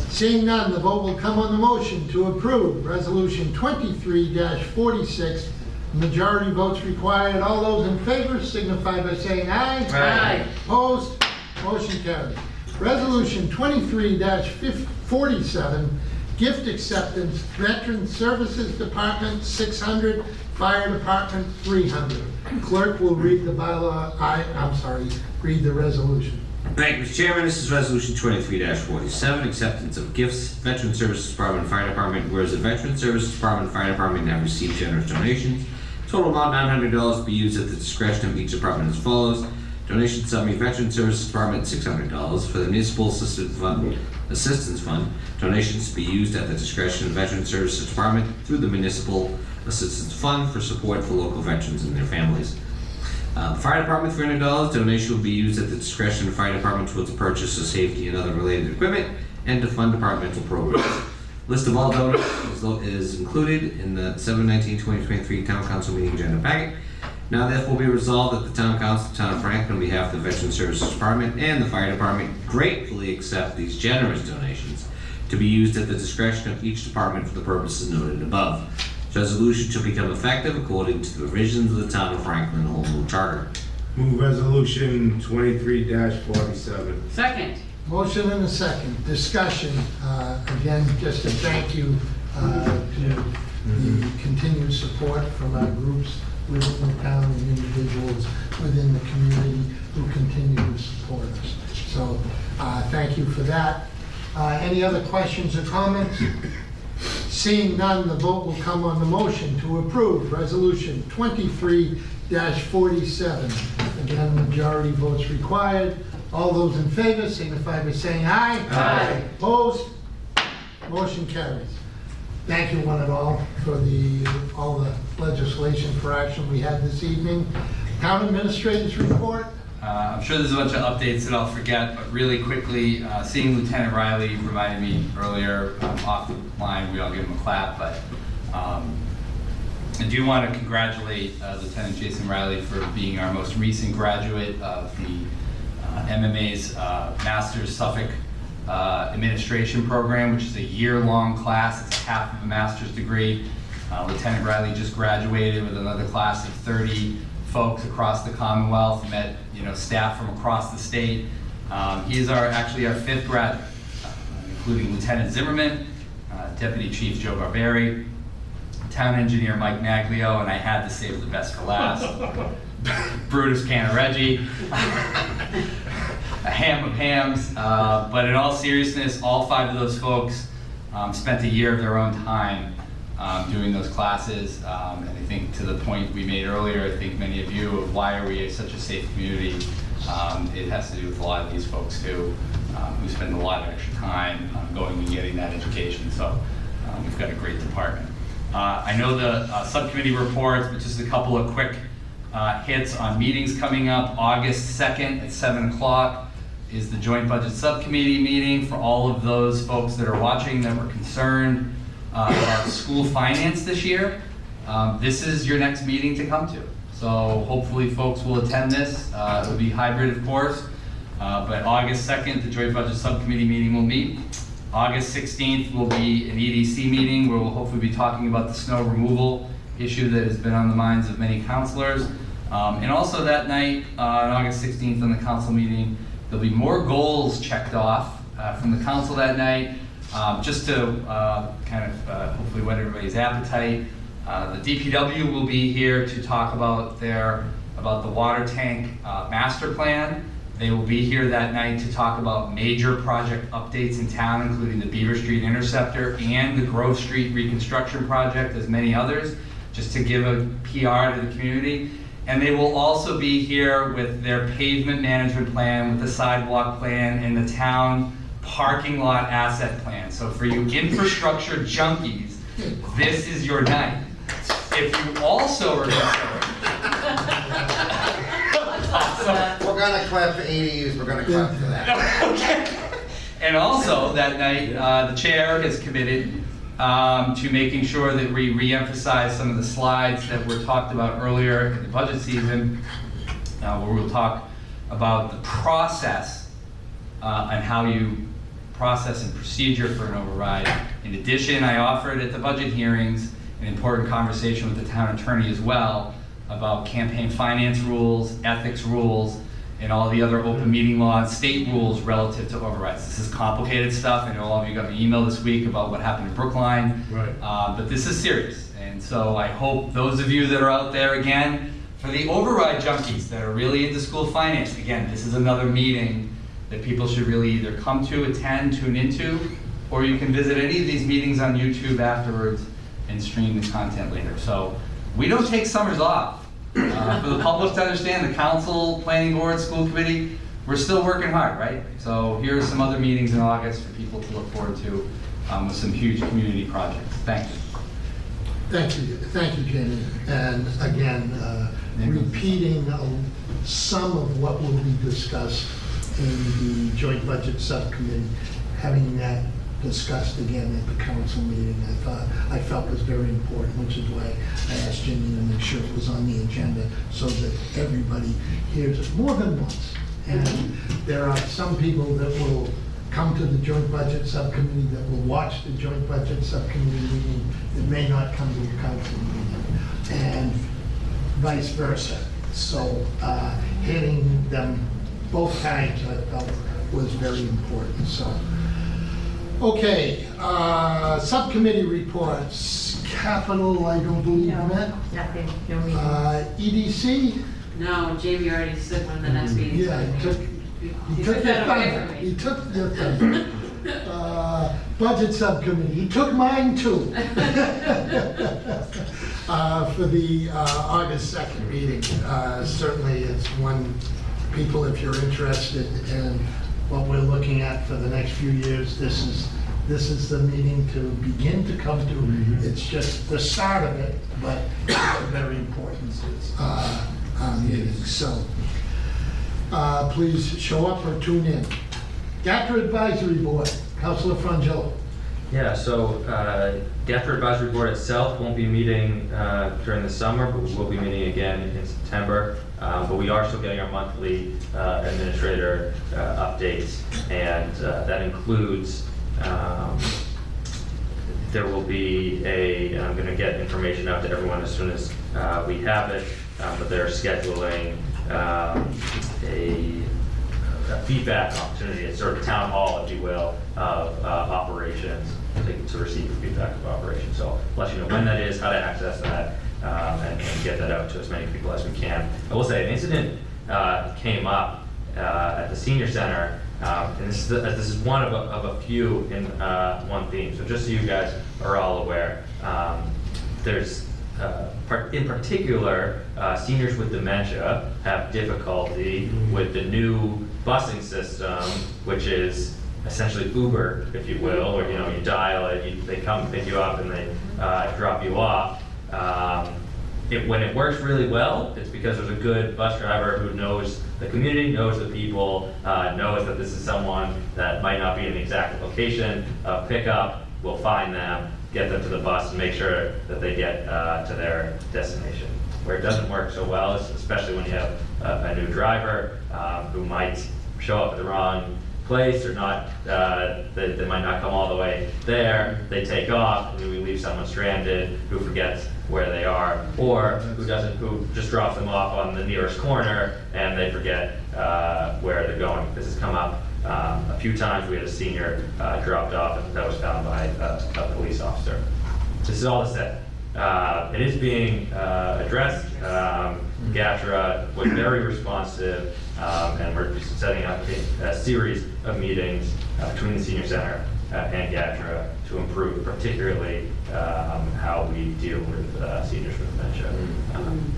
Seeing none, the vote will come on the motion to approve Resolution 23-46. Majority votes required. All those in favor signify by saying aye. Aye. Opposed? Motion carried. Resolution 23-47. Gift acceptance. Veteran Services Department 600. Fire Department 300. Clerk will read the bylaw. Read the resolution. Thank you, Mr. Chairman. This is Resolution 23-47, acceptance of gifts, Veteran Services Department, Fire Department. Whereas the Veteran Services Department, Fire Department have received generous donations, total amount $900 to be used at the discretion of each department as follows. Donation to the Veteran Services Department, $600. For the Municipal Assistance Fund, donations to be used at the discretion of the Veteran Services Department through the Municipal Assistance Fund for support for local veterans and their families. Fire Department, $300. Donation will be used at the discretion of the Fire Department towards the purchase of safety and other related equipment and to fund departmental programs. List of all donors is included in the 7/19/2023 Town Council meeting agenda packet. Now therefore be resolved that the Town Council of the Town of Franklin, on behalf of the Veteran Services Department and the Fire Department, gratefully accept these generous donations to be used at the discretion of each department for the purposes noted above. The resolution shall become effective according to the provisions of the Town of Franklin Home Rule Charter. Move Resolution 23-47. Second. Motion and a second. Discussion. Again, just a thank you to the continued support from our groups within the town and individuals within the community who continue to support us. So thank you for that. Any other questions or comments? Seeing none, the vote will come on the motion to approve Resolution 23-47. Again, majority votes required. All those in favor signify by saying aye. Aye. Opposed? Motion carries. Thank you one and all for all the legislation for action we had this evening. Town administrator's report. I'm sure there's a bunch of updates that I'll forget, but really quickly, seeing Lieutenant Riley reminded me earlier off the line. We all give him a clap, but I do want to congratulate Lieutenant Jason Riley for being our most recent graduate of the MMA's Master's Suffolk Administration Program, which is a year-long class. It's half of a master's degree. Lieutenant Riley just graduated with another class of 30 folks across the Commonwealth. Met staff from across the state. He is actually our fifth grad, including Lieutenant Zimmerman, Deputy Chief Joe Barberi, Town Engineer Mike Naglio, and I had to save the best for last. Brutus Cannareggi, a ham of hams, but in all seriousness, all five of those folks spent a year of their own time doing those classes, and I think to the point we made earlier, I think many of you, of why are we such a safe community, it has to do with a lot of these folks who spend a lot of extra time going and getting that education, so we've got a great department. I know the subcommittee reports, but just a couple of quick hits on meetings coming up. August 2nd at 7 o'clock is the Joint Budget Subcommittee meeting. For all of those folks that are watching that were concerned about school finance this year, this is your next meeting to come to. So hopefully folks will attend this. It'll be hybrid, of course, but August 2nd, the Joint Budget Subcommittee meeting will meet. August 16th will be an EDC meeting where we'll hopefully be talking about the snow removal issue that has been on the minds of many counselors. And also that night, on August 16th on the council meeting, there'll be more goals checked off from the council that night, just to kind of hopefully whet everybody's appetite. The DPW will be here to talk about about the water tank master plan. They will be here that night to talk about major project updates in town, including the Beaver Street Interceptor and the Grove Street Reconstruction Project, as many others, just to give a PR to the community. And they will also be here with their pavement management plan, with the sidewalk plan, and the town parking lot asset plan. So for you infrastructure junkies, this is your night. If you also are awesome. We're gonna clap for ADUs, we're gonna clap for that. Okay. And also that night, the chair is committed to making sure that we re-emphasize some of the slides that were talked about earlier in the budget season, where we'll talk about the process and how you process and procedure for an override. In addition, I offered at the budget hearings an important conversation with the town attorney as well about campaign finance rules, ethics rules, and all the other open meeting law and state rules relative to overrides. This is complicated stuff. I know all of you got an email this week about what happened in Brookline, right. But this is serious. And so I hope those of you that are out there, again, for the override junkies that are really into school finance, again, this is another meeting that people should really either come to, attend, tune into, or you can visit any of these meetings on YouTube afterwards and stream the content later. So we don't take summers off. For the public to understand, the council, planning board, school committee, we're still working hard, right? So here are some other meetings in August for people to look forward to with some huge community projects. Thank you. Thank you. Thank you, Jamie. And again, repeating some of what will be discussed in the Joint Budget Subcommittee, having that discussed again at the council meeting, I felt was very important, which is why I asked Jimmy to make sure it was on the agenda so that everybody hears it more than once. And there are some people that will come to the Joint Budget Subcommittee, that will watch the Joint Budget Subcommittee meeting, that may not come to the council meeting, and vice versa. So hitting them both times, I felt, was very important. So. Okay, subcommittee reports. Capital, I don't believe met. Nothing, no meeting. EDC? No, Jamie already said when the next meeting. Yeah, he took that away from me. He took the budget subcommittee. He took mine too. For the August 2nd meeting. Certainly it's one, people, if you're interested in what we're looking at for the next few years, this is the meeting to begin to come to. It's just the start of it, but it's very important meeting. So please show up or tune in. DAPTRA Advisory Board, Councilor Frangillo. Yeah, so DAPTRA Advisory Board itself won't be meeting during the summer, but we will be meeting again in September. But we are still getting our monthly administrator updates, and that includes, there will be a, I'm going to get information out to everyone as soon as we have it, but they're scheduling a feedback opportunity, a sort of town hall, if you will, of operations, to receive feedback of operations. So I'll let you know when that is, how to access that. And get that out to as many people as we can. I will say an incident came up at the senior center, and this is one of a few in one theme. So just so you guys are all aware, there's in particular seniors with dementia have difficulty with the new busing system, which is essentially Uber, if you will, or you dial it, they come pick you up and they drop you off. When it works really well, it's because there's a good bus driver who knows the community, knows the people, knows that this is someone that might not be in the exact location of pickup, will find them, get them to the bus, and make sure that they get to their destination. Where it doesn't work so well is especially when you have a new driver who might show up at the wrong place or not, they might not come all the way there, they take off, and we leave someone stranded who forgets where they are, or who just drops them off on the nearest corner and they forget where they're going. This has come up a few times. We had a senior dropped off and that was found by a police officer. This is all to say, it is being addressed. GATRA was very responsive, and we're setting up a series of meetings between the senior center and GATRA to improve, particularly how we deal with seniors with dementia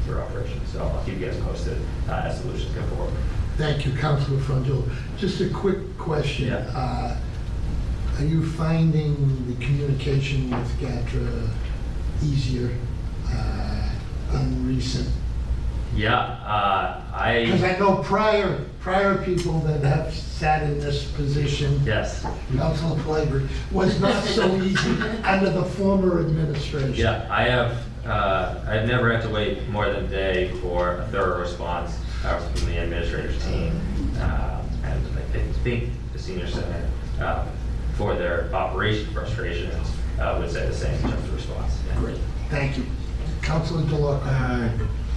for operations. So I'll keep you guys posted as solutions go forward. Thank you, Councilor Frangillo. Just a quick question. Yeah. Are you finding the communication with GATRA easier in recent? Yeah, because I know prior people that have sat in this position, yes, Council Flavor, was not so easy under the former administration. Yeah, I have, I've never had to wait more than a day for a thorough response from the administrator's team, and I think the senior center, for their operation frustrations, would say the same in terms of response. Yeah. Great, thank you. Councilor DeLocco.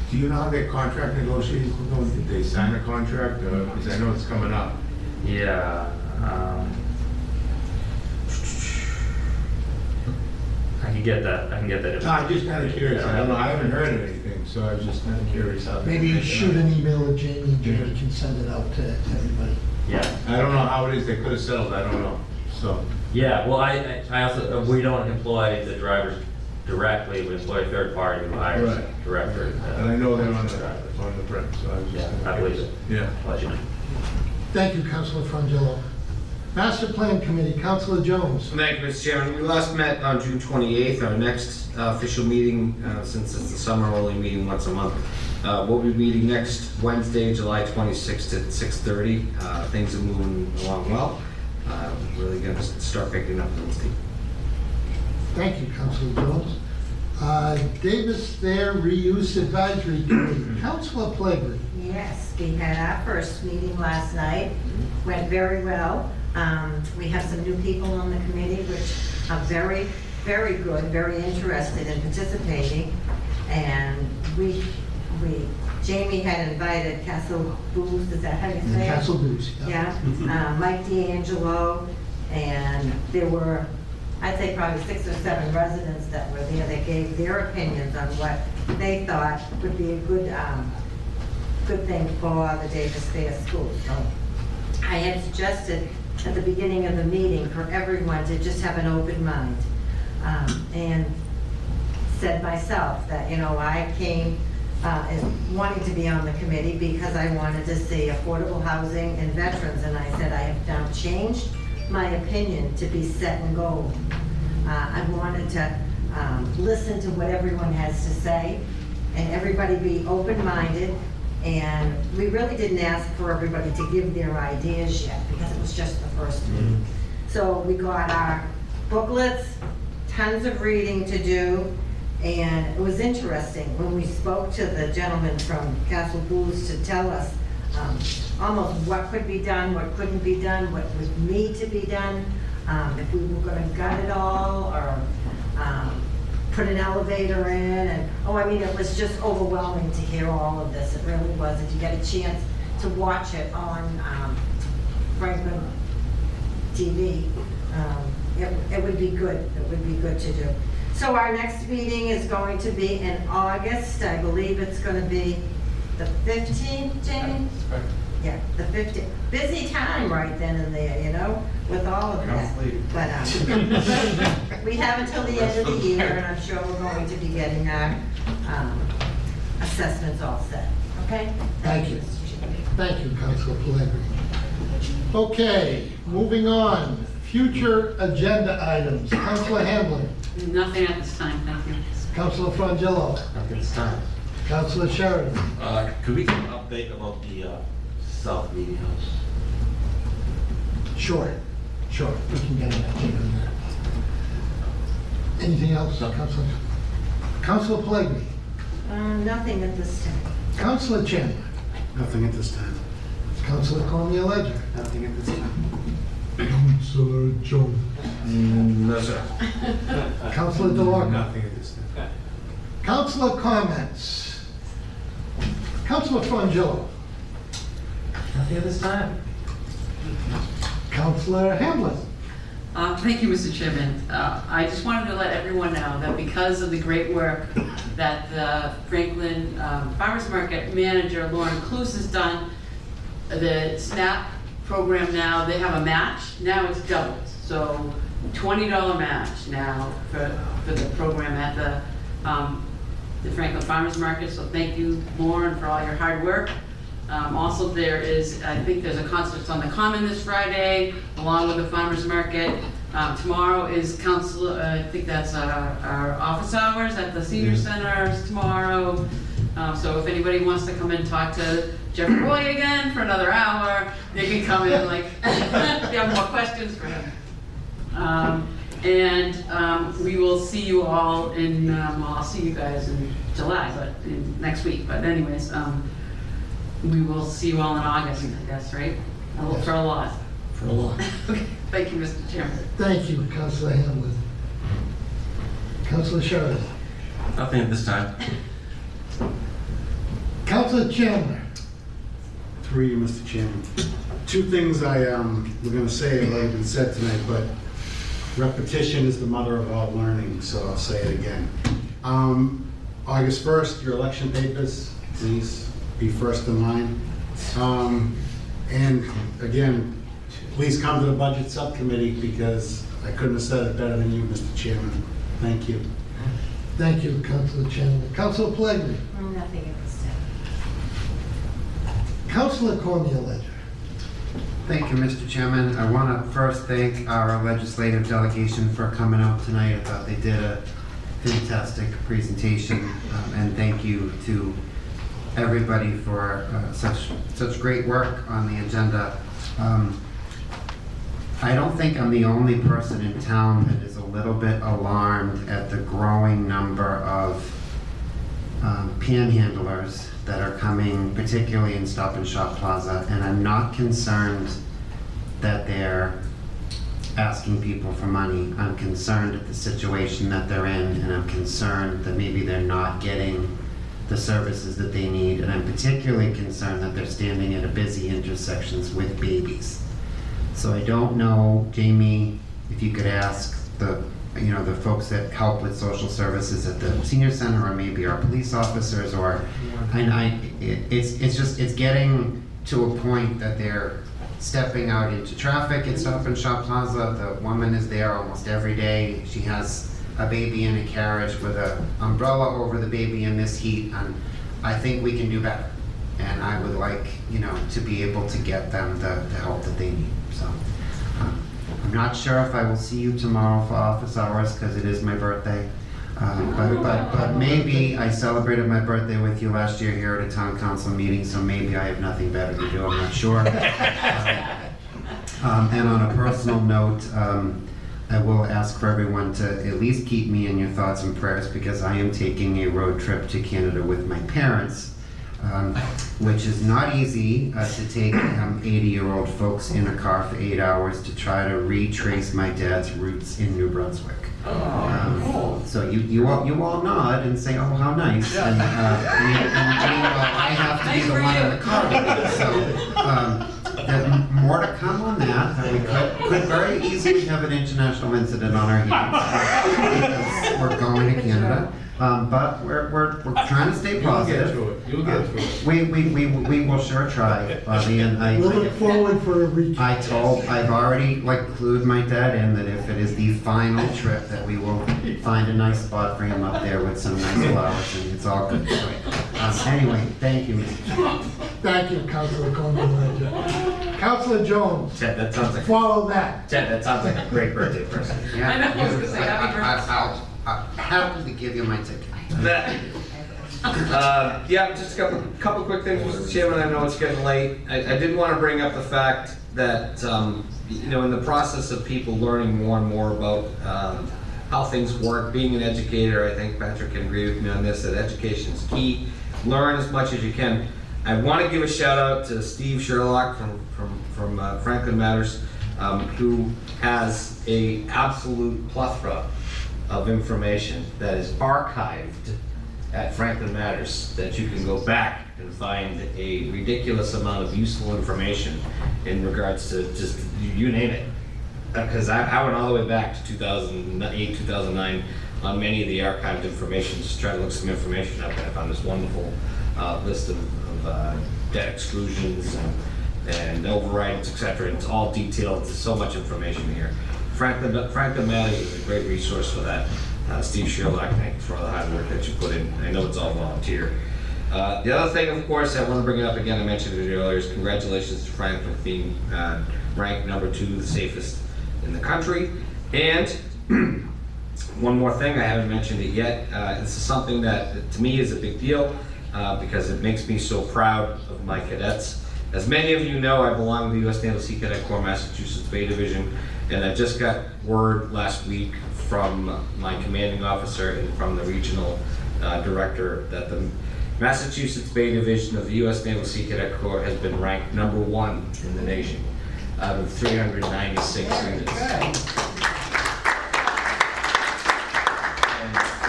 Do you know how their contract negotiations go? Did they sign a contract? Because I know it's coming up. Yeah. I can get that. No, I'm just kind of curious. I don't know. I haven't heard anything, so I was just kind of curious. Maybe you shoot an email to Jamie, and Jamie can send it out to everybody. Yeah. I don't know how it is. They could have settled. I don't know. So. Yeah. Well, I also we don't employ the drivers directly, we employ a third party who hires a director. And I know they're on the prep, so I was just I believe it. Yeah. Pleasure. Thank you, Councilor Frangillo. Master Plan Committee, Councilor Jones. Thank you, Mr. Chairman. We last met on June 28th, our next official meeting, since it's the summer, only meeting once a month. We'll be meeting next Wednesday, July 26th at 6:30. Things are moving along well. Really going to start picking up Wednesday. Thank you, Councilor Jones. Davis Thayer Reuse Advisory Committee. Councilor Plagley. Yes, we had our first meeting last night. Went very well. We have some new people on the committee, which are very, very good, very interested in participating. And we Jamie had invited Castle Booth, is that how you say it? Castle Booth, yeah. Yeah. Mike D'Angelo, and there were, I'd say probably 6 or 7 residents that were there that gave their opinions on what they thought would be a good good thing for the Davis Thayer School. So I had suggested at the beginning of the meeting for everyone to just have an open mind, and said myself that, you know, I came wanting to be on the committee because I wanted to see affordable housing and veterans, and I said I have now changed my opinion to be set in gold. I wanted to listen to what everyone has to say and everybody be open-minded, and we really didn't ask for everybody to give their ideas yet because it was just the first week. So we got our booklets, tons of reading to do. And it was interesting when we spoke to the gentleman from Castle Booths to tell us almost what could be done, what couldn't be done, what would need to be done, if we were going to gut it all or put an elevator in. And oh, I mean, it was just overwhelming to hear all of this. It really was. If you get a chance to watch it on Franklin TV, it would be good. It would be good to do. So our next meeting is going to be in August. I believe it's going to be the 15th, Jane? Yeah, the 15th. Busy time right then and there, you know, with all of that. But we have until the end of the year, and I'm sure we're going to be getting our assessments all set. Okay? Thank you. Thank you, Councilor Pellegrini. Okay, moving on. Future agenda items. Councilor Hamlin. Nothing at this time, thank you. Councilor Frangillo. Nothing at this time. Councilor Sheridan. Could we get an update about the South Meeting House? Sure. We can get an update on that. Anything else, Councilor? Councilor Pellegrini. Nothing at this time. Councilor Chandler. Nothing at this time. Councilor Cormier-Ledger. Nothing at this time. Councilor Jones. No, sir. Councilor DeLorca. Nothing at this time. Councilor comments. Councilor Frangillo. Nothing at this time. Councilor Hamlin. Thank you, Mr. Chairman. I just wanted to let everyone know that because of the great work that the Franklin Farmers Market manager, Lauren Cluse, has done, the SNAP program now, they have a match, now it's doubled. So $20 match now for the program at the Franklin Farmers Market. So thank you, Lauren, for all your hard work. Also there is, I think there's a concert on the Common this Friday, along with the Farmers Market. Tomorrow is council, I think that's our office hours at the senior centers tomorrow. So if anybody wants to come and talk to Jeffrey Roy again for another hour, they can come in like, they have more questions for him. We will see you all in, I'll see you guys in July, but next week. But anyways, we will see you all in August, I guess, right? For a lot. For a lot. Okay, thank you, Mr. Chairman. Thank you, Councilor Hamlin. Councilor Sheridan. Nothing at this time. Councilor Chandler. 3, Mr. Chairman. 2 things I were going to say have already been said tonight, but repetition is the mother of all learning, so I'll say it again. August 1st, your election papers, please be first in line. And again, please come to the budget subcommittee because I couldn't have said it better than you, Mr. Chairman. Thank you. Thank you, Councilor Chandler. Councilor Pellegrini. Nothing at this time. Councilor Cormier-Ledger. Thank you, Mr. Chairman. I want to first thank our legislative delegation for coming out tonight. I thought they did a fantastic presentation, and thank you to everybody for such great work on the agenda. I don't think I'm the only person in town that is a little bit alarmed at the growing number of panhandlers that are coming, particularly in Stop and Shop Plaza, and I'm not concerned that they're asking people for money. I'm concerned at the situation that they're in, and I'm concerned that maybe they're not getting the services that they need, and I'm particularly concerned that they're standing at a busy intersections with babies. So I don't know, Jamie, if you could ask the folks that help with social services at the senior center, or maybe our police officers, or, and it's getting to a point that they're stepping out into traffic at Stop and Shop Plaza. The woman is there almost every day. She has a baby in a carriage with an umbrella over the baby in this heat, and I think we can do better. And I would like, to be able to get them the help that they need. So I'm not sure if I will see you tomorrow for office hours because it is my birthday. But maybe I celebrated my birthday with you last year here at a town council meeting, so maybe I have nothing better to do, I'm not sure. And on a personal note, I will ask for everyone to at least keep me in your thoughts and prayers because I am taking a road trip to Canada with my parents, which is not easy to take 80-year-old folks in a car for 8 hours to try to retrace my dad's roots in New Brunswick. So you all nod and say, oh, how nice. Yeah. And I have to be the one in the car with you. So more to come on that. We could very easily have an international incident on our hands because we're going to Canada. But we're trying to stay positive. You'll get through it. We will sure try, Bobby, and I look forward for a retreat. I've already clued my dad in that if it is the final trip that we will find a nice spot for him up there with some nice flowers and it's all good. Anyway, thank you, Mr. Chairman. Thank you, Councilor Coleman. Councilor Jones. Ted, that sounds like follow that. Ted, that sounds like a great birthday person. Yeah, I know. I was going to say happy birthday. I happen to give you my ticket. Yeah, just a couple quick things, Mr. Chairman. I know it's getting late. I did want to bring up the fact that in the process of people learning more and more about how things work, being an educator, I think Patrick can agree with me on this, that education is key. Learn as much as you can. I want to give a shout out to Steve Sherlock from Franklin Matters, who has a absolute plethora of information that is archived at Franklin Matters that you can go back and find a ridiculous amount of useful information in regards to just, you name it. Because I went all the way back to 2008, 2009 on many of the archived information, just try to look some information up, and I found this wonderful list of debt exclusions and overrides, etc. It's all detailed, there's so much information here. Franklin Matters is a great resource for that. Steve Sherlock, thanks for all the hard work that you put in. I know it's all volunteer. The other thing, of course, I want to bring it up again, I mentioned it earlier, is congratulations to Franklin being ranked #2, the safest in the country. And one more thing, I haven't mentioned it yet. This is something that to me is a big deal because it makes me so proud of my cadets. As many of you know, I belong to the U.S. Naval Sea Cadet Corps, Massachusetts Bay Division, and I just got word last week from my commanding officer and from the regional director that the Massachusetts Bay Division of the U.S. Naval Sea Cadet Corps has been ranked #1 in the nation out of 396 units.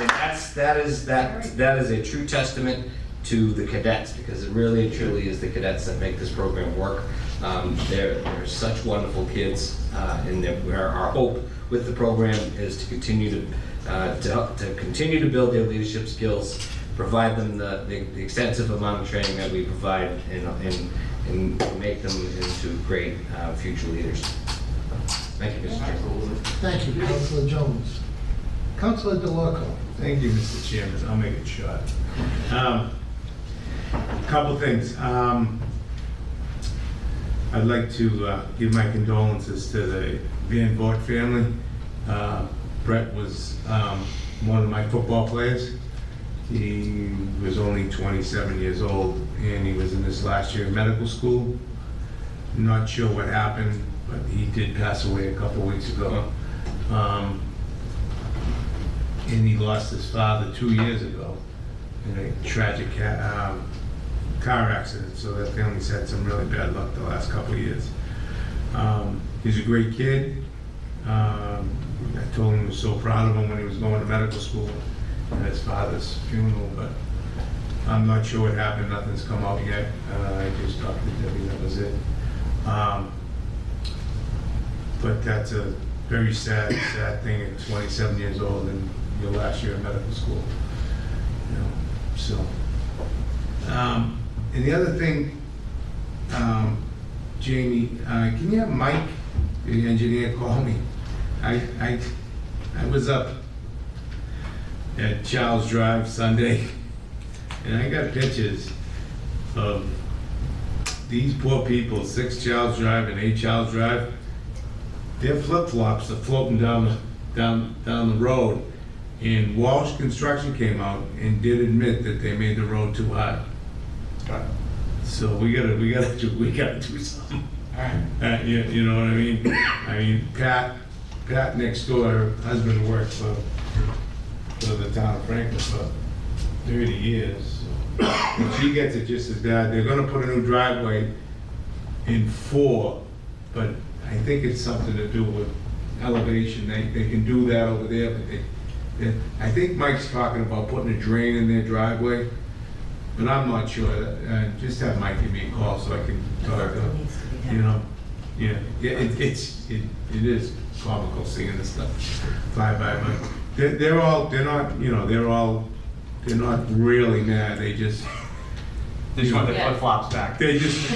And that is a true testament to the cadets, because it really and truly is the cadets that make this program work. They're such wonderful kids, and our hope with the program is to continue to build their leadership skills, provide them the extensive amount of training that we provide, and make them into great future leaders. Thank you, Mr. Chairman. Thank you, Councilor Jones. Councilor DeLorco. Thank you, Mr. Chairman. I'll make it short. A couple things. I'd like to give my condolences to the Van Voort family. Brett was one of my football players. He was only 27 years old, and he was in his last year of medical school. I'm not sure what happened, but he did pass away a couple weeks ago. And he lost his father 2 years ago in a tragic car accident, so that family's had some really bad luck the last couple of years. He's a great kid. I told him I was so proud of him when he was going to medical school at his father's funeral, but I'm not sure what happened. Nothing's come out yet. I just talked to Debbie, that was it. But that's a very sad, sad thing at 27 years old and your last year of medical school. You know, so. And the other thing, Jamie, can you have Mike, the engineer, call me? I was up at Charles Drive Sunday, and I got pictures of these poor people, 6 Charles Drive and 8 Charles Drive. Their flip-flops are floating down the road, and Walsh Construction came out and did admit that they made the road too high. So we gotta do something. All right. You know what I mean? I mean, Pat next door, her husband worked for the town of Franklin for 30 years. So she gets it just as bad. They're gonna put a new driveway in 4, but I think it's something to do with elevation. They can do that over there, but I think Mike's talking about putting a drain in their driveway, but I'm not sure. Just have Mike give me a call so I can talk. You know, yeah. It is comical seeing this stuff fly by. But they're not really mad. They just. They just want their flip flops back. They just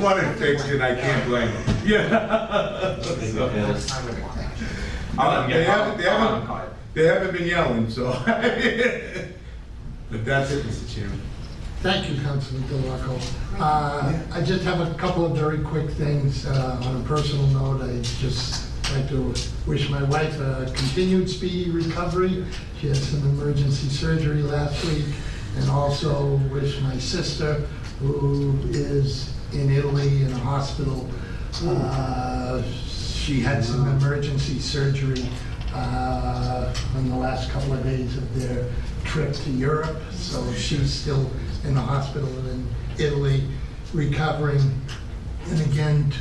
wanted fixed, and I can't blame them. Yeah. They haven't been yelling, so. But that's it, Mr. Chairman. Thank you, Councilman DeLarco. I just have a couple of very quick things. On a personal note, I just like to wish my wife a continued speedy recovery. She had some emergency surgery last week. And also wish my sister, who is in Italy in a hospital, she had some emergency surgery in the last couple of days of their trip to Europe. So she's still in the hospital in Italy, recovering. And again,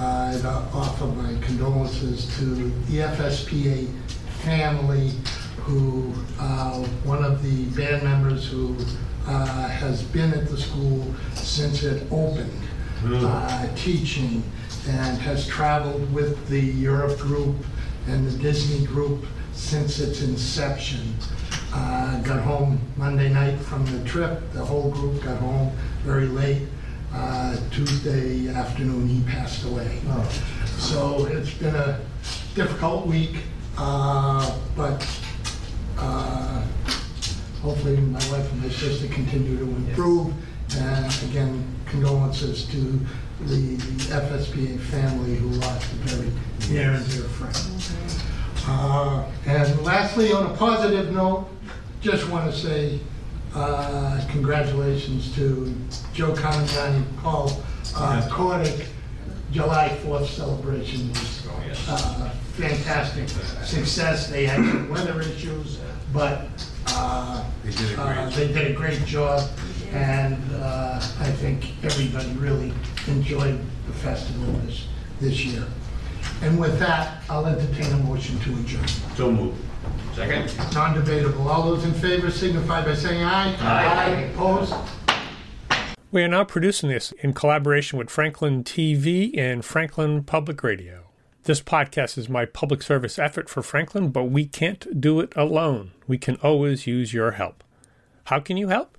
I'd offer my condolences to the FSPA family, who one of the band members who has been at the school since it opened, teaching, and has traveled with the Europe group and the Disney group since its inception. Got home Monday night from the trip. The whole group got home very late. Tuesday afternoon, he passed away. So it's been a difficult week, but hopefully my wife and my sister continue to improve. And again, condolences to the FSPA family who lost a very near and dear friend. And lastly, on a positive note, just want to say congratulations to Joe Comignani and Paul Kordick. July 4th celebration was fantastic success. They had some weather issues, but they did a great job, and I think everybody really enjoyed the festival this year. And with that, I'll entertain a motion to adjourn. So moved. Second. Non-debatable. All those in favor signify by saying aye. Aye. Opposed? We are now producing this in collaboration with Franklin TV and Franklin Public Radio. This podcast is my public service effort for Franklin, but we can't do it alone. We can always use your help. How can you help?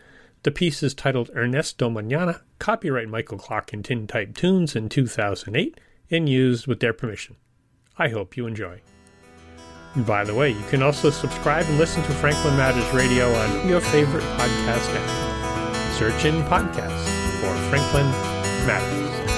The piece is titled Ernesto Mañana, copyright Michael Clock and Tin Type Tunes in 2008, and used with their permission. I hope you enjoy. And by the way, you can also subscribe and listen to Franklin Matters Radio on your favorite podcast app. Search in podcasts for Franklin Matters.